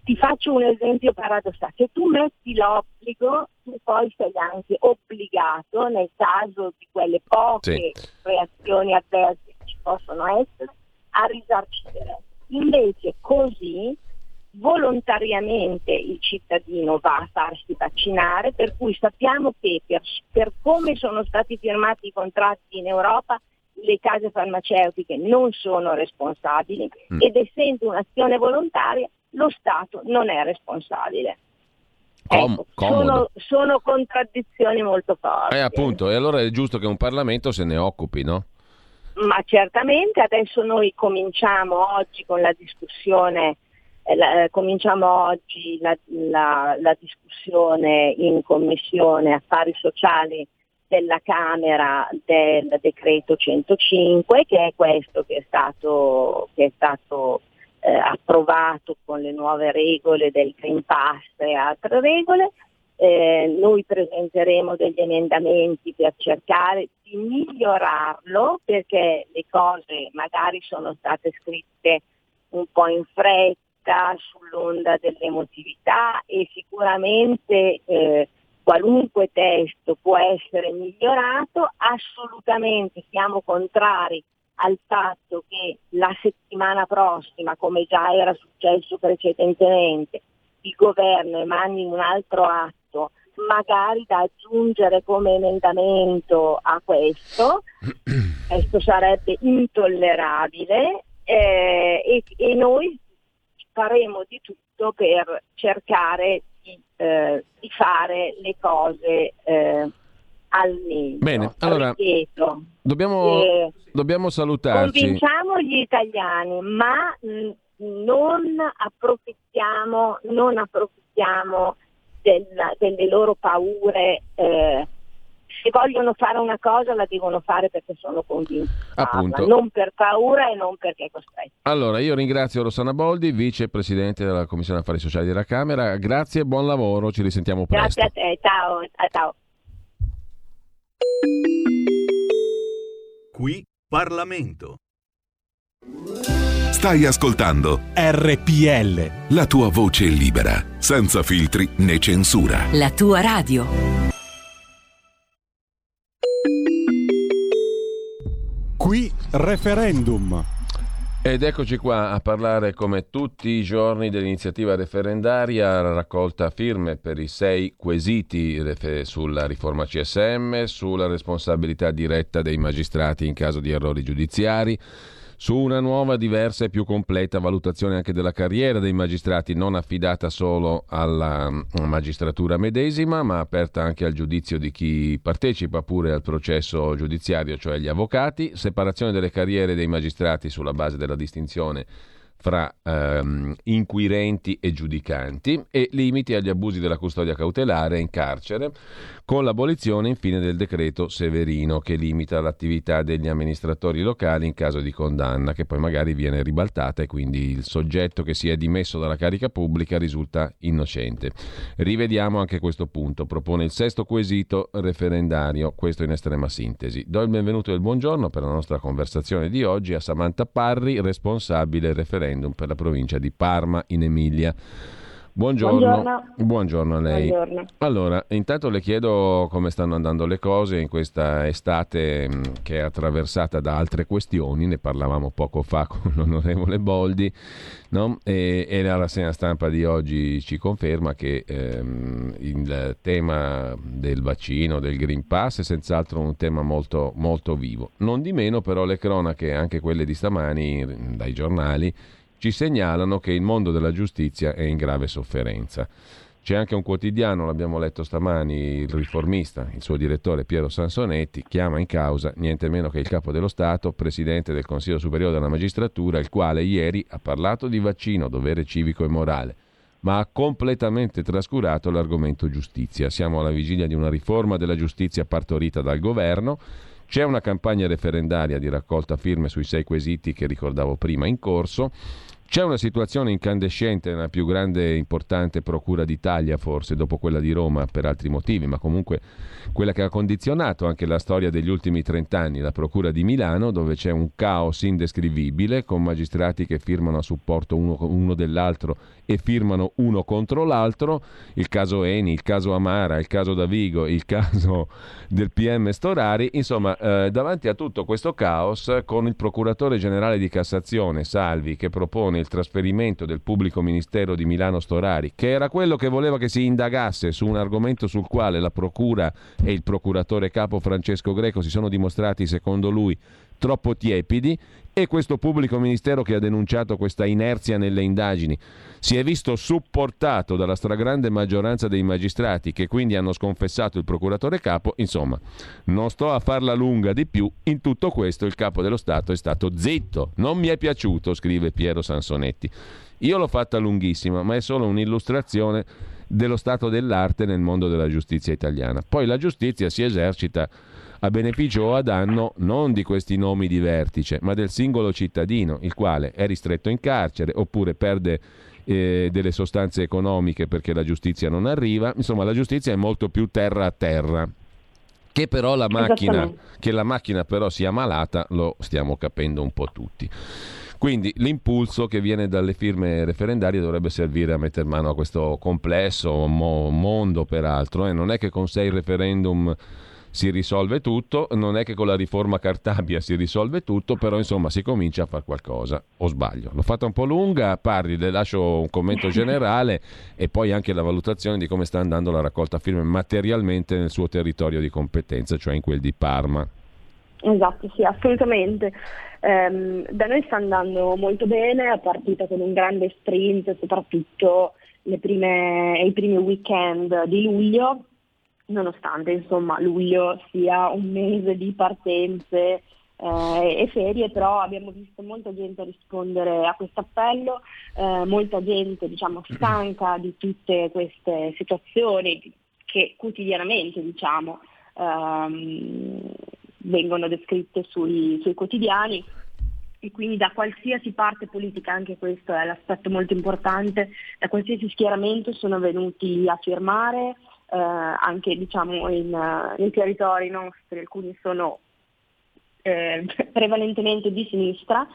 ti faccio un esempio paradossale: se tu metti l'obbligo, poi sei anche obbligato, nel caso di quelle poche sì. reazioni avverse che ci possono essere, a risarcire. Invece così volontariamente il cittadino va a farsi vaccinare, per cui sappiamo che per, per come sono stati firmati i contratti in Europa, le case farmaceutiche non sono responsabili mm. ed essendo un'azione volontaria lo Stato non è responsabile. Ecco, sono, sono contraddizioni molto forti. Eh, appunto, e allora è giusto che un Parlamento se ne occupi, no? Ma certamente. Adesso noi cominciamo oggi con la discussione, eh, la, cominciamo oggi la, la, la discussione in Commissione Affari Sociali della Camera del decreto centocinque, che è questo che è stato, che è stato eh, approvato con le nuove regole del Green Pass e altre regole. Eh, noi presenteremo degli emendamenti per cercare di migliorarlo, perché le cose magari sono state scritte un po' in fretta, sull'onda dell'emotività, e sicuramente eh, qualunque testo può essere migliorato. Assolutamente siamo contrari al fatto che la settimana prossima, come già era successo precedentemente, il governo emani un altro atto magari da aggiungere come emendamento a questo. Questo sarebbe intollerabile, eh, e, e noi faremo di tutto per cercare di, eh, di fare le cose eh, al meglio. Bene, allora ripeto, dobbiamo, eh, dobbiamo salutarci. Convinciamo gli italiani, ma mh, non approfittiamo, non approfittiamo delle loro paure. Eh, se vogliono fare una cosa la devono fare perché sono convinti, appunto, non per paura e non perché è costretto. Allora io ringrazio Rossana Boldi, vicepresidente della Commissione Affari Sociali della Camera. Grazie e buon lavoro, ci risentiamo presto. Grazie a te, ciao, ciao. Qui Parlamento. Stai ascoltando R P L, la tua voce libera, senza filtri né censura. La tua radio. Qui Referendum. Ed eccoci qua a parlare come tutti i giorni dell'iniziativa referendaria, la raccolta firme per i sei quesiti sulla riforma C S M, sulla responsabilità diretta dei magistrati in caso di errori giudiziari, su una nuova, diversa e più completa valutazione anche della carriera dei magistrati, non affidata solo alla magistratura medesima, ma aperta anche al giudizio di chi partecipa pure al processo giudiziario, cioè gli avvocati, separazione delle carriere dei magistrati sulla base della distinzione fra ehm, inquirenti e giudicanti, e limiti agli abusi della custodia cautelare in carcere, con l'abolizione infine del decreto Severino che limita l'attività degli amministratori locali in caso di condanna, che poi magari viene ribaltata e quindi il soggetto che si è dimesso dalla carica pubblica risulta innocente. Rivediamo anche questo punto, propone il sesto quesito referendario, questo in estrema sintesi. Do il benvenuto e il buongiorno per la nostra conversazione di oggi a Samantha Parri, responsabile referendario per la provincia di Parma in Emilia. Buongiorno. Buongiorno, buongiorno a lei. Buongiorno. Allora, intanto le chiedo come stanno andando le cose in questa estate che è attraversata da altre questioni, ne parlavamo poco fa con l'onorevole Boldi, no? e, e la rassegna stampa di oggi ci conferma che ehm, il tema del vaccino, del Green Pass, è senz'altro un tema molto, molto vivo. Non di meno però le cronache, anche quelle di stamani dai giornali, ci segnalano che il mondo della giustizia è in grave sofferenza. C'è anche un quotidiano, l'abbiamo letto stamani, il Riformista, il suo direttore Piero Sansonetti chiama in causa niente meno che il capo dello Stato, presidente del Consiglio Superiore della Magistratura, il quale ieri ha parlato di vaccino, dovere civico e morale, ma ha completamente trascurato l'argomento giustizia. Siamo alla vigilia di una riforma della giustizia partorita dal governo C'è una campagna referendaria di raccolta firme sui sei quesiti che ricordavo prima in corso. C'è una situazione incandescente nella più grande e importante procura d'Italia, forse dopo quella di Roma per altri motivi, ma comunque quella che ha condizionato anche la storia degli ultimi trent'anni, la procura di Milano, dove c'è un caos indescrivibile con magistrati che firmano a supporto uno, uno dell'altro e firmano uno contro l'altro, il caso Eni, il caso Amara, il caso Davigo, il caso del P M Storari, insomma eh, davanti a tutto questo caos, con il procuratore generale di Cassazione Salvi che propone il trasferimento del pubblico ministero di Milano Storari, che era quello che voleva che si indagasse su un argomento sul quale la procura e il procuratore capo Francesco Greco si sono dimostrati, secondo lui, troppo tiepidi, e questo pubblico ministero che ha denunciato questa inerzia nelle indagini si è visto supportato dalla stragrande maggioranza dei magistrati, che quindi hanno sconfessato il procuratore capo. Insomma, non sto a farla lunga di più, in tutto questo il capo dello Stato è stato zitto. Non mi è piaciuto, scrive Piero Sansonetti. Io l'ho fatta lunghissima, ma è solo un'illustrazione dello stato dell'arte nel mondo della giustizia italiana. Poi la giustizia si esercita a beneficio o a danno non di questi nomi di vertice, ma del singolo cittadino, il quale è ristretto in carcere oppure perde eh, delle sostanze economiche perché la giustizia non arriva. Insomma, la giustizia è molto più terra a terra. Che però la macchina, che la macchina però sia malata, lo stiamo capendo un po' tutti. Quindi l'impulso che viene dalle firme referendarie dovrebbe servire a mettere mano a questo complesso mo- mondo, peraltro. E non è che con sei referendum si risolve tutto, non è che con la riforma Cartabia si risolve tutto, però insomma si comincia a fare qualcosa, o sbaglio? L'ho fatta un po' lunga, parli, le lascio un commento generale e poi anche la valutazione di come sta andando la raccolta firme materialmente nel suo territorio di competenza, cioè in quel di Parma. Esatto, sì, assolutamente. Ehm, da noi sta andando molto bene, è partita con un grande sprint, soprattutto le prime, i primi weekend di luglio, nonostante insomma luglio sia un mese di partenze eh, e ferie, però abbiamo visto molta gente rispondere a questo appello, eh, molta gente diciamo stanca di tutte queste situazioni che quotidianamente diciamo ehm, vengono descritte sui, sui quotidiani, e quindi da qualsiasi parte politica, anche questo è l'aspetto molto importante, da qualsiasi schieramento sono venuti a firmare. Eh, anche diciamo in, uh, nei territori nostri alcuni sono eh, prevalentemente di sinistra,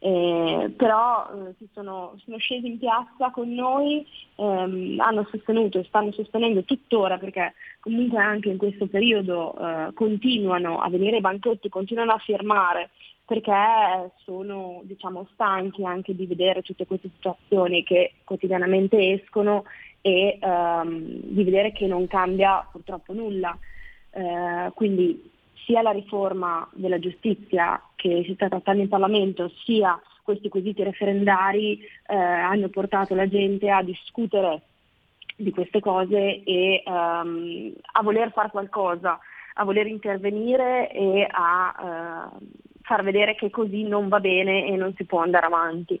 eh, però eh, si sono, sono scesi in piazza con noi, ehm, hanno sostenuto e stanno sostenendo tuttora, perché comunque anche in questo periodo eh, continuano a venire i banchetti, continuano a firmare, perché sono diciamo stanchi anche di vedere tutte queste situazioni che quotidianamente escono e um, di vedere che non cambia purtroppo nulla. Uh, quindi sia la riforma della giustizia che si sta trattando in Parlamento, sia questi quesiti referendari uh, hanno portato la gente a discutere di queste cose e um, a voler fare qualcosa, a voler intervenire e a uh, far vedere che così non va bene e non si può andare avanti.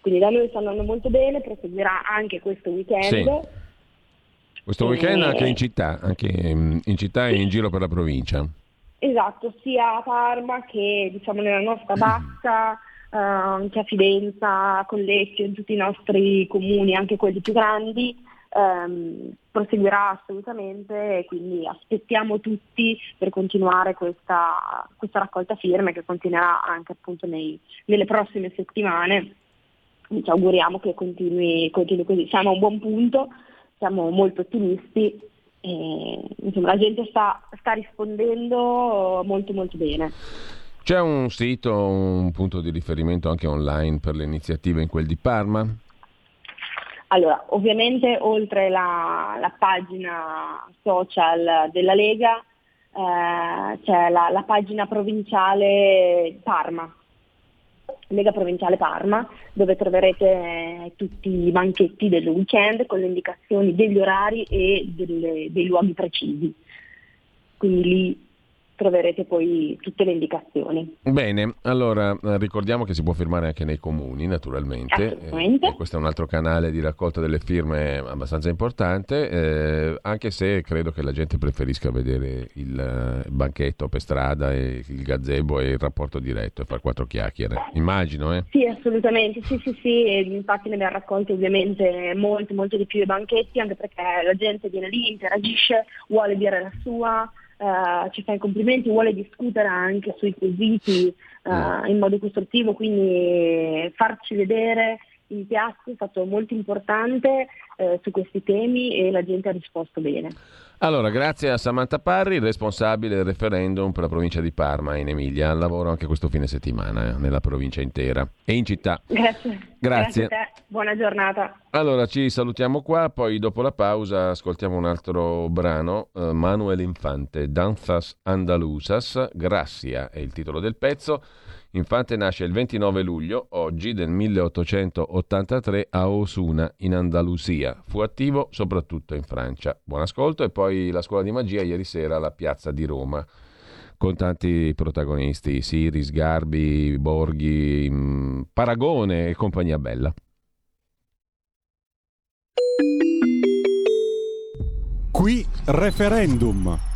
Quindi da noi sta andando molto bene, proseguirà anche questo weekend. Sì. Questo weekend e... anche in città, anche in città e in giro per la provincia. Esatto, sia a Parma che diciamo nella nostra bassa, eh, anche a Fidenza, Collecchio, in tutti i nostri comuni, anche quelli più grandi, ehm, proseguirà assolutamente, e quindi aspettiamo tutti per continuare questa, questa raccolta firme che continuerà anche appunto nei, nelle prossime settimane. Ci auguriamo che continui, continui così, siamo a un buon punto, siamo molto ottimisti e insomma la gente sta, sta rispondendo molto molto bene. C'è un sito, un punto di riferimento anche online per le iniziative in quel di Parma? Allora, ovviamente oltre la, la pagina social della Lega eh, c'è la, la pagina provinciale Parma, Lega Provinciale Parma, dove troverete tutti i banchetti del weekend con le indicazioni degli orari e delle, dei luoghi precisi. Quindi lì troverete poi tutte le indicazioni. Bene, allora ricordiamo che si può firmare anche nei comuni, naturalmente. Assolutamente. Eh, questo è un altro canale di raccolta delle firme abbastanza importante, eh, anche se credo che la gente preferisca vedere il banchetto per strada e il gazebo e il rapporto diretto e far quattro chiacchiere, immagino, eh? Sì, assolutamente, sì, sì, sì, infatti ne abbiamo raccolti ovviamente molto, molto di più i banchetti, anche perché la gente viene lì, interagisce, vuole dire la sua, Uh, ci fa i complimenti, vuole discutere anche sui quesiti uh, in modo costruttivo, quindi farci vedere in piazza è stato molto importante uh, su questi temi e la gente ha risposto bene. Allora, grazie a Samantha Parri, responsabile del referendum per la provincia di Parma in Emilia. Lavoro anche questo fine settimana eh, nella provincia intera e in città. Grazie. Grazie. Grazie a te. Buona giornata. Allora, ci salutiamo qua, poi dopo la pausa ascoltiamo un altro brano, eh, Manuel Infante, Danzas Andalusas, Gracia è il titolo del pezzo. Infante nasce il ventinove luglio, oggi, del milleottocentottantatré a Osuna, in Andalusia. Fu attivo soprattutto in Francia. Buon ascolto e poi la scuola di magia ieri sera alla piazza di Roma, con tanti protagonisti, Siris, Garbi, Borghi, Paragone e compagnia bella. Qui Referendum.